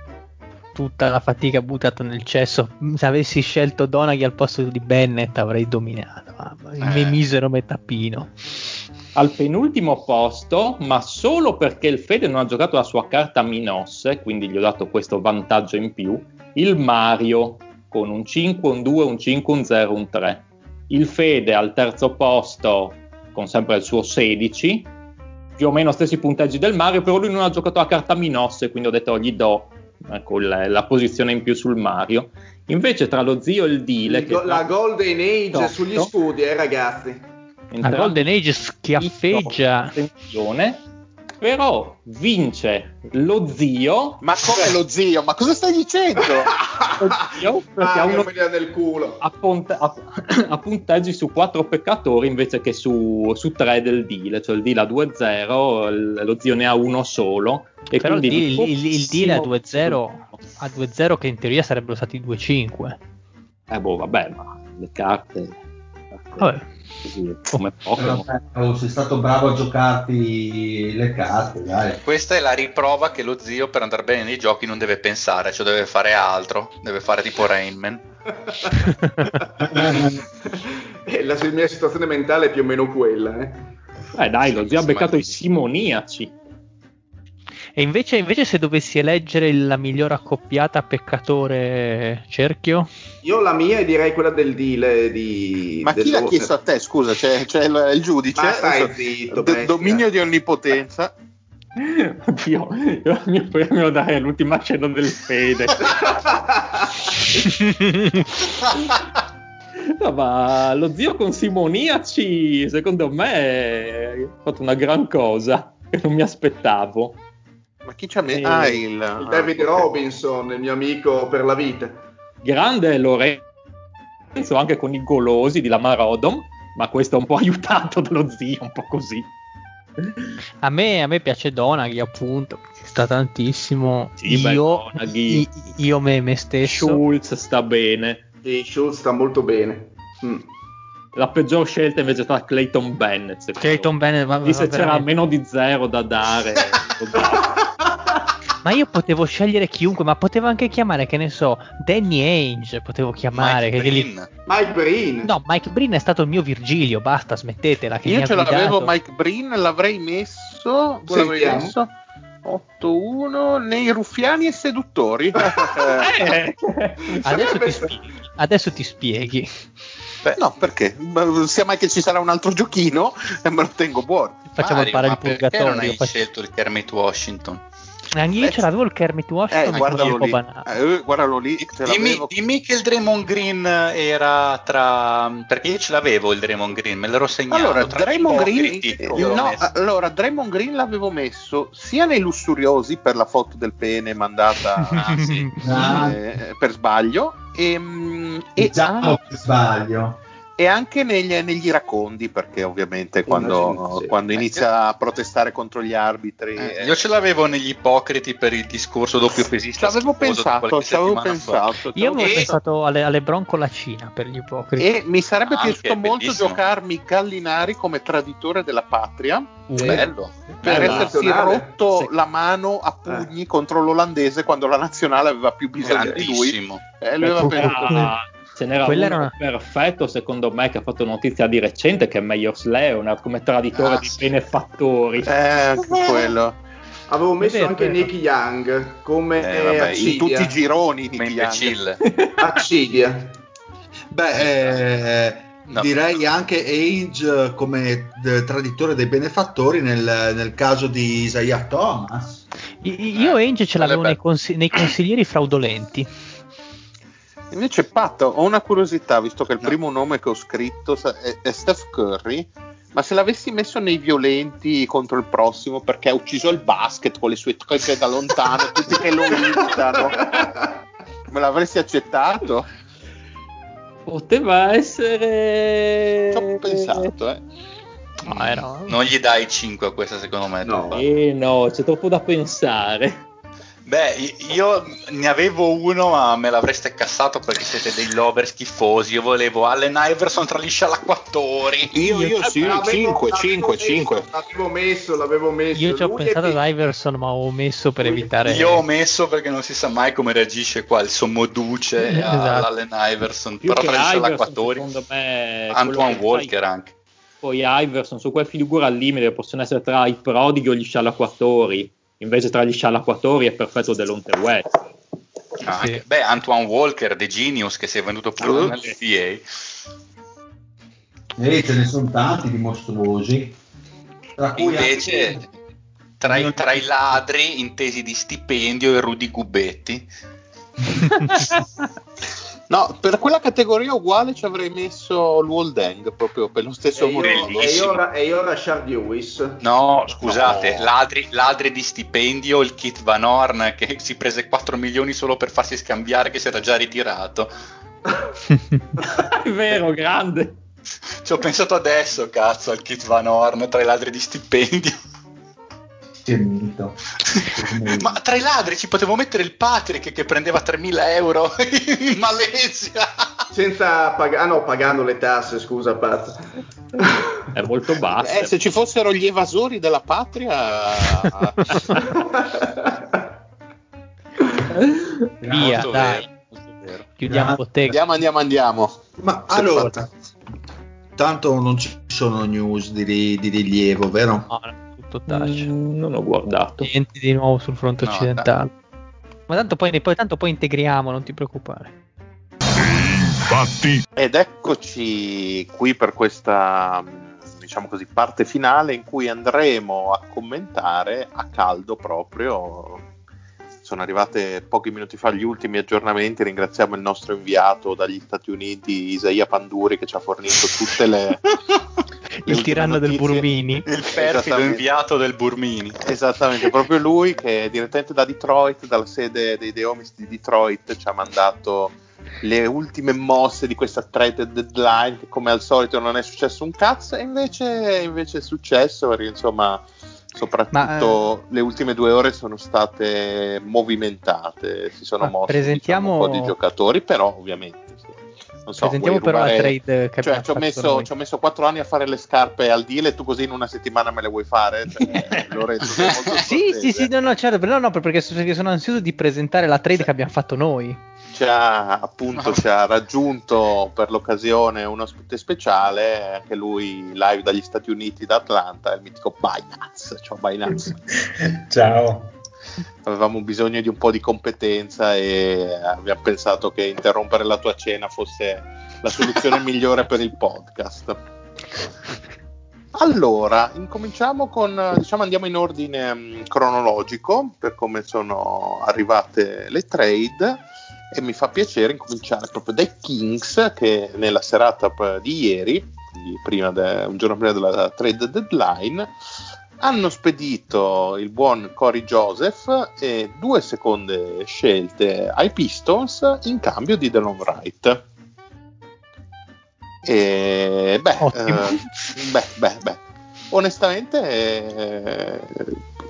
Tutta la fatica buttata nel cesso. Se avessi scelto Donaghy al posto di Bennett avrei dominato, il eh. mio misero metappino. Al penultimo posto, ma solo perché il Fede non ha giocato la sua carta Minosse, quindi gli ho dato questo vantaggio in più, il Mario con un cinque, un due, un cinque, un zero, un tre. Il Fede al terzo posto con sempre il suo sedici, più o meno stessi punteggi del Mario, però lui non ha giocato a carta Minosse, quindi ho detto oh, gli do ecco, la, la posizione in più sul Mario. Invece tra lo Zio e il Dile il che go- la Golden Age totto, sugli scudi, eh ragazzi, la Golden Age schiaffeggia, attenzione, però vince lo Zio. Ma come lo Zio? Ma cosa stai dicendo? Lo Zio perché ah, ha uno del culo. A, ponte, a, a punteggi su quattro peccatori invece che su, su tre del Dile, cioè il Dile ha due zero, lo Zio ne ha uno solo e però quindi il, il, il Dile ha due zero, a due zero che in teoria sarebbero stati due cinque. Eh boh vabbè, ma le carte, le carte. Vabbè. Come poco, eh, sei stato bravo a giocarti le carte, dai. Questa è la riprova che lo Zio per andare bene nei giochi non deve pensare, cioè deve fare altro, deve fare tipo Rain Man. La mia situazione mentale è più o meno quella, eh, eh dai, lo Zio ha beccato i simoniaci. E invece, invece se dovessi eleggere la miglior accoppiata peccatore-cerchio? Io la mia direi quella del deal di... Ma del chi l'ha chiesto a te, scusa? C'è, c'è il, il giudice? Ma stai zitto, d- dominio di onnipotenza. Oddio, io il mio premio dai all'ultima cena del fede. No, ma lo zio con Simoniaci secondo me ha fatto una gran cosa che non mi aspettavo. Ma chi c'ha me? Ah, il, il David ah, Robinson, il mio amico per la vita. Grande Lorenzo, anche con i golosi di Lamar Odom, ma questo è un po' aiutato dallo zio, un po' così. A me, a me piace Donaghy, appunto, ci sta tantissimo. Sì, io, i, io me, me stesso. Schultz sta bene. Sì, Schultz sta molto bene. Mm. La peggior scelta invece è stata Clayton Bennett. Clayton Bennett, ma, ma, se veramente... c'era meno di zero da dare. Ma io potevo scegliere chiunque, ma potevo anche chiamare, che ne so, Danny Ainge, potevo chiamare Mike, che Breen. Li... Mike Breen. No, Mike Breen è stato il mio Virgilio, basta, smettetela. Che io ce l'avevo Mike Breen, l'avrei messo, tu l'avrei messo otto uno nei ruffiani e seduttori. eh, adesso, ti spieghi, adesso ti spieghi. Beh, no, perché? Sia mai che ci sarà un altro giochino e me lo tengo buono. Facciamo Mario, il parapurgatorio. Perché non hai faccio... scelto il Kermit Washington? Anche io eh, ce l'avevo il Kermit Washington, eh, guardalo, lì. Eh, guardalo lì, dimmi, dimmi che il Draymond Green era tra, perché io ce l'avevo il Draymond Green, me l'ero segnato. Allora Draymond Green, no, allora Draymond Green l'avevo messo sia nei lussuriosi per la foto del pene mandata ah, sì. eh, per sbaglio e, e già ah, per sbaglio e anche negli, negli racconti, perché ovviamente quando, sì, quando inizia a protestare contro gli arbitri eh, eh. Io ce l'avevo negli ipocriti per il discorso doppiopesista, ci avevo pensato, ci avevo pensato io avevo pensato alle, alle broncolacina per gli ipocriti, e mi sarebbe ah, piaciuto molto giocarmi Gallinari come traditore della patria, sì. Bello, per bello. Essersi rotto sì. la mano a pugni eh. contro l'olandese quando la nazionale aveva più bisogno di lui, eh, lui aveva pensato. Ce n'era Quella uno era... perfetto, secondo me, che ha fatto notizia di recente, che è Myers Leonard come traditore ah, di benefattori. Eh, quello. Avevo messo vero, anche Nick Young come eh, vabbè, in tutti i gironi di Young. Accidia. Beh, eh, no, direi no. anche Age come traditore dei benefattori nel, nel caso di Isaiah Thomas. I, io eh, Age ce l'avevo nei, consi- nei consiglieri fraudolenti. Invece Pat, ho una curiosità, visto che il no. primo nome che ho scritto è, è Steph Curry, ma se l'avessi messo nei violenti contro il prossimo perché ha ucciso il basket con le sue tocche da lontano, tutti che lo imitano, me l'avresti accettato? Poteva essere... Ci ho pensato, eh. No, eh no. Non gli dai cinque a questa, secondo me. No. Eh no, c'è troppo da pensare. Beh, io ne avevo uno, ma me l'avreste cassato perché siete dei lover schifosi. Io volevo Allen Iverson tra gli scialacquatori. Io, io, io sì, cinque, cinque, cinque. L'avevo messo, l'avevo messo. Io ci ho pensato ad Iverson, ma ho messo per evitare. Io ho messo perché non si sa mai come reagisce qua il sommoduce esatto. all'Allen Iverson. Più però tra gli scialacquatori, secondo me, Antoine Walker fai... anche. Poi Iverson, su quella figura al limite possono essere tra i prodighi o gli scialacquatori. Invece tra gli scialacquatori è perfetto Delonte West. Ah, sì. Beh, Antoine Walker, The Genius, che si è venduto pure in L F A. E ce ne sono tanti di mostruosi. Tra cui invece anche... tra, i, tra i ladri intesi di stipendio e Rudy Gubetti. No, per quella categoria uguale ci avrei messo Luol Deng, proprio per lo stesso motivo. E io ora e Rashard Lewis. No, scusate, no. Ladri, ladri di stipendio, il Kit Van Horn che si prese quattro milioni solo per farsi scambiare, che si era già ritirato. È vero, grande. Ci ho pensato adesso, cazzo, al Kit Van Horn tra i ladri di stipendio. C'è mito. C'è mito. Ma tra i ladri ci potevo mettere il Patrick che prendeva tremila euro in Malesia senza pag- ah no, pagando le tasse, scusa Pat. È molto basso. Eh, se ci fossero gli evasori della patria via no, dai vero. Chiudiamo no. te. Andiamo andiamo andiamo. Ma se allora t- tanto non ci sono news di, di rilievo, vero? No, no. fatto touch. Mm, non ho guardato. Niente di nuovo sul fronte no, occidentale. Dai. Ma tanto poi, poi, tanto poi integriamo, non ti preoccupare. Infatti. Ed eccoci qui per questa, diciamo così, parte finale in cui andremo a commentare a caldo proprio. Sono arrivate pochi minuti fa gli ultimi aggiornamenti, ringraziamo il nostro inviato dagli Stati Uniti, Isaiah Panduri, che ci ha fornito tutte le... le il tiranno notizie. Del Burmini. Il perfido inviato del Burmini. Esattamente, proprio lui che direttamente da Detroit, dalla sede dei The Homies di Detroit, ci ha mandato le ultime mosse di questa trade deadline, che come al solito non è successo un cazzo, e invece, invece è successo, perché insomma... Soprattutto ma, eh, le ultime due ore sono state movimentate, si sono mossi presentiamo... diciamo, un po' di giocatori, però ovviamente sì. Non so, presentiamo però la trade che cioè, ci ho messo, ci ho messo quattro anni a fare le scarpe al deal e tu così in una settimana me le vuoi fare? Cioè, Lorenzo, sei molto sì, sì, sì, no, no, certo, no, no, perché sono ansioso di presentare la trade sì. che abbiamo fatto noi. Ci ha, appunto, ci ha raggiunto per l'occasione un ospite speciale, anche lui live dagli Stati Uniti, da Atlanta, il mitico Binance. Ciao Binance. Ciao. Avevamo bisogno di un po' di competenza e abbiamo pensato che interrompere la tua cena fosse la soluzione migliore per il podcast. Allora, incominciamo con, diciamo, andiamo in ordine mh, cronologico per come sono arrivate le trade. E mi fa piacere incominciare proprio dai Kings, che nella serata di ieri, prima de, un giorno prima della trade deadline, hanno spedito il buon Corey Joseph e due seconde scelte ai Pistons in cambio di Delon Wright. E beh, eh, beh, beh, beh, onestamente eh,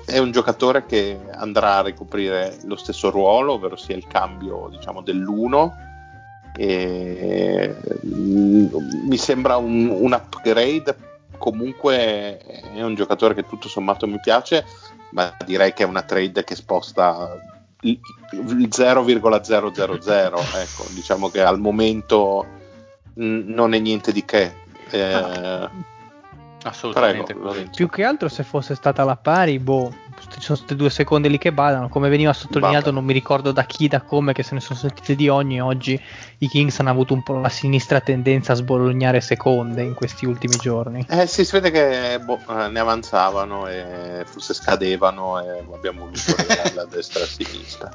è un giocatore che andrà a ricoprire lo stesso ruolo, ovvero sia il cambio, diciamo, dell'uno, e mi sembra un, un upgrade. Comunque è un giocatore che tutto sommato mi piace, ma direi che è una trade che sposta il zero virgola zero zero zero, ecco, diciamo che al momento n- non è niente di che. eh, Assolutamente. Prego, più che altro se fosse stata alla pari, boh, ci sono queste due seconde lì che badano, come veniva sottolineato. Vabbè. Non mi ricordo da chi, da come, che se ne sono sentite di ogni. Oggi i Kings hanno avuto un po' la sinistra tendenza a sbolognare seconde in questi ultimi giorni. Eh sì, si vede che boh, ne avanzavano e forse scadevano e abbiamo voluto regalare a destra e a sinistra.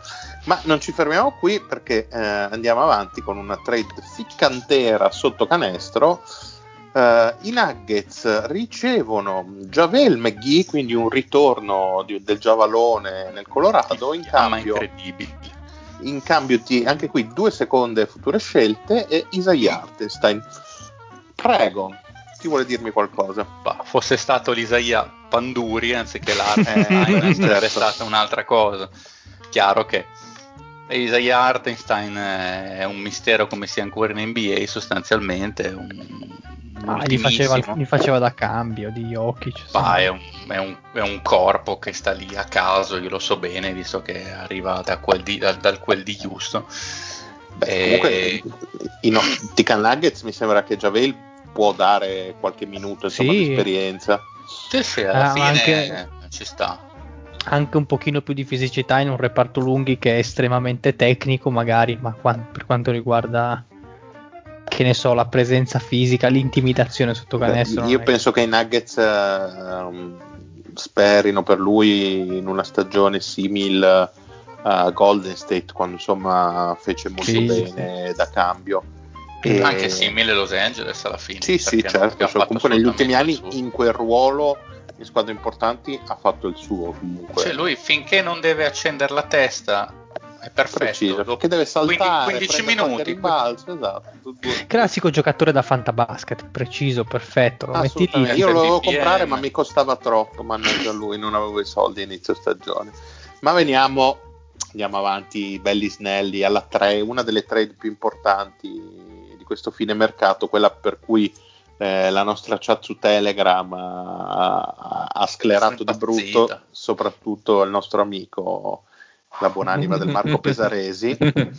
Ma non ci fermiamo qui, perché eh, andiamo avanti con una trade ficcantera sotto canestro. Uh, i Nuggets ricevono Javale McGee, quindi un ritorno di, del giavalone nel Colorado, in cambio, in cambio di anche qui due seconde future scelte e Isaiah Hartenstein. Prego, ti vuole dirmi qualcosa? Bah, fosse stato l'Isaiah Panduri anziché l'Hartenstein sarebbe stata un'altra cosa. Chiaro che Isaiah Hartenstein è un mistero come sia ancora in N B A, sostanzialmente un Ah, gli, faceva, gli faceva da cambio di Jokic. Bah, è, un, è, un, è un corpo che sta lì a caso, io lo so bene, visto che arriva da quel di, da, da quel di Houston. Beh, e... comunque i Tican Nuggets mi sembra che Javale può dare qualche minuto, insomma, sì, di esperienza. Sì, sì, alla ah, fine anche... ci sta. Anche un pochino più di fisicità in un reparto lunghi che è estremamente tecnico, magari, ma per quanto riguarda, che ne so, la presenza fisica, l'intimidazione sotto canestro. Io penso è... che i Nuggets uh, sperino per lui in una stagione simile a uh, Golden State, quando insomma fece molto sì, bene sì. da cambio. E... anche simile a Los Angeles alla fine. Sì, sì, certo. Cioè, comunque negli ultimi anni in quel ruolo, in squadre importanti, ha fatto il suo. Comunque. Cioè lui finché non deve accendere la testa... è perfetto, dopo, che deve saltare quindici minuti ribalzo, esatto. Classico giocatore da fantabasket, preciso, perfetto, lo metti lì. Io lo dovevo comprare ma mi costava troppo, mannaggia lui, non avevo i soldi inizio stagione. Ma veniamo, andiamo avanti belli snelli alla tre, una delle trade più importanti di questo fine mercato, quella per cui eh, la nostra chat su Telegram ha, ha sclerato di brutto soprattutto il nostro amico, la buonanima del Marco Pesaresi, che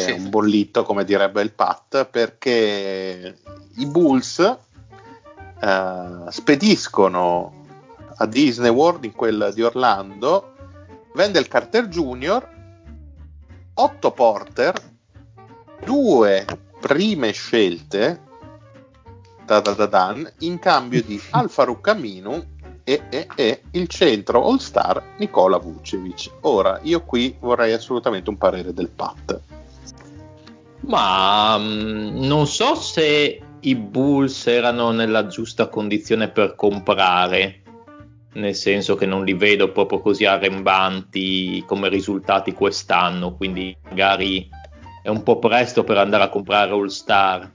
sì, è un bollito come direbbe il Pat, perché i Bulls eh, spediscono a Disney World, in quella di Orlando, Wendell Carter Junior, Otto Porter, due prime scelte da da da dan, in cambio di Al Farouk Aminu e, e, e il centro All Star Nikola Vucevic. Ora io qui vorrei assolutamente un parere del Pat. Ma mh, non so se i Bulls erano nella giusta condizione per comprare, nel senso che non li vedo proprio così arrembanti come risultati quest'anno, quindi magari è un po' presto per andare a comprare All Star.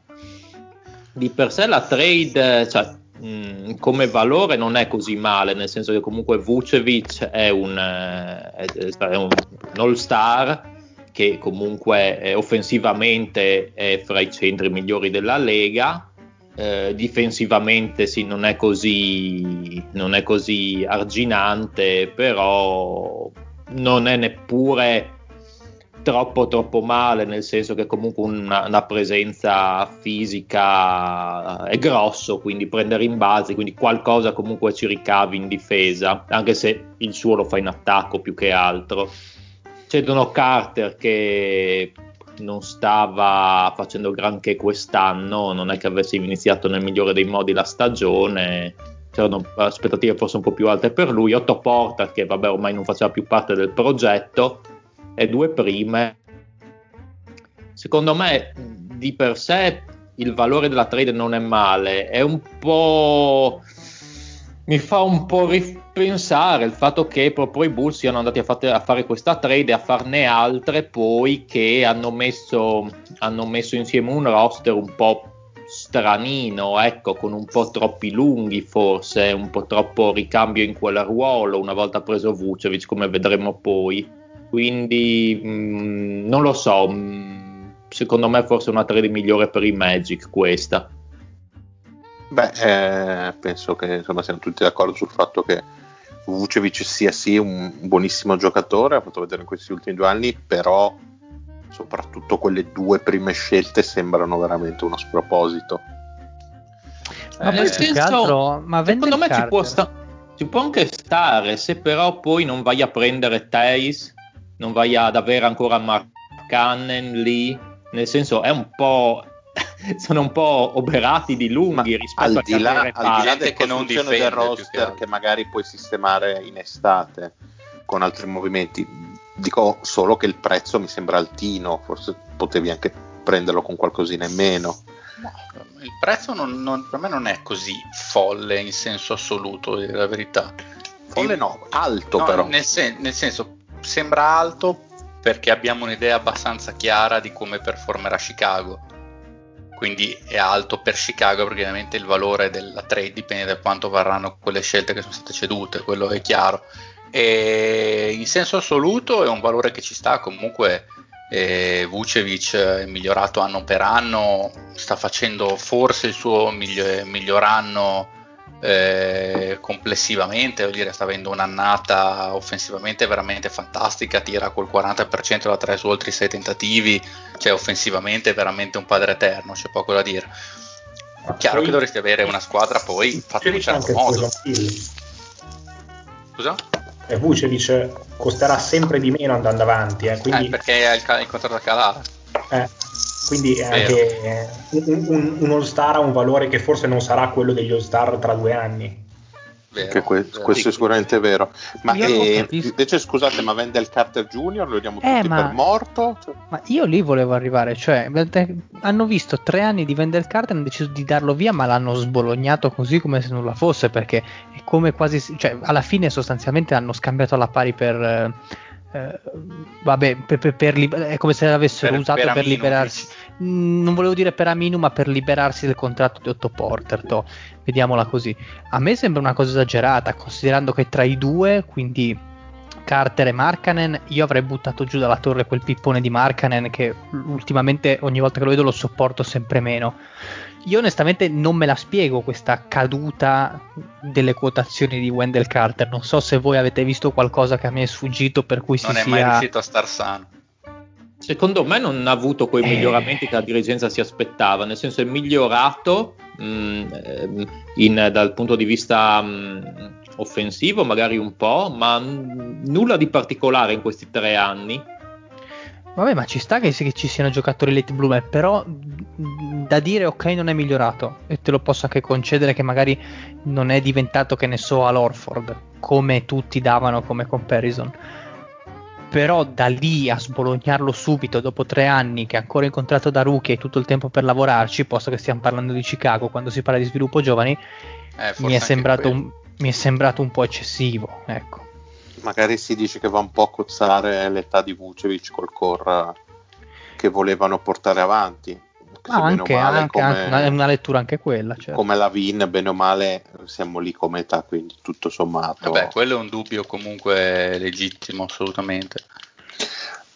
Di per sé la trade, cioè, mh, come valore non è così male, nel senso che comunque Vucevic è un, è, è un All Star che comunque eh, offensivamente è fra i centri migliori della Lega, eh, difensivamente sì, non è così non è così arginante, però non è neppure troppo troppo male, nel senso che comunque una, una presenza fisica è grosso, quindi prendere rimbalzi, quindi qualcosa comunque ci ricavi in difesa, anche se il suo lo fa in attacco più che altro. Cedono Carter che non stava facendo granché quest'anno, non è che avesse iniziato nel migliore dei modi la stagione, c'erano aspettative forse un po' più alte per lui. Otto Porter che vabbè ormai non faceva più parte del progetto, e due prime. Secondo me di per sé il valore della trade non è male, è un po'... mi fa un po' ripensare il fatto che proprio i Bulls siano andati a, fate, a fare questa trade e a farne altre poi, che hanno messo, hanno messo insieme un roster un po' stranino, ecco, con un po' troppi lunghi forse, un po' troppo ricambio in quel ruolo una volta preso Vucevic, come vedremo poi. Quindi mh, non lo so, mh, secondo me forse una trade migliore per i Magic questa. Beh, eh, penso che insomma siamo tutti d'accordo sul fatto che Vucevic sia sì un buonissimo giocatore, ha fatto vedere in questi ultimi due anni, però soprattutto quelle due prime scelte sembrano veramente uno sproposito. Ma eh, nel senso, altro, ma secondo me ci può, sta- ci può anche stare, se però poi non vai a prendere Theis, non vai ad avere ancora Mark Cannon lì, nel senso è un po'... sono un po' oberati di lunghi, ma rispetto al di là, al di là del che non difende del roster, che magari puoi sistemare in estate con altri movimenti. Dico solo che il prezzo mi sembra altino, forse potevi anche prenderlo con qualcosina in meno. No, il prezzo non, non, per me non è così folle in senso assoluto, la verità. Folle il, no, alto no, però nel, sen- nel senso sembra alto perché abbiamo un'idea abbastanza chiara di come performerà Chicago, quindi è alto per Chicago perché ovviamente il valore della trade dipende da quanto varranno quelle scelte che sono state cedute, quello è chiaro, e in senso assoluto è un valore che ci sta comunque. eh, Vucevic è migliorato anno per anno, sta facendo forse il suo migli- miglior anno eh, complessivamente, vuol dire sta avendo un'annata offensivamente veramente fantastica, tira col quaranta per cento da tre su oltre i sei tentativi, cioè offensivamente è veramente un padre eterno, c'è poco da dire. Ma chiaro poi, che dovresti avere una squadra poi fatta in un certo modo. Scusa? E Vucevic costerà sempre di meno andando avanti, eh, quindi... eh, perché è il, ca- il contratto da calare, eh, quindi anche eh, un, un, un all-star ha un valore che forse non sarà quello degli all-star tra due anni. Vero, que- vero, questo sì, è sicuramente vero. Ma eh, invece scusate, ma Wendell Carter Junior lo diamo eh, tutti ma, per morto? Ma io lì volevo arrivare, cioè hanno visto tre anni di Wendell Carter, hanno deciso di darlo via, ma l'hanno sbolognato così come se nulla fosse, perché è come quasi, cioè alla fine sostanzialmente l'hanno scambiato alla pari per eh, vabbè per, per, per li- è come se l'avessero per, usato per, per liberarsi, non volevo dire per Aminu, ma per liberarsi del contratto di Otto Porter, to. Vediamola così. A me sembra una cosa esagerata, considerando che tra i due, quindi Carter e Markkanen, io avrei buttato giù dalla torre quel pippone di Markkanen che ultimamente ogni volta che lo vedo lo sopporto sempre meno. Io onestamente non me la spiego questa caduta delle quotazioni di Wendell Carter, non so se voi avete visto qualcosa che a me è sfuggito per cui non si sia... Non è mai riuscito a star sano. Secondo me non ha avuto quei miglioramenti che la dirigenza si aspettava, nel senso è migliorato mh, in, dal punto di vista mh, offensivo magari un po', ma n- nulla di particolare in questi tre anni. Vabbè, ma ci sta che ci siano giocatori late bloomer, però da dire ok non è migliorato, e te lo posso anche concedere che magari non è diventato, che ne so, all'Orford, come tutti davano come comparison. Però da lì a sbolognarlo subito dopo tre anni, che è ancora in contratto da rookie e tutto il tempo per lavorarci, posto che stiamo parlando di Chicago quando si parla di sviluppo giovani, eh, mi, è sembrato un, mi è sembrato un po' eccessivo, ecco. Magari si dice che va un po' a cozzare l'età di Vucevic col Corra che volevano portare avanti. Ah, anche, male, anche, come, anche una, una lettura anche quella, certo. Come la Vin, bene o male siamo lì come età, quindi tutto sommato. Vabbè, quello è un dubbio comunque legittimo, assolutamente.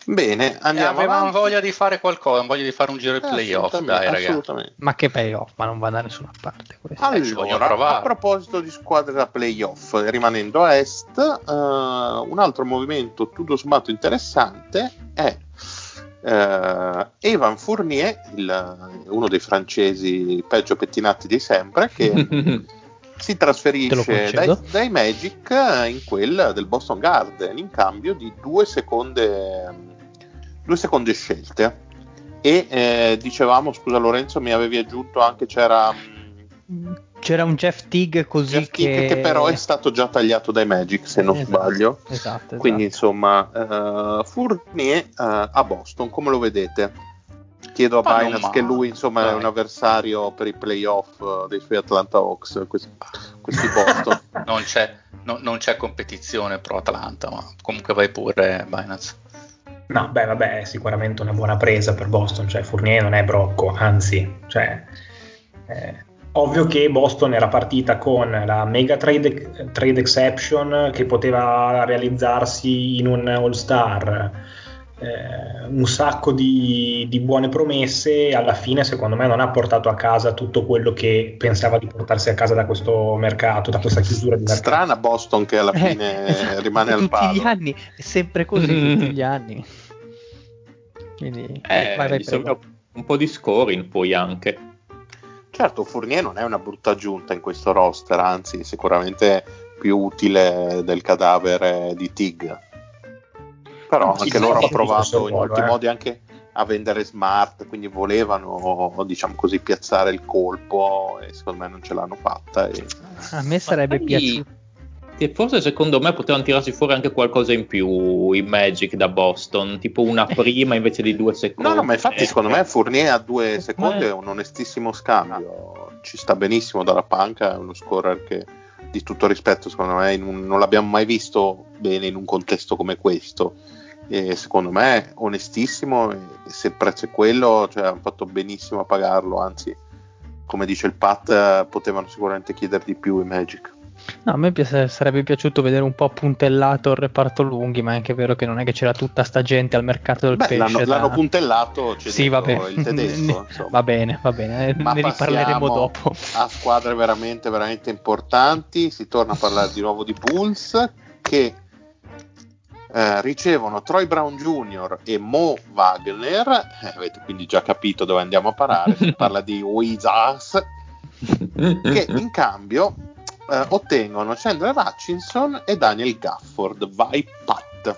Bene, andiamo eh, avevamo avanti. Voglia di fare qualcosa, voglia di fare un giro di eh, playoff, dai ragazzi. Ma che playoff, ma non va da nessuna parte questo. Allora, eh, a proposito di squadre da playoff, rimanendo a est, eh, un altro movimento tutto sommato interessante è eh, Evan Fournier, il, uno dei francesi peggio pettinati di sempre, che si trasferisce dai, dai Magic in quel del Boston Garden in cambio di due seconde due seconde scelte e eh, dicevamo, scusa Lorenzo, mi avevi aggiunto anche c'era c'era un Jeff Teague così Jeff che... Teague che però è stato già tagliato dai Magic, se non esatto, sbaglio esatto, esatto. Quindi insomma uh, Fournier uh, a Boston, come lo vedete? Chiedo a Binance, che lui insomma dai. È un avversario per i playoff uh, dei suoi Atlanta Hawks, questi, questi Boston. non, c'è, no, non c'è competizione pro Atlanta, ma comunque vai pure Binance. No, beh, vabbè, è sicuramente una buona presa per Boston, cioè Fournier non è brocco, anzi, cioè, eh, ovvio che Boston era partita con la mega trade, trade exception che poteva realizzarsi in un All-Star, eh, un sacco di, di buone promesse, e alla fine secondo me non ha portato a casa tutto quello che pensava di portarsi a casa da questo mercato, da questa chiusura di mercato. Strana Boston che alla fine eh, rimane al palo. Tutti gli anni, è sempre così, mm. tutti gli anni. Quindi, eh, vai, vai, sembra un po' di scoring poi anche. Certo, Fournier non è una brutta aggiunta in questo roster, anzi sicuramente più utile del cadavere di Tig. Però anche loro hanno provato in molti eh. modi anche a vendere Smart, quindi volevano, diciamo così, piazzare il colpo, e secondo me non ce l'hanno fatta. E... a me sarebbe piaciuto. E forse secondo me potevano tirarsi fuori anche qualcosa in più i Magic da Boston, tipo una prima invece di due secondi. No, no, ma infatti secondo me Fournier a due secondi è un onestissimo scambio, ci sta benissimo dalla panca, è uno scorer che di tutto rispetto secondo me un, non l'abbiamo mai visto bene in un contesto come questo. E secondo me onestissimo, e se il prezzo è quello, cioè, hanno fatto benissimo a pagarlo, anzi come dice il Pat potevano sicuramente chiedere di più i Magic. No, a me pi- sarebbe piaciuto vedere un po' puntellato il reparto lunghi, ma è anche vero che non è che c'era tutta sta gente al mercato del Beh, pesce l'hanno, da... l'hanno puntellato, c'è sì, vabbè. Il tedesco va bene, va bene, ma ne riparleremo dopo. A squadre veramente veramente importanti si torna a parlare di nuovo di Bulls, che Eh, ricevono Troy Brown junior e Mo Wagner, eh, avete quindi già capito dove andiamo a parare, si parla di Wizards, che in cambio eh, ottengono Chandler Hutchinson e Daniel Gafford. Vai Pat.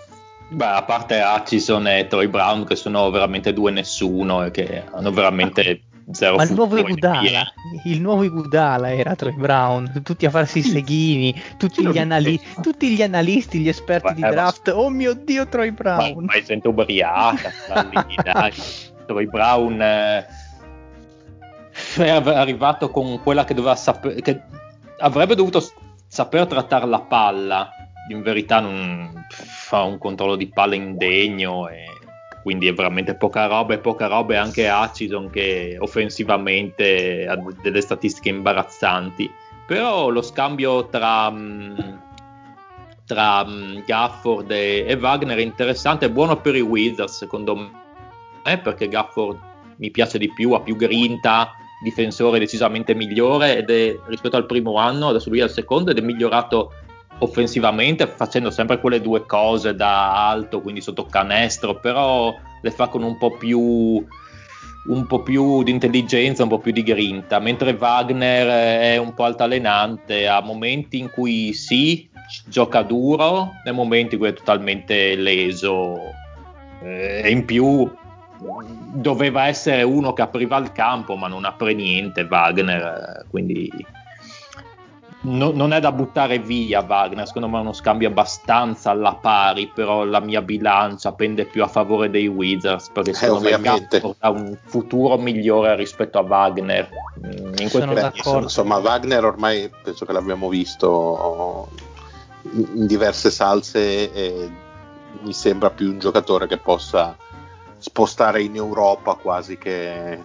Beh, a parte Hutchinson e Troy Brown, che sono veramente due nessuno e che hanno veramente zero ma il nuovo Iguodala il nuovo Iguodala era Troy Brown, tutti a farsi i seghini, tutti gli, anali- tutti gli analisti, gli esperti Beh, di draft, ma... oh mio Dio Troy Brown, ma è gente ubriaca lì, dai. Troy Brown eh, è arrivato con quella che doveva sapere, che avrebbe dovuto saper trattare la palla, in verità non fa un controllo di palla indegno, e quindi è veramente poca roba e poca roba. E anche Hutchinson, che offensivamente ha delle statistiche imbarazzanti, però lo scambio tra, tra Gafford e, e Wagner è interessante, è buono per i Wizards secondo me, perché Gafford mi piace di più, ha più grinta, difensore decisamente migliore, ed è, rispetto al primo anno, adesso lui è al secondo, ed è migliorato offensivamente, facendo sempre quelle due cose da alto, quindi sotto canestro, però le fa con un po' più un po' più di intelligenza, un po' più di grinta, mentre Wagner è un po' altalenante, ha momenti in cui sì, gioca duro, e momenti in cui è totalmente leso, e in più doveva essere uno che apriva il campo, ma non apre niente Wagner, quindi no, non è da buttare via Wagner, secondo me è uno scambio abbastanza alla pari, però la mia bilancia pende più a favore dei Wizards, perché secondo eh, me ha un futuro migliore rispetto a Wagner. In sono beh, insomma Wagner ormai penso che l'abbiamo visto in diverse salse e mi sembra più un giocatore che possa spostare in Europa quasi che,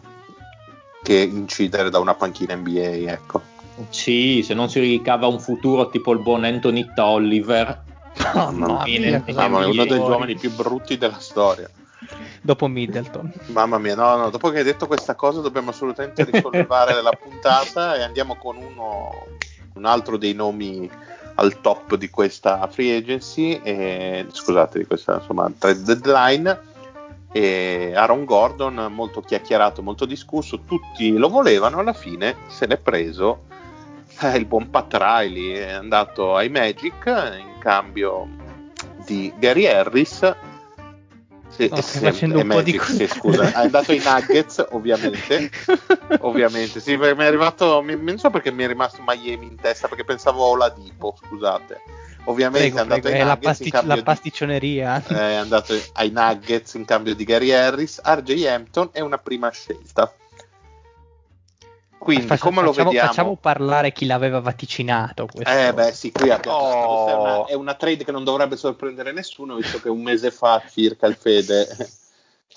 che incidere da una panchina N B A, ecco. Sì, se non si ricava un futuro tipo il buon Anthony Tolliver, no, no, è uno dei uomini più brutti della storia. Dopo Middleton. Mamma mia, no, no, dopo che hai detto questa cosa dobbiamo assolutamente risollevare la puntata e andiamo con uno, un altro dei nomi al top di questa free agency, e, scusate, di questa insomma trade deadline. E Aaron Gordon, molto chiacchierato, molto discusso, tutti lo volevano, alla fine se l'è preso. Eh, il buon Pat Riley è andato ai Magic in cambio di Gary Harris. Se, no, stai facendo un Magic, po' di sì, scusa, è andato ai Nuggets ovviamente, ovviamente sì, mi è arrivato, mi, non so perché mi è rimasto Miami in testa perché pensavo a Oladipo, scusate. Ovviamente prego, è andato prego, ai Nuggets la, pastic- la pasticcioneria di, è andato ai Nuggets in cambio di Gary Harris, R J Hampton e una prima scelta. Quindi facciamo, come lo facciamo, vediamo? Facciamo parlare chi l'aveva vaticinato. Questo. Eh beh sì, qui ha detto, oh. è, una, è una trade che non dovrebbe sorprendere nessuno, visto che un mese fa circa il Fede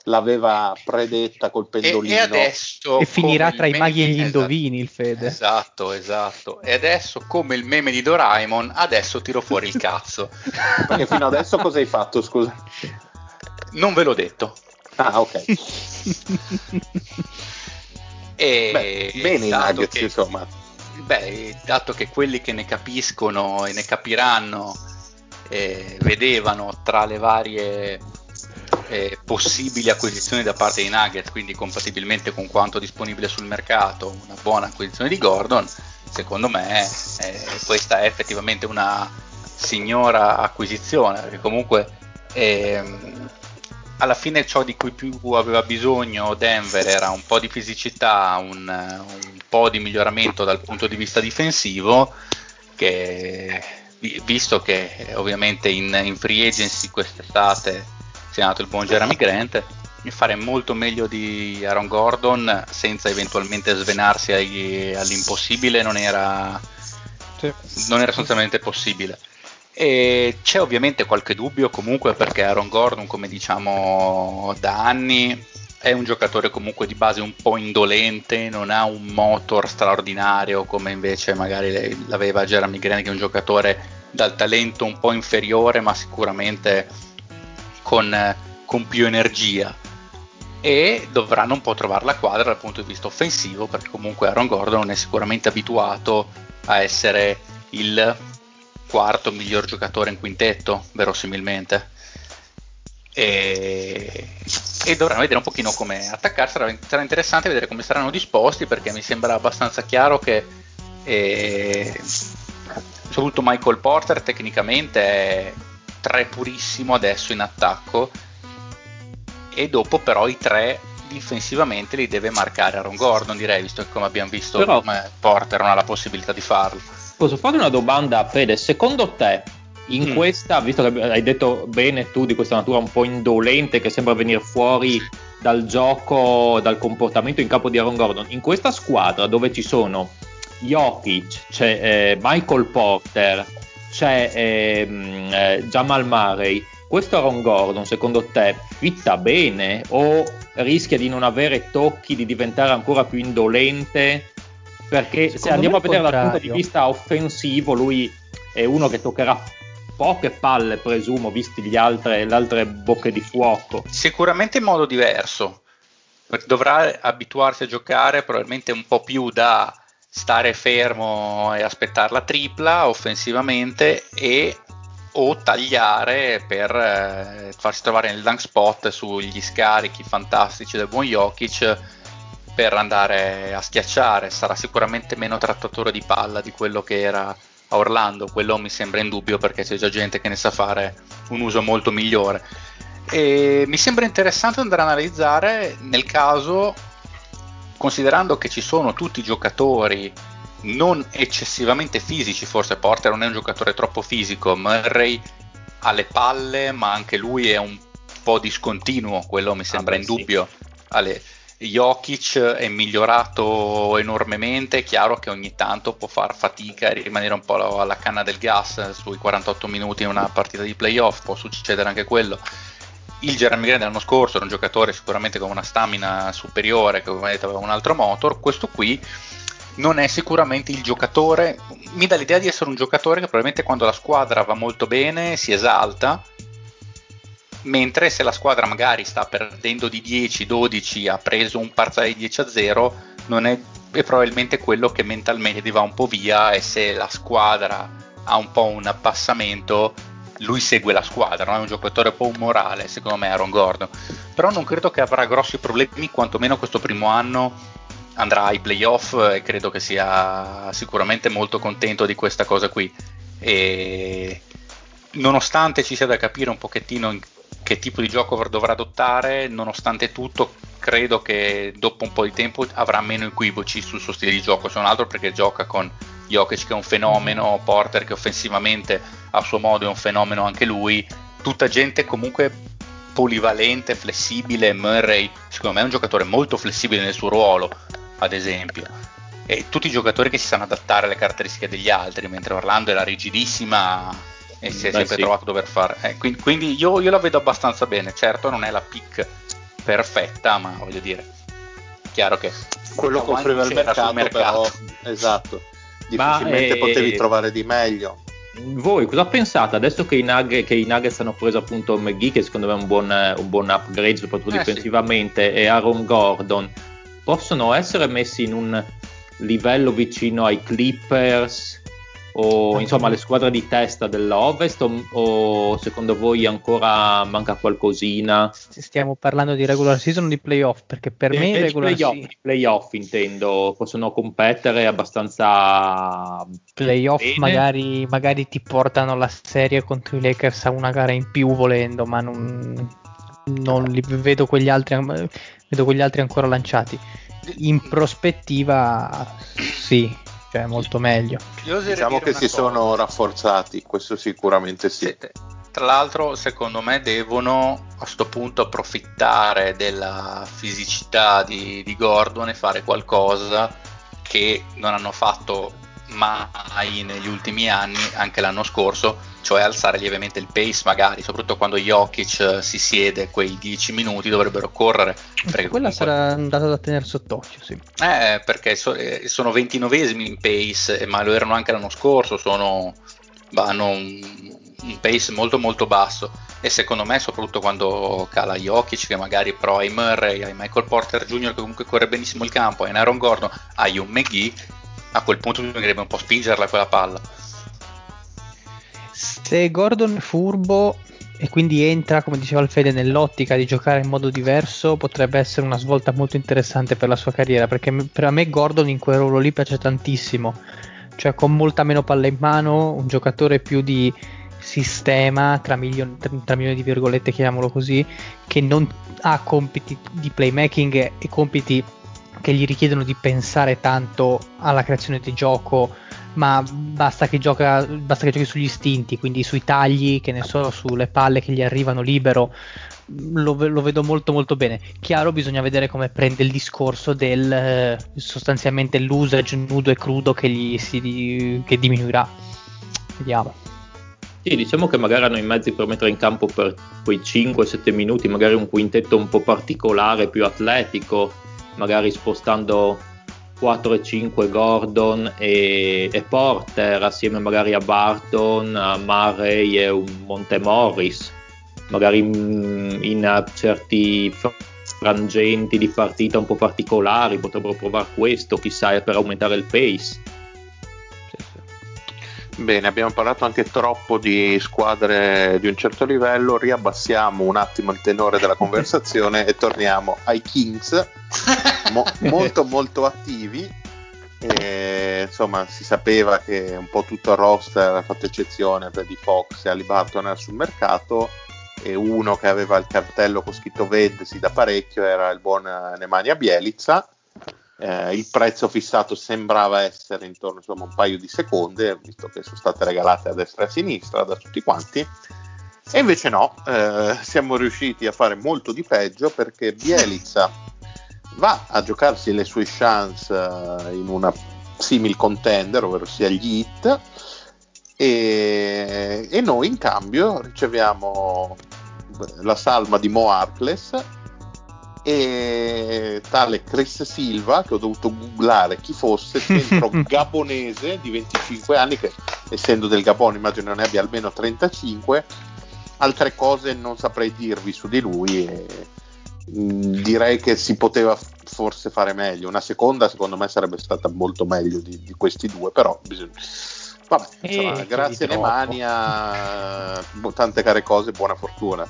l'aveva predetta col pendolino. E, e adesso e finirà tra i maghi e gli indovini, esatto, il Fede. Esatto, esatto. E adesso come il meme di Doraemon, adesso tiro fuori il cazzo. Perché fino adesso cosa hai fatto, scusa? Non ve l'ho detto. Ah, ok. E beh, bene, Nuggets, che, insomma. Beh, dato che quelli che ne capiscono e ne capiranno eh, vedevano tra le varie eh, possibili acquisizioni da parte dei Nuggets, quindi compatibilmente con quanto disponibile sul mercato, una buona acquisizione di Gordon, secondo me eh, questa è effettivamente una signora acquisizione, perché comunque ehm, alla fine ciò di cui più aveva bisogno Denver era un po' di fisicità, un, un po' di miglioramento dal punto di vista difensivo, che, visto che ovviamente in, in free agency quest'estate si è nato il buon Jeremy Grant, mi farei molto meglio di Aaron Gordon senza eventualmente svenarsi agli, all'impossibile, non era, non era assolutamente possibile. E c'è ovviamente qualche dubbio comunque perché Aaron Gordon, come diciamo da anni, è un giocatore comunque di base un po' indolente, non ha un motor straordinario come invece magari l'aveva Jeremy Grant, che è un giocatore dal talento un po' inferiore ma sicuramente con, con più energia, e dovranno un po' trovare la quadra dal punto di vista offensivo, perché comunque Aaron Gordon è sicuramente abituato a essere il quarto miglior giocatore in quintetto verosimilmente, e, e dovranno vedere un pochino come attaccarsi. Sarà, sarà interessante vedere come saranno disposti, perché mi sembra abbastanza chiaro che eh, soprattutto Michael Porter tecnicamente è tre purissimo adesso in attacco, e dopo però i tre difensivamente li deve marcare Aaron Gordon, direi, visto che come abbiamo visto però, Porter non ha la possibilità di farlo. Posso fare una domanda a Fede? Secondo te, in mm. questa, visto che hai detto bene tu di questa natura un po' indolente che sembra venire fuori dal gioco, dal comportamento in campo di Aaron Gordon, in questa squadra dove ci sono Jokic, c'è eh, Michael Porter, c'è eh, eh, Jamal Murray, questo Aaron Gordon secondo te fitta bene o rischia di non avere tocchi, di diventare ancora più indolente? Perché secondo se andiamo a vedere dal punto di vista offensivo, lui è uno che toccherà poche palle, presumo, visti gli altre, le altre bocche di fuoco. Sicuramente in modo diverso, dovrà abituarsi a giocare probabilmente un po' più da stare fermo e aspettare la tripla offensivamente, e o tagliare per eh, farsi trovare nel dunk spot sugli scarichi fantastici del buon Jokic, per andare a schiacciare, sarà sicuramente meno trattatore di palla di quello che era a Orlando, quello mi sembra in dubbio perché c'è già gente che ne sa fare un uso molto migliore. E mi sembra interessante andare ad analizzare nel caso, considerando che ci sono tutti i giocatori non eccessivamente fisici, forse Porter non è un giocatore troppo fisico, Murray ha le palle ma anche lui è un po' discontinuo, quello mi sembra ah, beh, in dubbio. Sì. Ale, Jokic è migliorato enormemente, è chiaro che ogni tanto può far fatica e rimanere un po' alla canna del gas sui quarantotto minuti in una partita di playoff, può succedere anche quello. Il Jeremy Grant l'anno scorso era un giocatore sicuramente con una stamina superiore, che come avete aveva un altro motor, questo qui non è sicuramente il giocatore, mi dà l'idea di essere un giocatore che probabilmente quando la squadra va molto bene si esalta, mentre se la squadra magari sta perdendo di dieci dodici, ha preso un parziale di dieci a zero, non è, è probabilmente quello che mentalmente ti va un po' via, e se la squadra ha un po' un abbassamento lui segue la squadra, no? È un giocatore un po' umorale secondo me Aaron Gordon, però non credo che avrà grossi problemi, quantomeno questo primo anno andrà ai playoff e credo che sia sicuramente molto contento di questa cosa qui, e nonostante ci sia da capire un pochettino che tipo di gioco dovrà adottare, nonostante tutto credo che dopo un po' di tempo avrà meno equivoci sul suo stile di gioco, se non altro perché gioca con Jokic che è un fenomeno, Porter che offensivamente a suo modo è un fenomeno anche lui, tutta gente comunque polivalente, flessibile. Murray secondo me è un giocatore molto flessibile nel suo ruolo ad esempio, e tutti i giocatori che si sanno adattare alle caratteristiche degli altri, mentre Orlando era rigidissima e si è Beh, sempre sì. trovato dover fare eh, quindi, quindi io, io la vedo abbastanza bene, certo non è la pick perfetta ma voglio dire è chiaro che quello offriva il mercato, mercato. Però, esatto, difficilmente è... potevi trovare di meglio. Voi cosa pensate adesso che i Nuggets, che i Nuggets hanno preso appunto McGee che secondo me è un buon, un buon upgrade soprattutto eh, difensivamente sì. e Aaron Gordon possono essere messi in un livello vicino ai Clippers o insomma le squadre di testa dell'Ovest, o, o secondo voi ancora manca qualcosina? Stiamo parlando di regular season o di playoff? Perché per e me regular playoff, season playoff intendo, possono competere abbastanza playoff magari, magari ti portano la serie contro i Lakers a una gara in più volendo, ma non, non li vedo quegli altri vedo quegli altri ancora lanciati in prospettiva, sì. Cioè molto meglio. Diciamo che si cosa. sono rafforzati, questo sicuramente sì. sì. Tra l'altro secondo me devono a sto punto approfittare della fisicità di, di Gordon e fare qualcosa che non hanno fatto mai negli ultimi anni, anche l'anno scorso, cioè alzare lievemente il pace magari, soprattutto quando Jokic si siede quei dieci minuti dovrebbero correre. Perché quella comunque... sarà andata da tenere sott'occhio, sì. Eh, perché so, eh, sono ventinovesimi in pace, ma lo erano anche l'anno scorso, sono hanno un, un pace molto molto basso e secondo me soprattutto quando cala Jokic, che magari però ai Murray, ai Michael Porter Junior che comunque corre benissimo il campo, ai Aaron Gordon, ai un McGee, a quel punto bisognerebbe un po' spingerla quella palla. Se Gordon è furbo e quindi entra, come diceva Alfede, nell'ottica di giocare in modo diverso, potrebbe essere una svolta molto interessante per la sua carriera, perché per me Gordon in quel ruolo lì piace tantissimo, cioè con molta meno palla in mano, un giocatore più di sistema tra milioni, tra milioni di virgolette chiamiamolo così, che non ha compiti di playmaking e compiti che gli richiedono di pensare tanto alla creazione del gioco, ma basta che, gioca, basta che giochi sugli istinti, quindi sui tagli, che ne so, sulle palle che gli arrivano libero, lo, lo vedo molto molto bene. Chiaro, bisogna vedere come prende il discorso del eh, sostanzialmente l'usage nudo e crudo che gli si che diminuirà. Vediamo. Sì, diciamo che magari hanno i mezzi per mettere in campo per quei cinque sette minuti magari un quintetto un po' particolare, più atletico, magari spostando quattro e cinque Gordon e, e Porter assieme magari a Barton, a Murray e un Montemorris, magari in, in certi frangenti di partita un po' particolari potrebbero provare questo, chissà, per aumentare il pace. Bene, abbiamo parlato anche troppo di squadre di un certo livello, riabbassiamo un attimo il tenore della conversazione e torniamo ai Kings mo- molto molto attivi, e, insomma, si sapeva che un po' tutto il roster era fatto eccezione per di Fox e Haliburton era sul mercato, e uno che aveva il cartello con scritto vendesi da parecchio era il buon Nemanja Bjelica. Eh, il prezzo fissato sembrava essere intorno, insomma, un paio di seconde, visto che sono state regalate a destra e a sinistra da tutti quanti, e invece no, eh, siamo riusciti a fare molto di peggio, perché Bjelica va a giocarsi le sue chance eh, in una simil contender, ovvero sia gli Heat, e, e noi in cambio riceviamo la salma di Mo Arcles e tale Chris Silva, che ho dovuto googlare chi fosse, centro gabonese di venticinque anni, che essendo del Gabon immagino ne abbia almeno trentacinque. Altre cose non saprei dirvi su di lui, e mh, direi che si poteva forse fare meglio. Una seconda secondo me sarebbe stata molto meglio di, di questi due, però bisogna... Vabbè, insomma, grazie Nemanja, tante care cose, buona fortuna.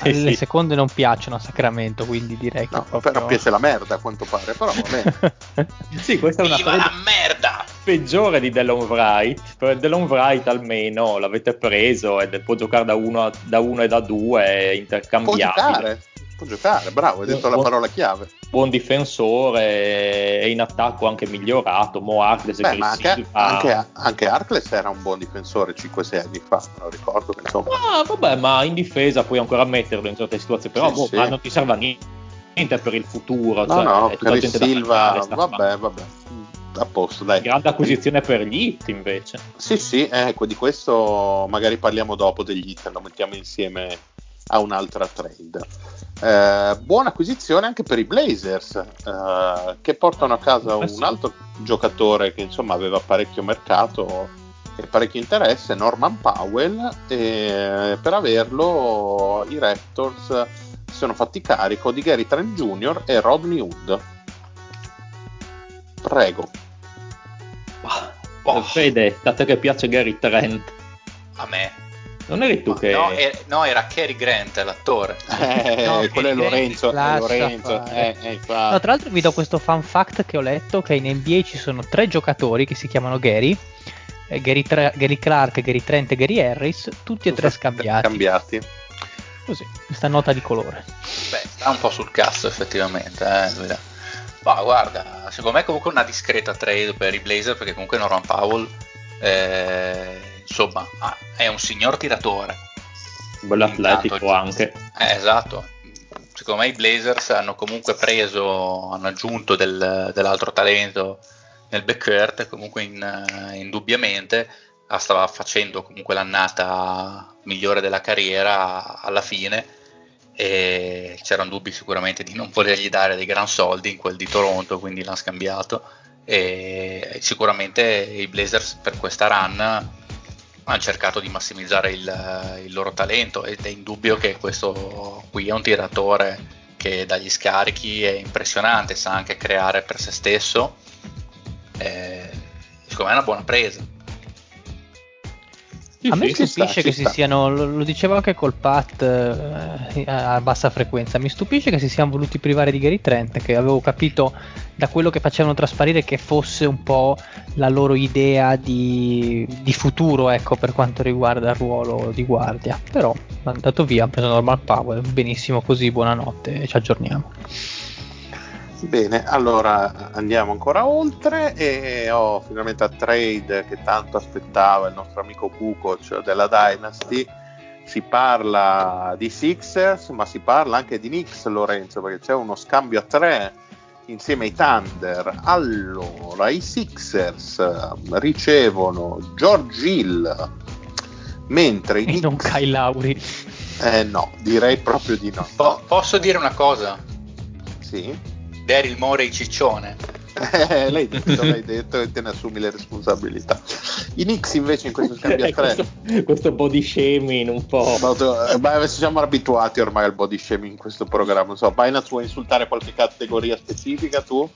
Sì, le sì. seconde non piacciono a Sacramento, quindi direi che no, proprio... però piace la merda a quanto pare, però va bene. Sì, questa è una Viva la merda peggiore di Delon Wright. Delon Wright almeno l'avete preso ed può giocare da uno, da uno e da due, intercambiabile. Può giocare, può giocare, bravo, hai detto Bu- la parola chiave. Buon difensore, e in attacco anche migliorato. Mo Arcles, Beh, ma anche, anche, anche Arcles era un buon difensore cinque sei anni fa, non ricordo, che insomma. Ah, vabbè, ma in difesa puoi ancora metterlo in certe situazioni, però sì, boh, sì. Ma non ti serve a niente per il futuro. No, cioè, no, per Silva, vabbè, vabbè, a posto, dai. Grande acquisizione per gli Hit invece. Sì, sì, ecco, di questo magari parliamo dopo degli Hit, lo mettiamo insieme a un'altra trade. Eh, buona acquisizione anche per i Blazers, eh, che portano a casa un altro giocatore che insomma aveva parecchio mercato e parecchio interesse, Norman Powell, e per averlo i Raptors si sono fatti carico di Gary Trent Junior e Rodney Hood. Prego. Oh. Fede, a te che piace Gary Trent. A me non eri tu, ma che no, era, no, era Cary Grant l'attore, eh, no, quello è Lorenzo, è Lorenzo. Eh, eh, no, tra l'altro vi do questo fun fact che ho letto, che in N B A ci sono tre giocatori che si chiamano Gary, eh, Gary, Tra- Gary Clark, Gary Trent e Gary Harris, tutti e tre scambiati. Cambiati. Così, questa nota di colore. Beh, sta un po' sul cazzo effettivamente, eh. Ma guarda, secondo me comunque una discreta trade per i Blazers, perché comunque Norman Powell eh, insomma è un signor tiratore, bell'atletico intanto, anche eh, esatto, secondo me i Blazers hanno comunque preso, hanno aggiunto del, dell'altro talento nel backcourt, comunque in, indubbiamente stava facendo comunque l'annata migliore della carriera alla fine, e c'erano dubbi sicuramente di non volergli dare dei gran soldi in quel di Toronto, quindi l'hanno scambiato, e sicuramente i Blazers per questa run hanno cercato di massimizzare il, il loro talento, ed è indubbio che questo qui è un tiratore che dagli scarichi è impressionante, sa anche creare per se stesso, eh, secondo me è una buona presa. A me stupisce che si siano, lo, lo dicevo anche col Pat eh, a bassa frequenza, mi stupisce che si siano voluti privare di Gary Trent, che avevo capito da quello che facevano trasparire che fosse un po' la loro idea di, di futuro, ecco, per quanto riguarda il ruolo di guardia. Però è andato via, ha preso Norman Powell, benissimo così, buonanotte, ci aggiorniamo. Bene, allora andiamo ancora oltre, e ho finalmente a trade che tanto aspettava il nostro amico Kukoc della Dynasty. Si parla di Sixers, ma si parla anche di Knicks, Lorenzo, perché c'è uno scambio a tre insieme ai Thunder. Allora, i Sixers ricevono George Hill, mentre i Knicks... non Kyle Lowry. Eh no, direi proprio di no. Po- posso dire una cosa? Sì? Daryl Morey ciccione, eh, l'hai detto, l'hai detto e te ne assumi le responsabilità. I Knicks invece in questo scambio a tre, questo, questo body shaming un po', ma siamo abituati ormai al body shaming in questo programma, non so, Binance, vuoi insultare qualche categoria specifica tu?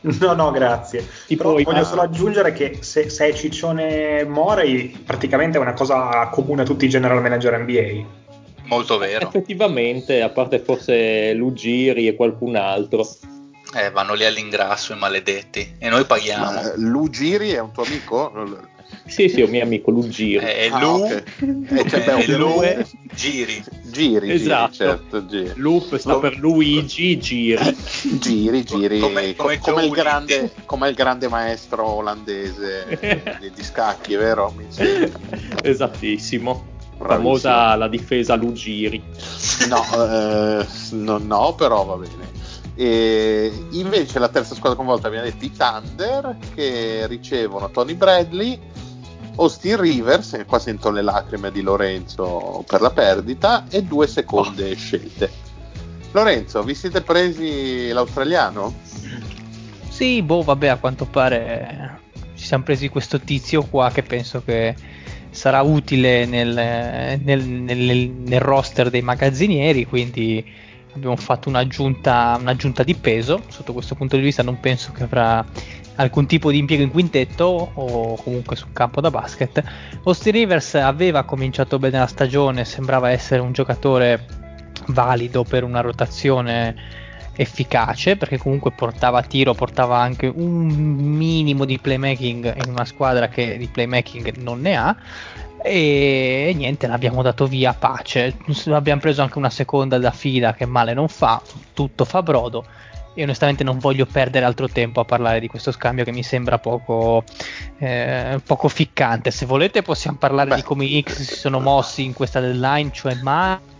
No, no, grazie. Però voglio ah. solo aggiungere che se, se è ciccione Morey praticamente è una cosa comune a tutti i general manager N B A. Molto vero. Effettivamente, a parte forse Lugiri e qualcun altro. eh, vanno lì all'ingrasso i maledetti e noi paghiamo. Ma, Lugiri è un tuo amico? Sì, sì, è un mio amico Lugiri. È ah, Lu, okay. eh, cioè, beh, è Lu è... Giri. Giri, esatto. Giri, certo, Giri. Lu sta Lu... per Luigi Giri. Giri, Giri, come, come, come, il, grande, come il grande maestro olandese di, di scacchi, vero? Esattissimo. Bravissimo. Famosa la difesa Lugiri. No, eh, no, no, però va bene. E invece la terza squadra coinvolta abbiamo detto i Thunder, che ricevono Tony Bradley, Austin Rivers, e qua sento le lacrime di Lorenzo per la perdita, e due seconde oh. scelte. Lorenzo, vi siete presi l'australiano? Sì, boh, vabbè, a quanto pare ci siamo presi questo tizio qua che penso che sarà utile nel, nel, nel, nel roster dei magazzinieri, quindi abbiamo fatto un'aggiunta, un'aggiunta di peso. Sotto questo punto di vista non penso che avrà alcun tipo di impiego in quintetto o comunque sul campo da basket. Austin Rivers aveva cominciato bene la stagione, sembrava essere un giocatore valido per una rotazione efficace, perché comunque portava tiro, portava anche un minimo di playmaking in una squadra che di playmaking non ne ha. E niente, l'abbiamo dato via a pace. Abbiamo preso anche una seconda da fila che male non fa, tutto fa brodo. E onestamente non voglio perdere altro tempo a parlare di questo scambio che mi sembra poco, eh, poco ficcante. Se volete possiamo parlare Beh. di come i X si sono mossi in questa deadline, cioè ma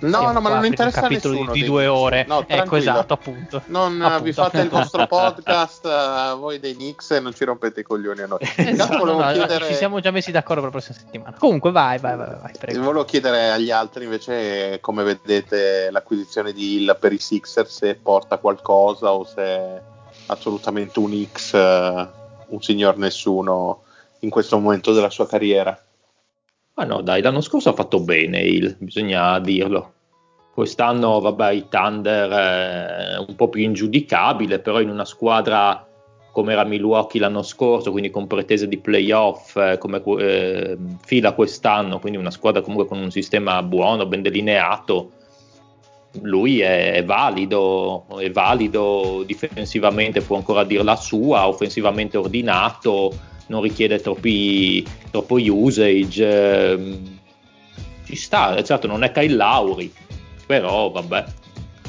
No, no, ma non interessa a nessuno. Un capitolo di due ore. No, ecco, esatto, appunto. Non appunto. Vi fate il vostro podcast, voi dei Knicks, e non ci rompete i coglioni a noi. Esatto, no, no, chiedere... Ci siamo già messi d'accordo per la prossima settimana. Comunque vai, vai, vai, vai prego. Volevo chiedere agli altri invece come vedete l'acquisizione di Hill per i Sixers, se porta qualcosa o se è assolutamente un X, un signor nessuno in questo momento della sua carriera. Ma no, dai, l'anno scorso ha fatto bene il, bisogna dirlo. Quest'anno, vabbè, i Thunder eh, un po' più ingiudicabile, però in una squadra come era Milwaukee l'anno scorso, quindi con pretese di playoff, eh, come eh, fila quest'anno, quindi una squadra comunque con un sistema buono, ben delineato, lui è, è valido, è valido difensivamente, può ancora dire la sua, offensivamente ordinato, non richiede troppi, troppo usage, eh, ci sta, certo non è Kyle Lowry, però vabbè,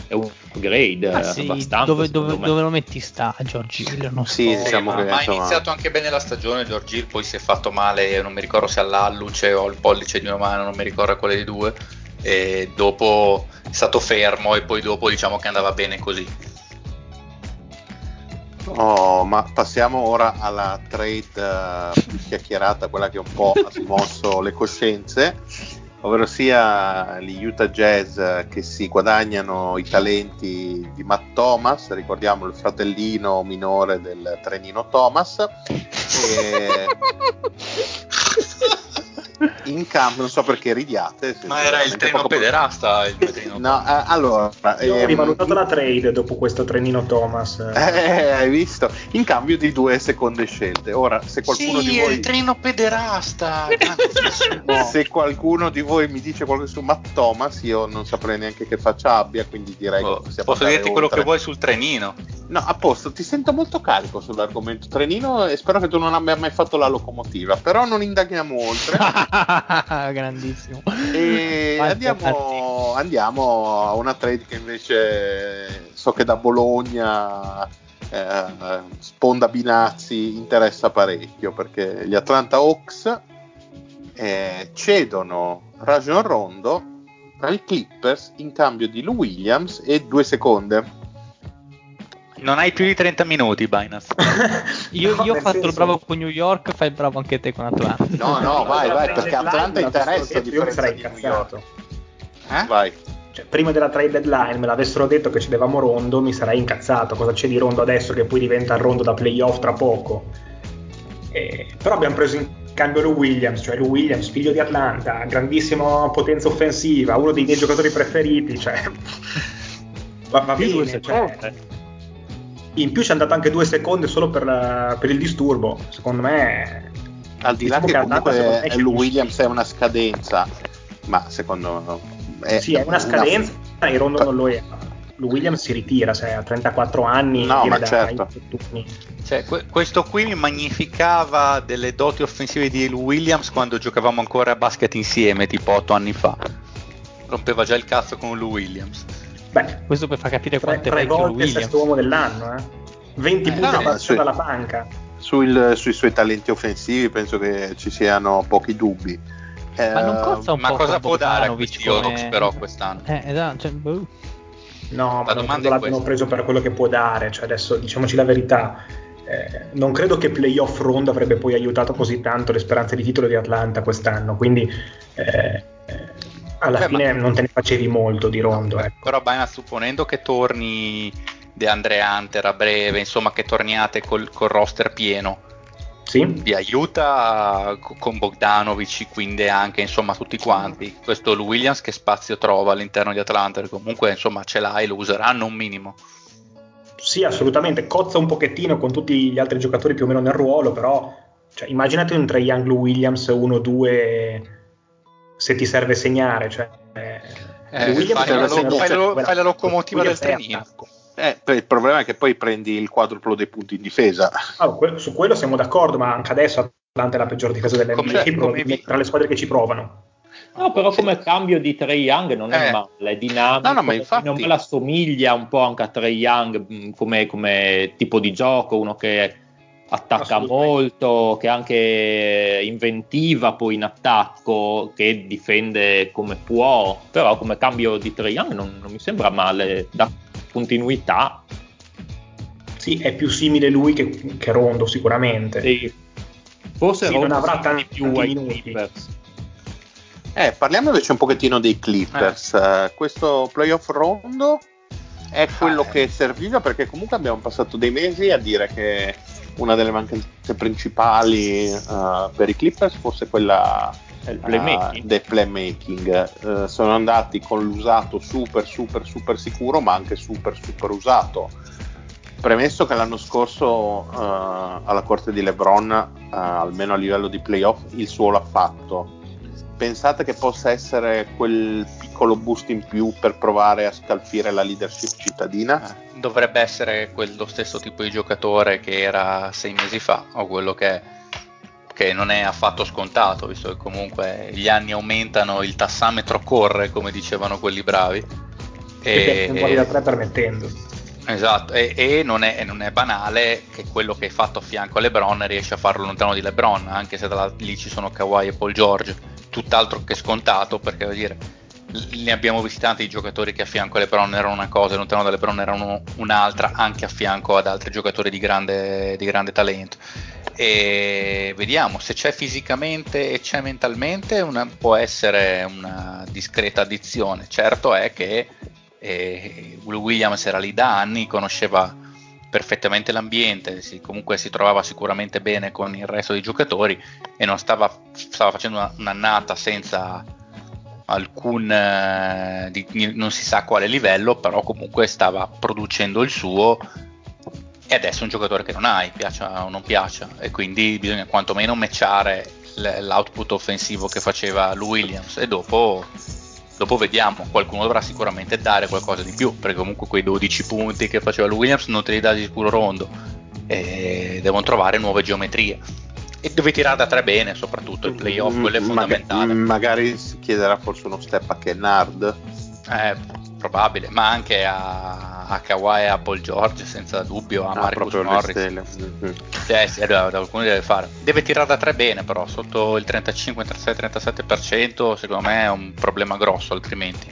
è un upgrade ah, sì, abbastanza. Dove, dove, dove lo metti sta George Hill? Non sì, so. diciamo eh, che ha iniziato anche bene la stagione George Hill, poi si è fatto male, non mi ricordo se all'alluce o al pollice di una mano, non mi ricordo quale di due, e dopo è stato fermo e poi dopo diciamo che andava bene così. Oh, ma passiamo ora alla trade uh, chiacchierata, quella che un po' ha smosso le coscienze, ovvero sia gli Utah Jazz che si guadagnano i talenti di Matt Thomas, ricordiamo il fratellino minore del trenino Thomas, e in campo, non so perché ridiate, ma era il treno pederasta il treno. No, eh, allora io ehm, ho rivalutato la trade dopo questo trenino Thomas, eh, hai vivisto in cambio di due seconde scelte. Ora se qualcuno sì, di voi il treno pederasta se qualcuno di voi mi dice qualcosa su Matt Thomas io non saprei neanche che faccia abbia, quindi direi oh, che posso dirti oltre. Quello che vuoi sul trenino. No, a posto, ti sento molto carico sull'argomento trenino e spero che tu non abbia mai fatto la locomotiva, però non indaghiamo oltre. Grandissimo. E andiamo, andiamo a una trade che invece so che da Bologna eh, Sponda Binazzi interessa parecchio, perché gli Atlanta Hawks eh, cedono Rajon Rondo ai Clippers in cambio di Lou Williams e due seconde. Non hai più di trenta minuti, Binance. Io, no, io ho fatto senso. Il bravo con New York, fai il bravo anche te con Atlanta. No, no, vai, vai, perché Atlanta interessa di più di New York. Eh? Vai. Cioè, prima della trade deadline me l'avessero detto che cedevamo Rondo, mi sarei incazzato. Cosa c'è di Rondo adesso che poi diventa Rondo da playoff tra poco? Eh, però abbiamo preso in cambio Lou Williams, cioè Lou Williams, figlio di Atlanta, grandissima potenza offensiva, uno dei miei giocatori preferiti, cioè va, va bene, sì, cioè... In più ci è andato anche due secondi solo per, la, per il disturbo. Secondo me, al di là diciamo che comunque è, Lou Williams è una scadenza, ma secondo me è, sì, è una scadenza, una... e Rondo non lo è. Lou Williams si ritira, se a trentaquattro anni no, ma certo. Cioè, que- questo qui mi magnificava delle doti offensive di Lou Williams quando giocavamo ancora a basket insieme, tipo otto anni fa. Rompeva già il cazzo con Lou Williams. Beh, questo per far capire quante volte Lou Williams è stato uomo dell'anno, eh? venti eh, punti no, no, sui, dalla banca. Sul, sui suoi talenti offensivi penso che ci siano pochi dubbi. Eh, ma non costa un ma po' cosa può dare a questi Hawks però quest'anno? Eh, esatto, cioè, boh. No, la ma non l'abbiano preso per quello che può dare, cioè adesso diciamoci la verità, eh, non credo che playoff round avrebbe poi aiutato così tanto le speranze di titolo di Atlanta quest'anno, quindi eh, alla Beh, fine ma... non te ne facevi molto di rondo. No, ecco. Però Baina, supponendo che torni DeAndre Hunter a breve, insomma che torniate col, col roster pieno, sì? Vi aiuta con Bogdanovic, quindi anche insomma tutti quanti. Questo Lou Williams che spazio trova all'interno di Atlanta? Comunque insomma ce l'ha e lo useranno un minimo. Sì, assolutamente, cozza un pochettino con tutti gli altri giocatori più o meno nel ruolo, però cioè, immaginate un Trae Young Lou Williams uno due se ti serve segnare, cioè, eh, eh, Williams fai, la lo, segnare, fai, lo, fai la locomotiva del trenino. Eh, il problema è che poi prendi il quadruplo dei punti in difesa. Ah, su quello siamo d'accordo, ma anche adesso Atlanta è la peggior difesa delle N B A tra le squadre che ci provano. No, però come sì. Cambio di Trae Young non eh. è male, è dinamico, no, no, ma infatti... non me la somiglia un po' anche a Trae Young come, come tipo di gioco, uno che attacca molto, che è anche inventiva poi in attacco, che difende come può, però come cambio di Trae Young non, non mi sembra male da continuità. Sì, è più simile lui che, che Rondo sicuramente. Sì. Forse sì, Rondo non avrà tanti più ai Clippers. Eh, parliamo invece un pochettino dei Clippers. Eh. Questo playoff Rondo è quello ah, che serviva, perché comunque abbiamo passato dei mesi a dire che una delle mancanze principali uh, per i Clippers fosse quella del playmaking, uh, del playmaking. Uh, sono andati con l'usato super super super sicuro, ma anche super super usato, premesso che l'anno scorso uh, alla corte di LeBron uh, almeno a livello di playoff il suo l'ha fatto. Pensate che possa essere quel piccolo boost in più per provare a scalfire la leadership cittadina? Dovrebbe essere quello stesso tipo di giocatore che era sei mesi fa, o quello che è, che non è affatto scontato, visto che comunque gli anni aumentano, il tassametro corre, come dicevano quelli bravi. E, e, e da tre permettendo. Esatto, e, e non, è, non è banale che quello che hai fatto a fianco a LeBron riesci a farlo lontano di LeBron, anche se da lì ci sono Kawhi e Paul George, tutt'altro che scontato, perché voglio dire, ne abbiamo visti tanti di giocatori che a fianco a LeBron erano una cosa e lontano da LeBron erano un'altra, anche a fianco ad altri giocatori di grande, di grande talento. E vediamo se c'è fisicamente e c'è mentalmente, una, può essere una discreta addizione. Certo è che eh, Williams era lì da anni, conosceva perfettamente l'ambiente, si, comunque si trovava sicuramente bene con il resto dei giocatori e non stava, stava facendo una, un'annata senza alcun eh, di, non si sa quale livello, però comunque stava producendo il suo. E adesso è un giocatore che non hai, piaccia o non piaccia, e quindi bisogna quantomeno matchare l'output offensivo che faceva Lou Williams, e dopo, dopo vediamo, qualcuno dovrà sicuramente dare qualcosa di più, perché comunque quei dodici punti che faceva Lou Williams non te li dà di sicuro Rondo, e devono trovare nuove geometrie. E deve tirare da tre bene, soprattutto il playoff, quello è fondamentale. Magari si chiederà forse uno step a Kennard. Eh... probabile, ma anche a, a Kawhi e a Paul George senza dubbio, a ah, Marcus Morris mm-hmm. eh, sì, allora, da alcuni deve fare, deve tirare da tre bene, però sotto il trentacinque trentasei trentasette per cento secondo me è un problema grosso, altrimenti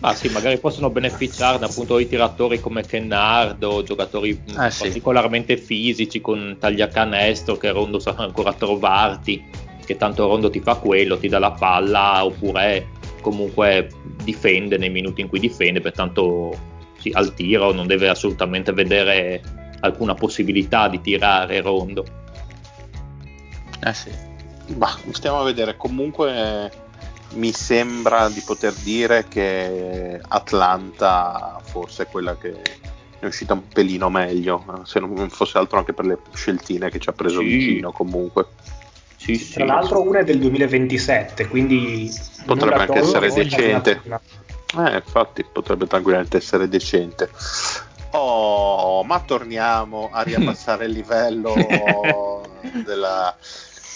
ah sì, magari possono beneficiarne appunto i tiratori come Kennard o giocatori eh, particolarmente sì. fisici con tagliacanestro che Rondo sa ancora trovarti, che tanto Rondo ti fa quello, ti dà la palla oppure comunque difende nei minuti in cui difende, pertanto sì, al tiro non deve assolutamente vedere alcuna possibilità di tirare Rondo. Eh sì, bah, stiamo a vedere. Comunque mi sembra di poter dire che Atlanta forse è quella che è uscita un pelino meglio, se non fosse altro anche per le sceltine che ci ha preso sì. vicino comunque. Sì, sì, tra sì, l'altro sì. Una è del duemilaventisette, quindi potrebbe anche essere decente. Eh, infatti potrebbe tranquillamente essere decente. Oh, ma torniamo a riabbassare il livello della,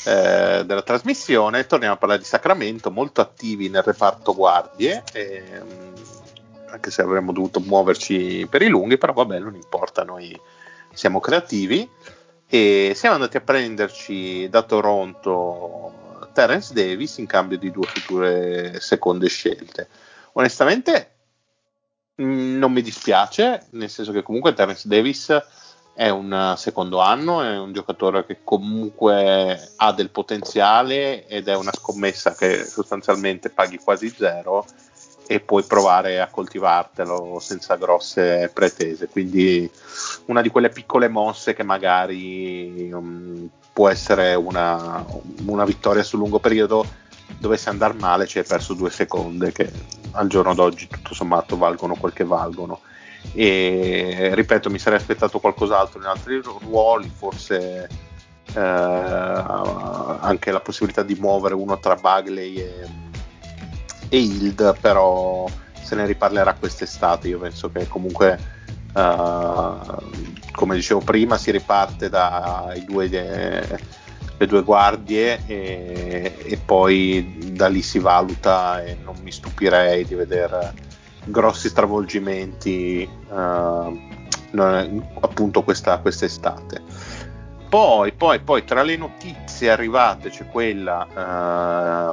eh, della trasmissione. Torniamo a parlare di Sacramento, molto attivi nel reparto guardie, eh, anche se avremmo dovuto muoverci per i lunghi, però vabbè, non importa, noi siamo creativi e siamo andati a prenderci da Toronto Terence Davis in cambio di due future seconde scelte. Onestamente non mi dispiace, nel senso che comunque Terence Davis è un secondo anno, è un giocatore che comunque ha del potenziale ed è una scommessa che sostanzialmente paghi quasi zero e puoi provare a coltivartelo senza grosse pretese, quindi una di quelle piccole mosse che magari um, può essere una, una vittoria sul lungo periodo. Dovesse andare male ci hai perso due seconde che al giorno d'oggi tutto sommato valgono quel che valgono, e ripeto, mi sarei aspettato qualcos'altro in altri ruoli, forse eh, anche la possibilità di muovere uno tra Bagley e, e Hild, però se ne riparlerà quest'estate. Io penso che comunque eh, come dicevo prima si riparte dai due eh, le due guardie e, e poi da lì si valuta, e non mi stupirei di vedere grossi stravolgimenti eh, appunto questa quest'estate. Poi, poi, poi tra le notizie arrivate c'è quella eh,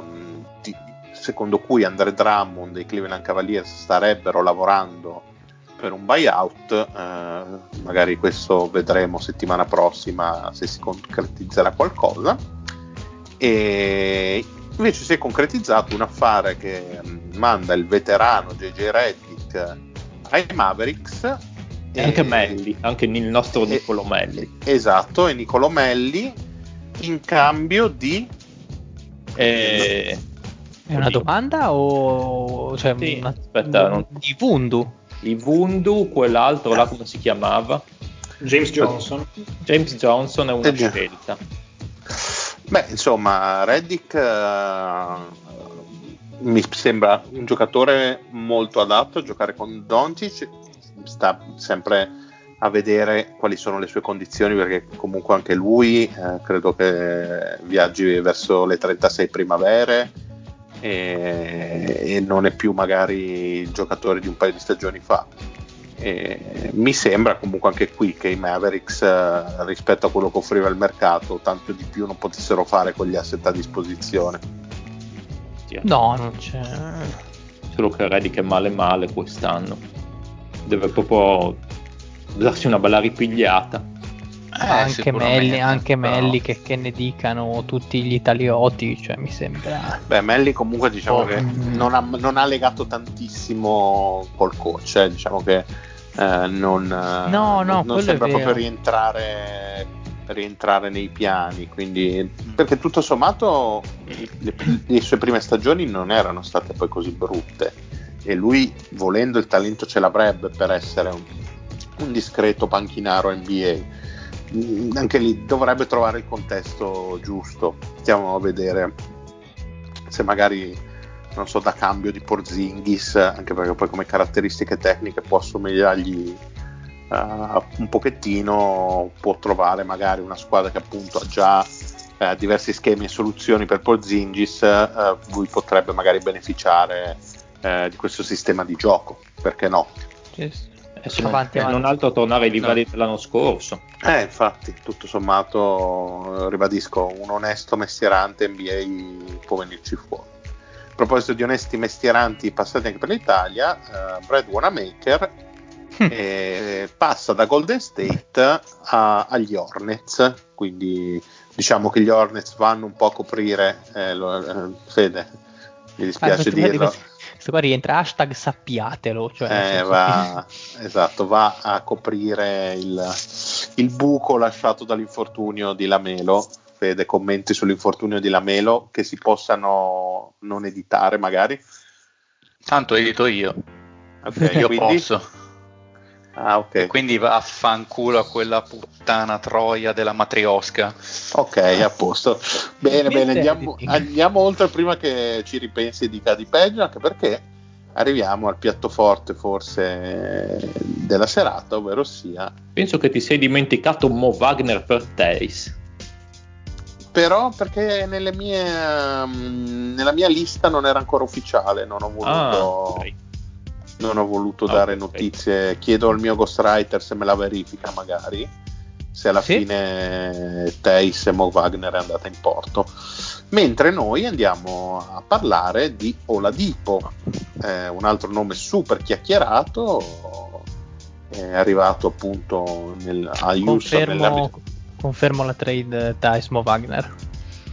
di, secondo cui Andre Drummond e i Cleveland Cavaliers starebbero lavorando per un buyout, eh, magari questo vedremo settimana prossima se si concretizzerà qualcosa. E invece si è concretizzato un affare che manda il veterano J J Redick ai Mavericks e, e anche Melli, anche il nostro e, Nicolò Melli, esatto, e Nicolò Melli in cambio di eh, è una domanda o cioè, sì, una, aspetta, un, non... di Vundu Livundu, quell'altro là come si chiamava? James Johnson. James Johnson è una eh, scelta. Beh, insomma, Redick uh, mi sembra un giocatore molto adatto a giocare con Doncic, sta sempre a vedere quali sono le sue condizioni, perché comunque anche lui eh, credo che viaggi verso le trentasei primavere. E, e non è più magari il giocatore di un paio di stagioni fa, e mi sembra comunque anche qui che i Mavericks eh, rispetto a quello che offriva il mercato tanto di più non potessero fare con gli asset a disposizione. No, non c'è, solo che Redick è male male quest'anno, deve proprio darsi una bella ripigliata. Eh, anche Melli, anche Melli però... che, che ne dicano tutti gli italioti, cioè mi sembra. Beh, Melli comunque diciamo oh, che mm. non, ha, non ha legato tantissimo col coach, eh, diciamo che eh, non, no, no, non sembra proprio rientrare, rientrare nei piani, quindi, perché tutto sommato le, le sue prime stagioni non erano state poi così brutte e lui volendo il talento ce l'avrebbe per essere un, un discreto panchinaro N B A. Anche lì dovrebbe trovare il contesto giusto. Stiamo a vedere se magari, non so, da cambio di Porzingis, anche perché poi come caratteristiche tecniche può assomigliargli uh, un pochettino, può trovare magari una squadra che appunto ha già uh, diversi schemi e soluzioni per Porzingis, uh, lui potrebbe magari beneficiare uh, di questo sistema di gioco, perché no? Yes. Se non, avanti, avanti. non altro tornare ai livelli no. dell'anno scorso. Eh, infatti, tutto sommato, ribadisco, un onesto mestierante N B A può venirci fuori. A proposito di onesti mestieranti passati anche per l'Italia, eh, Brad Wanamaker eh, passa da Golden State a, agli Hornets, quindi diciamo che gli Hornets vanno un po' a coprire eh, lo, eh, Fede, mi dispiace ah, dirlo. Questo qua rientra hashtag sappiatelo, cioè eh, va, che... esatto, va a coprire il, il buco lasciato dall'infortunio di Lamelo. Fede, commenti sull'infortunio di Lamelo che si possano non editare magari? Tanto edito io, okay, io quindi... posso ah, okay. Quindi va a fanculo a quella puttana troia della matriosca. Ok, a posto. Bene, bene, andiamo, andiamo oltre prima che ci ripensi e dica di peggio, anche perché arriviamo al piatto forte forse della serata, ovvero sia, penso che ti sei dimenticato Mo Wagner per Teis. Però perché nelle mie, nella mia lista non era ancora ufficiale, non ho voluto, ah, okay. non ho voluto ah, dare okay. notizie. Chiedo al mio ghostwriter se me la verifica magari, se alla sì? fine Theis e Mo Wagner è andata in porto. Mentre noi andiamo a parlare di Oladipo, eh, un altro nome super chiacchierato, è arrivato appunto nel, a Houston nell'ambito. Confermo la trade Theis Mo Wagner.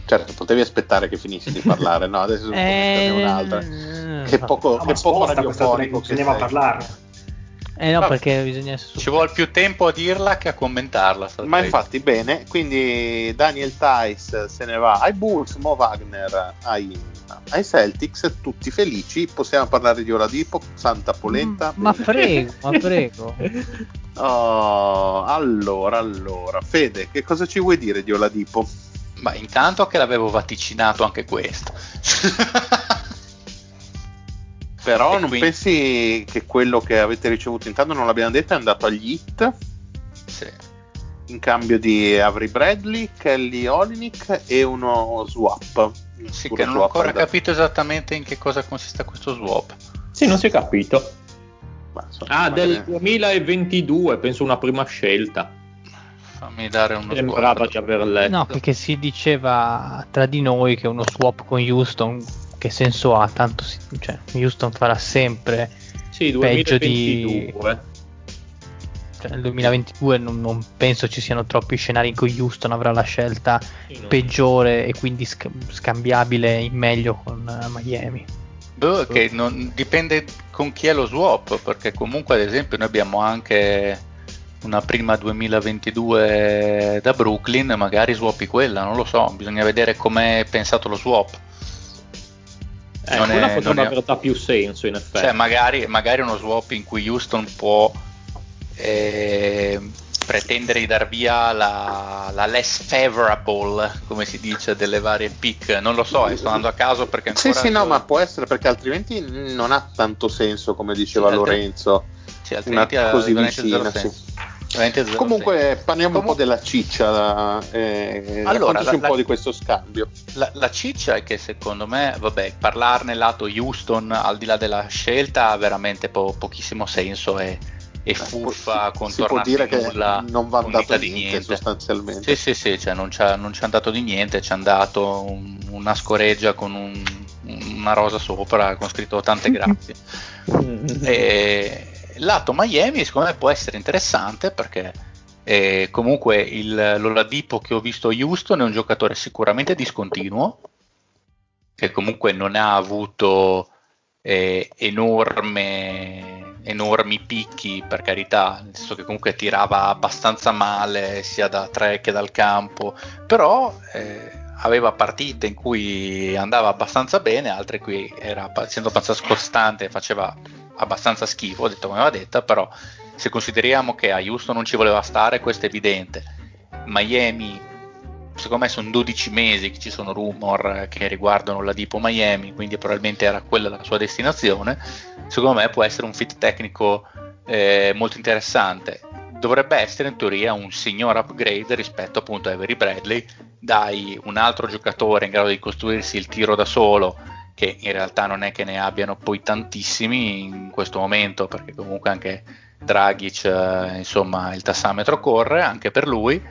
Certo, potevi aspettare che finissi di parlare, no? Adesso eh, un'altra. Che poco, no, che poco radiofonico che andiamo a parlare. Eh no, vabbè, perché bisogna ci vuole più tempo a dirla che a commentarla. Ma trade. Infatti, bene, quindi Daniel Theis se ne va ai Bulls, Mo Wagner ai, ai Celtics, tutti felici. Possiamo parlare di Oladipo, santa polenta. Mm, ma prego, ma prego. Oh, allora, allora, Fede, che cosa ci vuoi dire di Oladipo? Ma intanto che l'avevo vaticinato anche questo. Però e non quindi... pensi che quello che avete ricevuto, intanto non l'abbiamo detto, è andato agli Heat, sì, in cambio di Avery Bradley, Kelly Olynyk e uno swap. Sì, che non ho ancora capito esattamente in che cosa consista questo swap. Sì, non si è capito. Ma, insomma, ah, magari... del duemilaventidue, penso una prima scelta. Fammi dare uno Sembrava swap. Di aver letto. No, perché si diceva tra di noi che uno swap con Houston... Che senso ha? Tanto si, cioè, Houston farà sempre sì, peggio di. Cioè, nel duemilaventidue non, non penso ci siano troppi scenari in cui Houston avrà la scelta sì, no. peggiore e quindi sc- scambiabile in meglio con uh, Miami. Beh, che non, dipende con chi è lo swap, perché comunque ad esempio noi abbiamo anche una prima duemilaventidue da Brooklyn, magari swapi quella, non lo so, bisogna vedere com'è pensato lo swap. Eh, non quella è, potrebbe aver dato più senso in effetti, cioè magari, magari uno swap in cui Houston può eh, pretendere di dar via la, la less favorable, come si dice, delle varie pick, non lo so, eh, sto andando a caso perché ancora sì sì no, ma può essere, perché altrimenti non ha tanto senso, come diceva sì, Lorenzo sì, altrimenti una così vicina sì. Comunque parliamo Comun- un po' della ciccia, eh, allora la, un la, po' di questo scambio. La, la ciccia è che secondo me, vabbè, parlarne lato Houston al di là della scelta ha veramente po- pochissimo senso e, e fuffa si, si può dire che nulla, non va andato di niente, niente sostanzialmente. Sì sì sì, cioè non c'è non c'è andato di niente, c'è andato un, una scoreggia con un, una rosa sopra con scritto tante grazie. E lato Miami secondo me può essere interessante perché eh, comunque il, l'Oladipo che ho visto a Houston è un giocatore sicuramente discontinuo, che comunque non ha avuto eh, enorme, enormi picchi, per carità, nel senso che comunque tirava abbastanza male sia da tre che dal campo, però eh, aveva partite in cui andava abbastanza bene, altre in cui era, essendo abbastanza costante, faceva abbastanza schifo, ho detto come aveva detto, però se consideriamo che a Houston non ci voleva stare, questo è evidente. Miami, secondo me sono dodici mesi che ci sono rumor che riguardano la Dipo Miami, quindi probabilmente era quella la sua destinazione. Secondo me può essere un fit tecnico eh, molto interessante, dovrebbe essere in teoria un signor upgrade rispetto appunto a Avery Bradley, dai un altro giocatore in grado di costruirsi il tiro da solo, che in realtà non è che ne abbiano poi tantissimi in questo momento, perché comunque anche Dragic, eh, insomma, il tassametro corre anche per lui,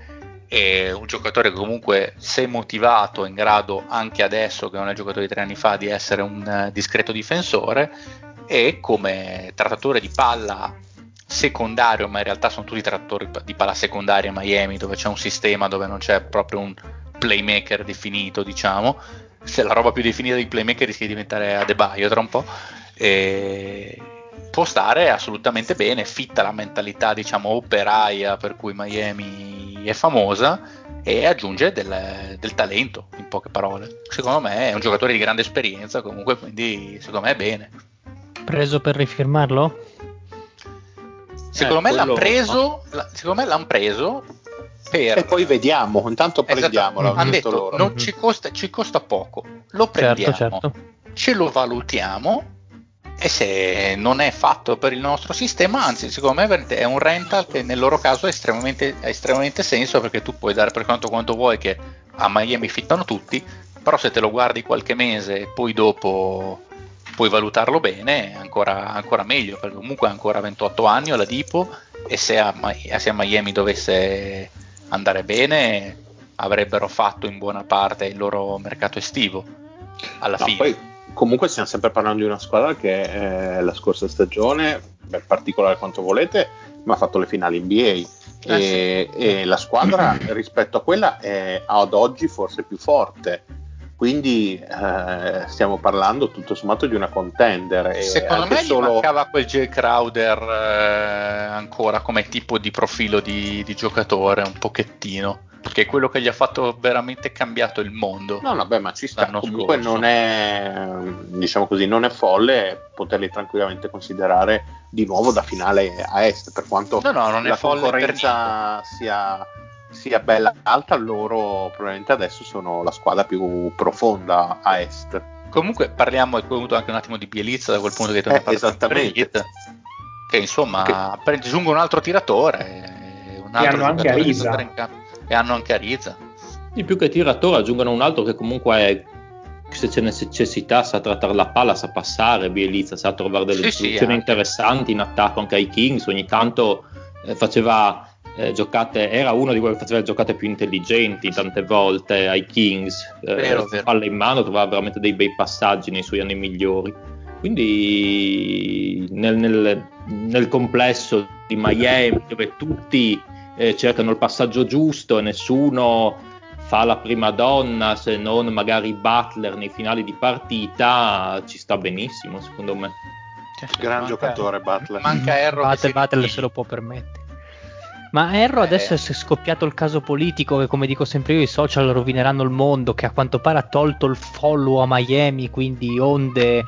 e un giocatore che comunque, se motivato, è in grado anche adesso, che non è giocatore di tre anni fa, di essere un uh, discreto difensore, e come trattatore di palla secondario, ma in realtà sono tutti trattatori di palla secondaria a Miami, dove c'è un sistema dove non c'è proprio un playmaker definito, diciamo. Se la roba più definita di playmaker rischia di diventare Adebayo tra un po', e può stare assolutamente bene, fitta la mentalità, diciamo, operaia per cui Miami è famosa, e aggiunge del, del talento, in poche parole. Secondo me è un giocatore di grande esperienza comunque, quindi secondo me è bene. Preso per rifirmarlo? Secondo eh, me quello... l'hanno preso, la, secondo me l'hanno preso per... E poi vediamo, intanto prendiamolo. Esatto, hanno detto loro. Non ci costa, ci costa poco, lo prendiamo, certo, certo. Ce lo valutiamo e se non è fatto per il nostro sistema, anzi secondo me è un rental che nel loro caso ha estremamente, estremamente senso, perché tu puoi dare per conto quanto vuoi che a Miami fittano tutti, però se te lo guardi qualche mese e poi dopo puoi valutarlo bene, ancora, ancora meglio, perché comunque ha ancora ventotto anni Oladipo, e se a, se a Miami dovesse andare bene avrebbero fatto in buona parte il loro mercato estivo alla no, fine. Poi, comunque stiamo sempre parlando di una squadra che eh, la scorsa stagione, beh, particolare quanto volete, ma ha fatto le finali N B A, eh, e, sì. e la squadra rispetto a quella è ad oggi forse più forte. Quindi eh, stiamo parlando tutto sommato di una contender. E secondo me solo... gli mancava quel Jay Crowder eh, ancora come tipo di profilo di, di giocatore un pochettino, perché è quello che gli ha fatto veramente cambiato il mondo. No, vabbè, ma ci sta. Comunque scorso. non è, diciamo così, non è folle poterli tranquillamente considerare di nuovo da finale a est, per quanto no, no, non la è folle concorrenza sia... sia bella alta, loro probabilmente adesso sono la squadra più profonda a est. Comunque parliamo è venuto anche un attimo di Bielizza, da quel punto che eh, esattamente di che insomma che... aggiungo un altro tiratore un altro e, hanno anche Ariza. e hanno anche Ariza e più che tiratore aggiungono un altro che comunque è, se c'è necessità sa trattare la palla, sa passare. Bielizza sa trovare delle soluzioni sì, sì, interessanti in attacco, anche ai Kings ogni tanto eh, faceva Eh, giocate, era uno di quelli che faceva le giocate più intelligenti tante volte ai Kings, eh, vero, vero. Palla in mano, trovava veramente dei bei passaggi nei suoi anni migliori, quindi nel, nel, nel complesso di Miami dove tutti eh, cercano il passaggio giusto e nessuno fa la prima donna se non magari Butler nei finali di partita, ci sta benissimo secondo me. Gran manca, giocatore Butler, manca Erro Butler, Butler se lo può permettere. Ma Erro adesso eh. è scoppiato il caso politico che, come dico sempre io, i social rovineranno il mondo, che a quanto pare ha tolto il follow a Miami, quindi onde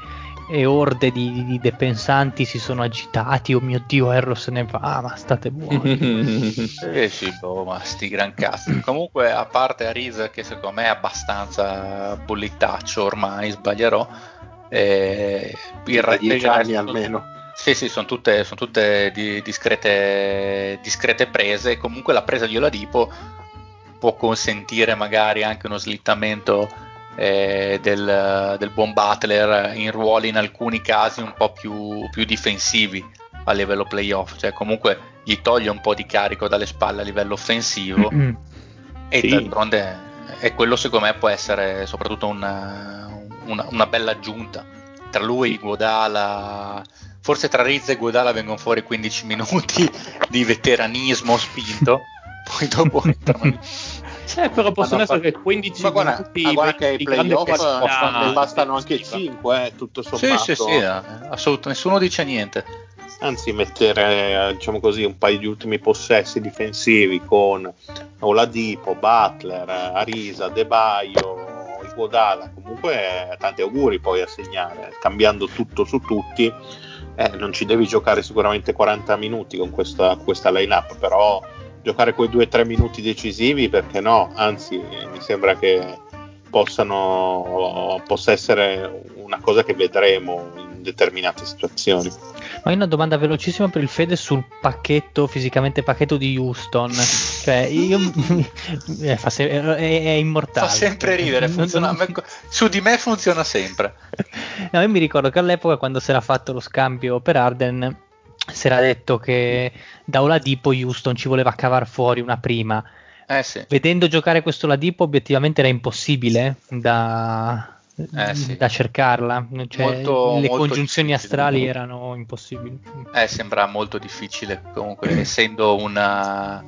e orde di, di, di depensanti si sono agitati. Oh mio Dio, Erro se ne va, ah, ma state buoni. Eh sì, boh, ma sti gran cazzo. Comunque, a parte Ariza, che secondo me è abbastanza bollittaccio ormai, sbaglierò, eh, il re- dieci anni almeno. Sì, sì, sono tutte, sono tutte di, discrete, discrete prese. Comunque la presa di Oladipo può consentire magari anche uno slittamento eh, del, del buon Butler in ruoli in alcuni casi un po' più, più difensivi a livello playoff. Cioè comunque gli toglie un po' di carico dalle spalle a livello offensivo. Mm-hmm. E sì. d'altronde e quello secondo me può essere soprattutto una, una, una bella aggiunta. Tra lui, Iguodala... Forse tra Rizzo e Guadala vengono fuori quindici minuti di veteranismo spinto, poi dopo entrano. Eh, però possono essere fatto... quindici ma guarda, minuti. Ma guarda che i playoff bastano, bastano anche cinque, eh, tutto sommato. Sì, sì, sì, eh, assolutamente, nessuno dice niente. Anzi, mettere, diciamo così, un paio di ultimi possessi difensivi con Oladipo, Butler, Arisa, De Baio, Guadala, comunque tanti auguri poi a segnare, cambiando tutto su tutti. Eh, non ci devi giocare sicuramente quaranta minuti con questa, questa line-up, però giocare quei due tre minuti decisivi, perché no? Anzi, mi sembra che possano, possa essere una cosa che vedremo in determinate situazioni. Ma io ho una domanda velocissima per il Fede sul pacchetto, fisicamente pacchetto di Houston. Cioè, io è, è immortale. Fa sempre ridere, funziona, su di me funziona sempre. No, io mi ricordo che all'epoca, quando si era fatto lo scambio per Harden, si era detto che da Oladipo Houston ci voleva cavar fuori una prima. Eh sì. Vedendo giocare questo Oladipo, obiettivamente era impossibile da, eh sì. da cercarla. Cioè, molto, le molto congiunzioni astrali erano impossibili. Eh, sembra molto difficile. Comunque, essendo una,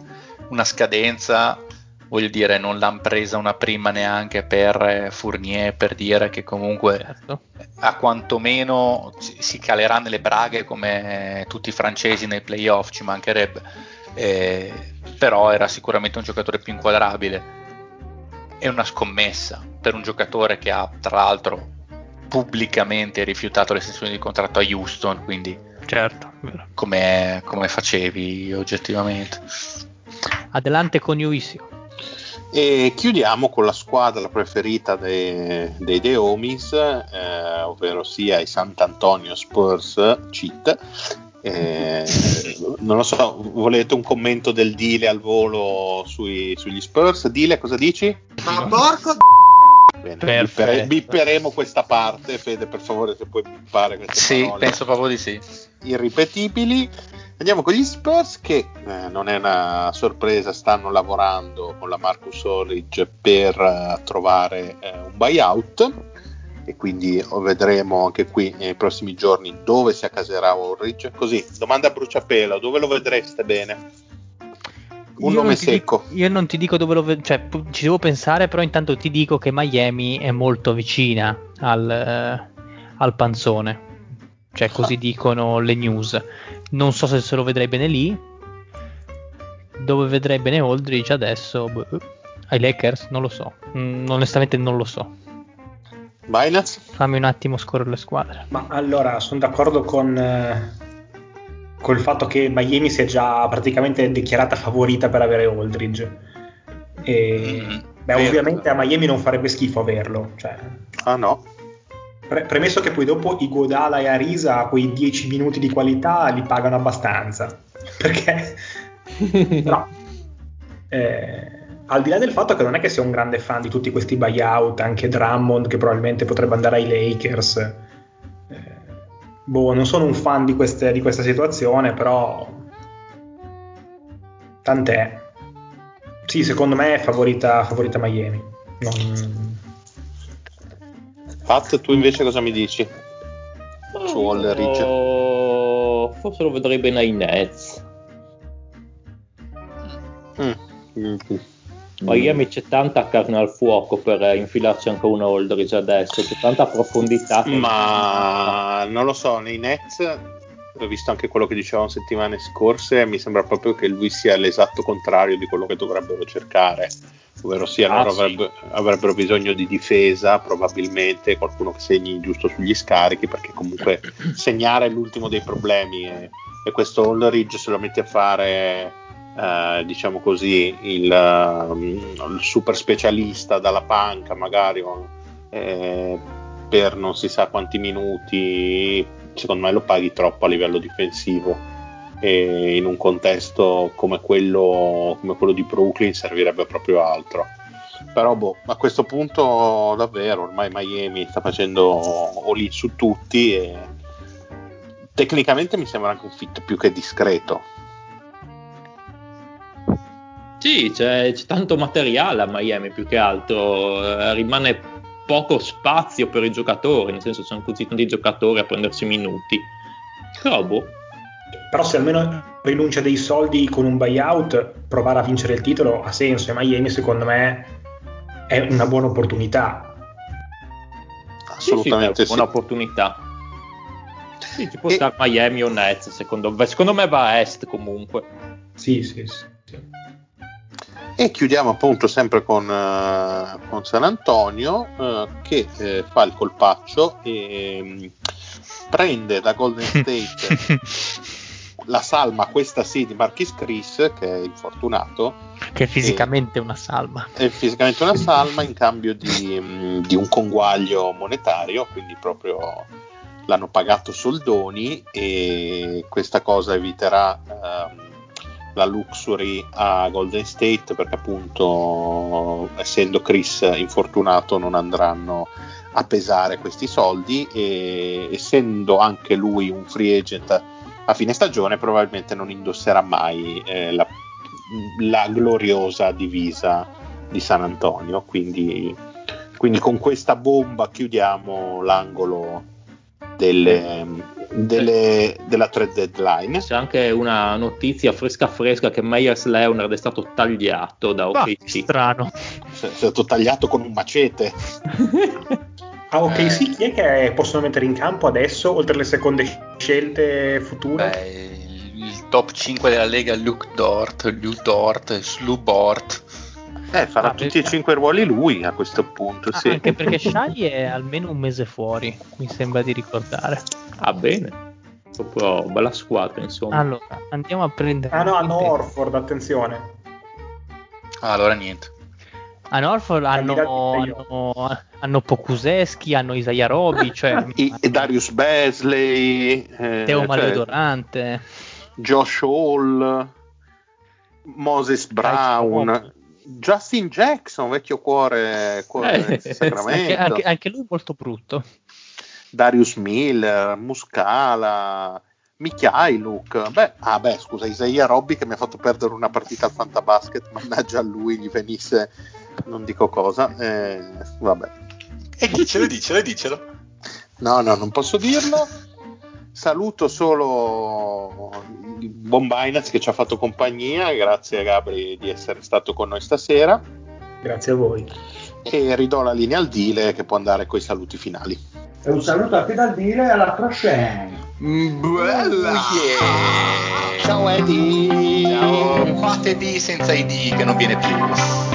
una scadenza, voglio dire, non l'hanno presa una prima neanche per Fournier, per dire che comunque certo. a quantomeno si calerà nelle braghe come tutti i francesi nei playoff, ci mancherebbe, eh, però era sicuramente un giocatore più inquadrabile. È una scommessa per un giocatore che ha tra l'altro pubblicamente rifiutato l'estensione di contratto a Houston, quindi certo, come, come facevi oggettivamente. Adelante con Juicio. E chiudiamo con la squadra preferita dei dei The Homies, eh, ovvero sia i Sant'Antonio Spurs Cheat. Eh, non lo so, volete un commento del Dile al volo sui, sugli Spurs? Dile, cosa dici? Ma porco bene, bipperemo questa parte. Fede, per favore, se puoi bippare queste sì, parole. Sì, penso proprio di sì. Irripetibili. Andiamo con gli Spurs che, eh, non è una sorpresa, stanno lavorando con la Marcus Aldridge per uh, trovare uh, un buyout, e quindi vedremo anche qui nei prossimi giorni dove si accaserà Aldridge. Così, domanda a bruciapelo, dove lo vedreste bene? Un io nome secco. Dico, io non ti dico dove lo vedo, cioè ci devo pensare, però intanto ti dico che Miami è molto vicina al, eh, al panzone, cioè così ah. dicono le news. Non so se, se lo vedrei bene lì. Dove vedrei bene Aldridge adesso? Beh, ai Lakers? Non lo so, mm, onestamente non lo so. Binance? Fammi un attimo scorrere le squadre. Ma allora, sono d'accordo con... Eh... col fatto che Miami si è già praticamente dichiarata favorita per avere Aldridge. E, mm, beh, vero. Ovviamente a Miami non farebbe schifo averlo. Cioè. Ah no. Pre- premesso che poi dopo Iguodala e Arisa quei dieci minuti di qualità li pagano abbastanza. Perché? No. Eh, al di là del fatto che non è che sia un grande fan di tutti questi buyout, anche Drummond che probabilmente potrebbe andare ai Lakers... Boh, non sono un fan di, queste, di questa situazione, però tant'è. Sì, secondo me è favorita, favorita Miami. Non... Pat, tu invece cosa mi dici? Oh, su Aldridge? Forse lo vedrei bene ai Nets. Mm. Mm-hmm. Miami c'è tanta carne al fuoco per infilarci anche un Aldridge adesso, c'è tanta profondità. Ma non lo so, nei Nets, ho visto anche quello che dicevamo settimane scorse, mi sembra proprio che lui sia l'esatto contrario di quello che dovrebbero cercare, ovvero sia ah, loro sì. avrebbero, avrebbero bisogno di difesa, probabilmente qualcuno che segni giusto sugli scarichi, perché comunque segnare è l'ultimo dei problemi, e, e questo Aldridge se lo mette a fare... Uh, diciamo così il, uh, il super specialista dalla panca magari eh, per non si sa quanti minuti, secondo me lo paghi troppo a livello difensivo, e in un contesto come quello, come quello di Brooklyn servirebbe proprio altro. Però boh, a questo punto davvero ormai Miami sta facendo all in su tutti, e tecnicamente mi sembra anche un fit più che discreto. Sì, cioè, c'è tanto materiale a Miami, più che altro, eh, rimane poco spazio per i giocatori, nel senso sono così tanti giocatori a prendersi minuti. Però, boh. Però se almeno rinuncia dei soldi con un buyout, provare a vincere il titolo ha senso, e Miami secondo me è una buona opportunità. Assolutamente sì, sì, è una buona opportunità. Sì, ci può e... stare Miami o Nets, secondo me. Secondo me va a est comunque. Sì, sì, sì. E chiudiamo appunto sempre con, uh, con San Antonio, uh, che eh, fa il colpaccio e um, prende da Golden State la salma, questa sì, di Marquis Chris, che è infortunato, che è fisicamente e, una salma è fisicamente una salma in cambio di, um, di un conguaglio monetario, quindi proprio l'hanno pagato soldoni, e questa cosa eviterà um, la luxury a Golden State, perché appunto essendo Chris infortunato non andranno a pesare questi soldi, e essendo anche lui un free agent a fine stagione probabilmente non indosserà mai eh, la, la gloriosa divisa di San Antonio, quindi, quindi con questa bomba chiudiamo l'angolo delle Delle, della trade deadline. C'è anche una notizia fresca fresca che Myers Leonard è stato tagliato da O K C. Ah, strano. È stato tagliato con un macete. A O K C chi è che possono mettere in campo adesso, oltre alle seconde scelte future? Beh, il top cinque della Lega: Luke Dort, Luke Dort, Slu Bort. Eh, farà ah, tutti e cinque i ruoli lui a questo punto, ah, sì. Anche perché Shai è almeno un mese fuori, mi sembra di ricordare. Ah, bene. Proprio bella squadra, insomma. Allora, andiamo a prendere... Ah no, a Norford, attenzione. Ah, allora niente. a Norfolk hanno, hanno, hanno Pokusevski, hanno Isaiah Roby, cioè I, Darius Beasley, eh, Teo Maleodorante, Josh Hall, Moses Brown, Justin Jackson, vecchio cuore, cuore eh, Sacramento, anche, anche lui molto brutto, Darius Miller, Muscala, Mikhailuk. Beh, ah beh, scusa, Isaiah Roby che mi ha fatto perdere una partita al Fantabasket, mannaggia a lui, gli venisse, non dico cosa, eh, vabbè. E dicelo, dicelo, dicelo. No, no, non posso dirlo. Saluto solo Bombainaz che ci ha fatto compagnia, grazie a Gabri di essere stato con noi stasera. Grazie a voi. E ridò la linea al Dile che può andare coi saluti finali. E un saluto anche dal Dile alla prochaine. Bella. Yeah. Ciao Eddie. Ciao. Fate D senza I D che non viene più.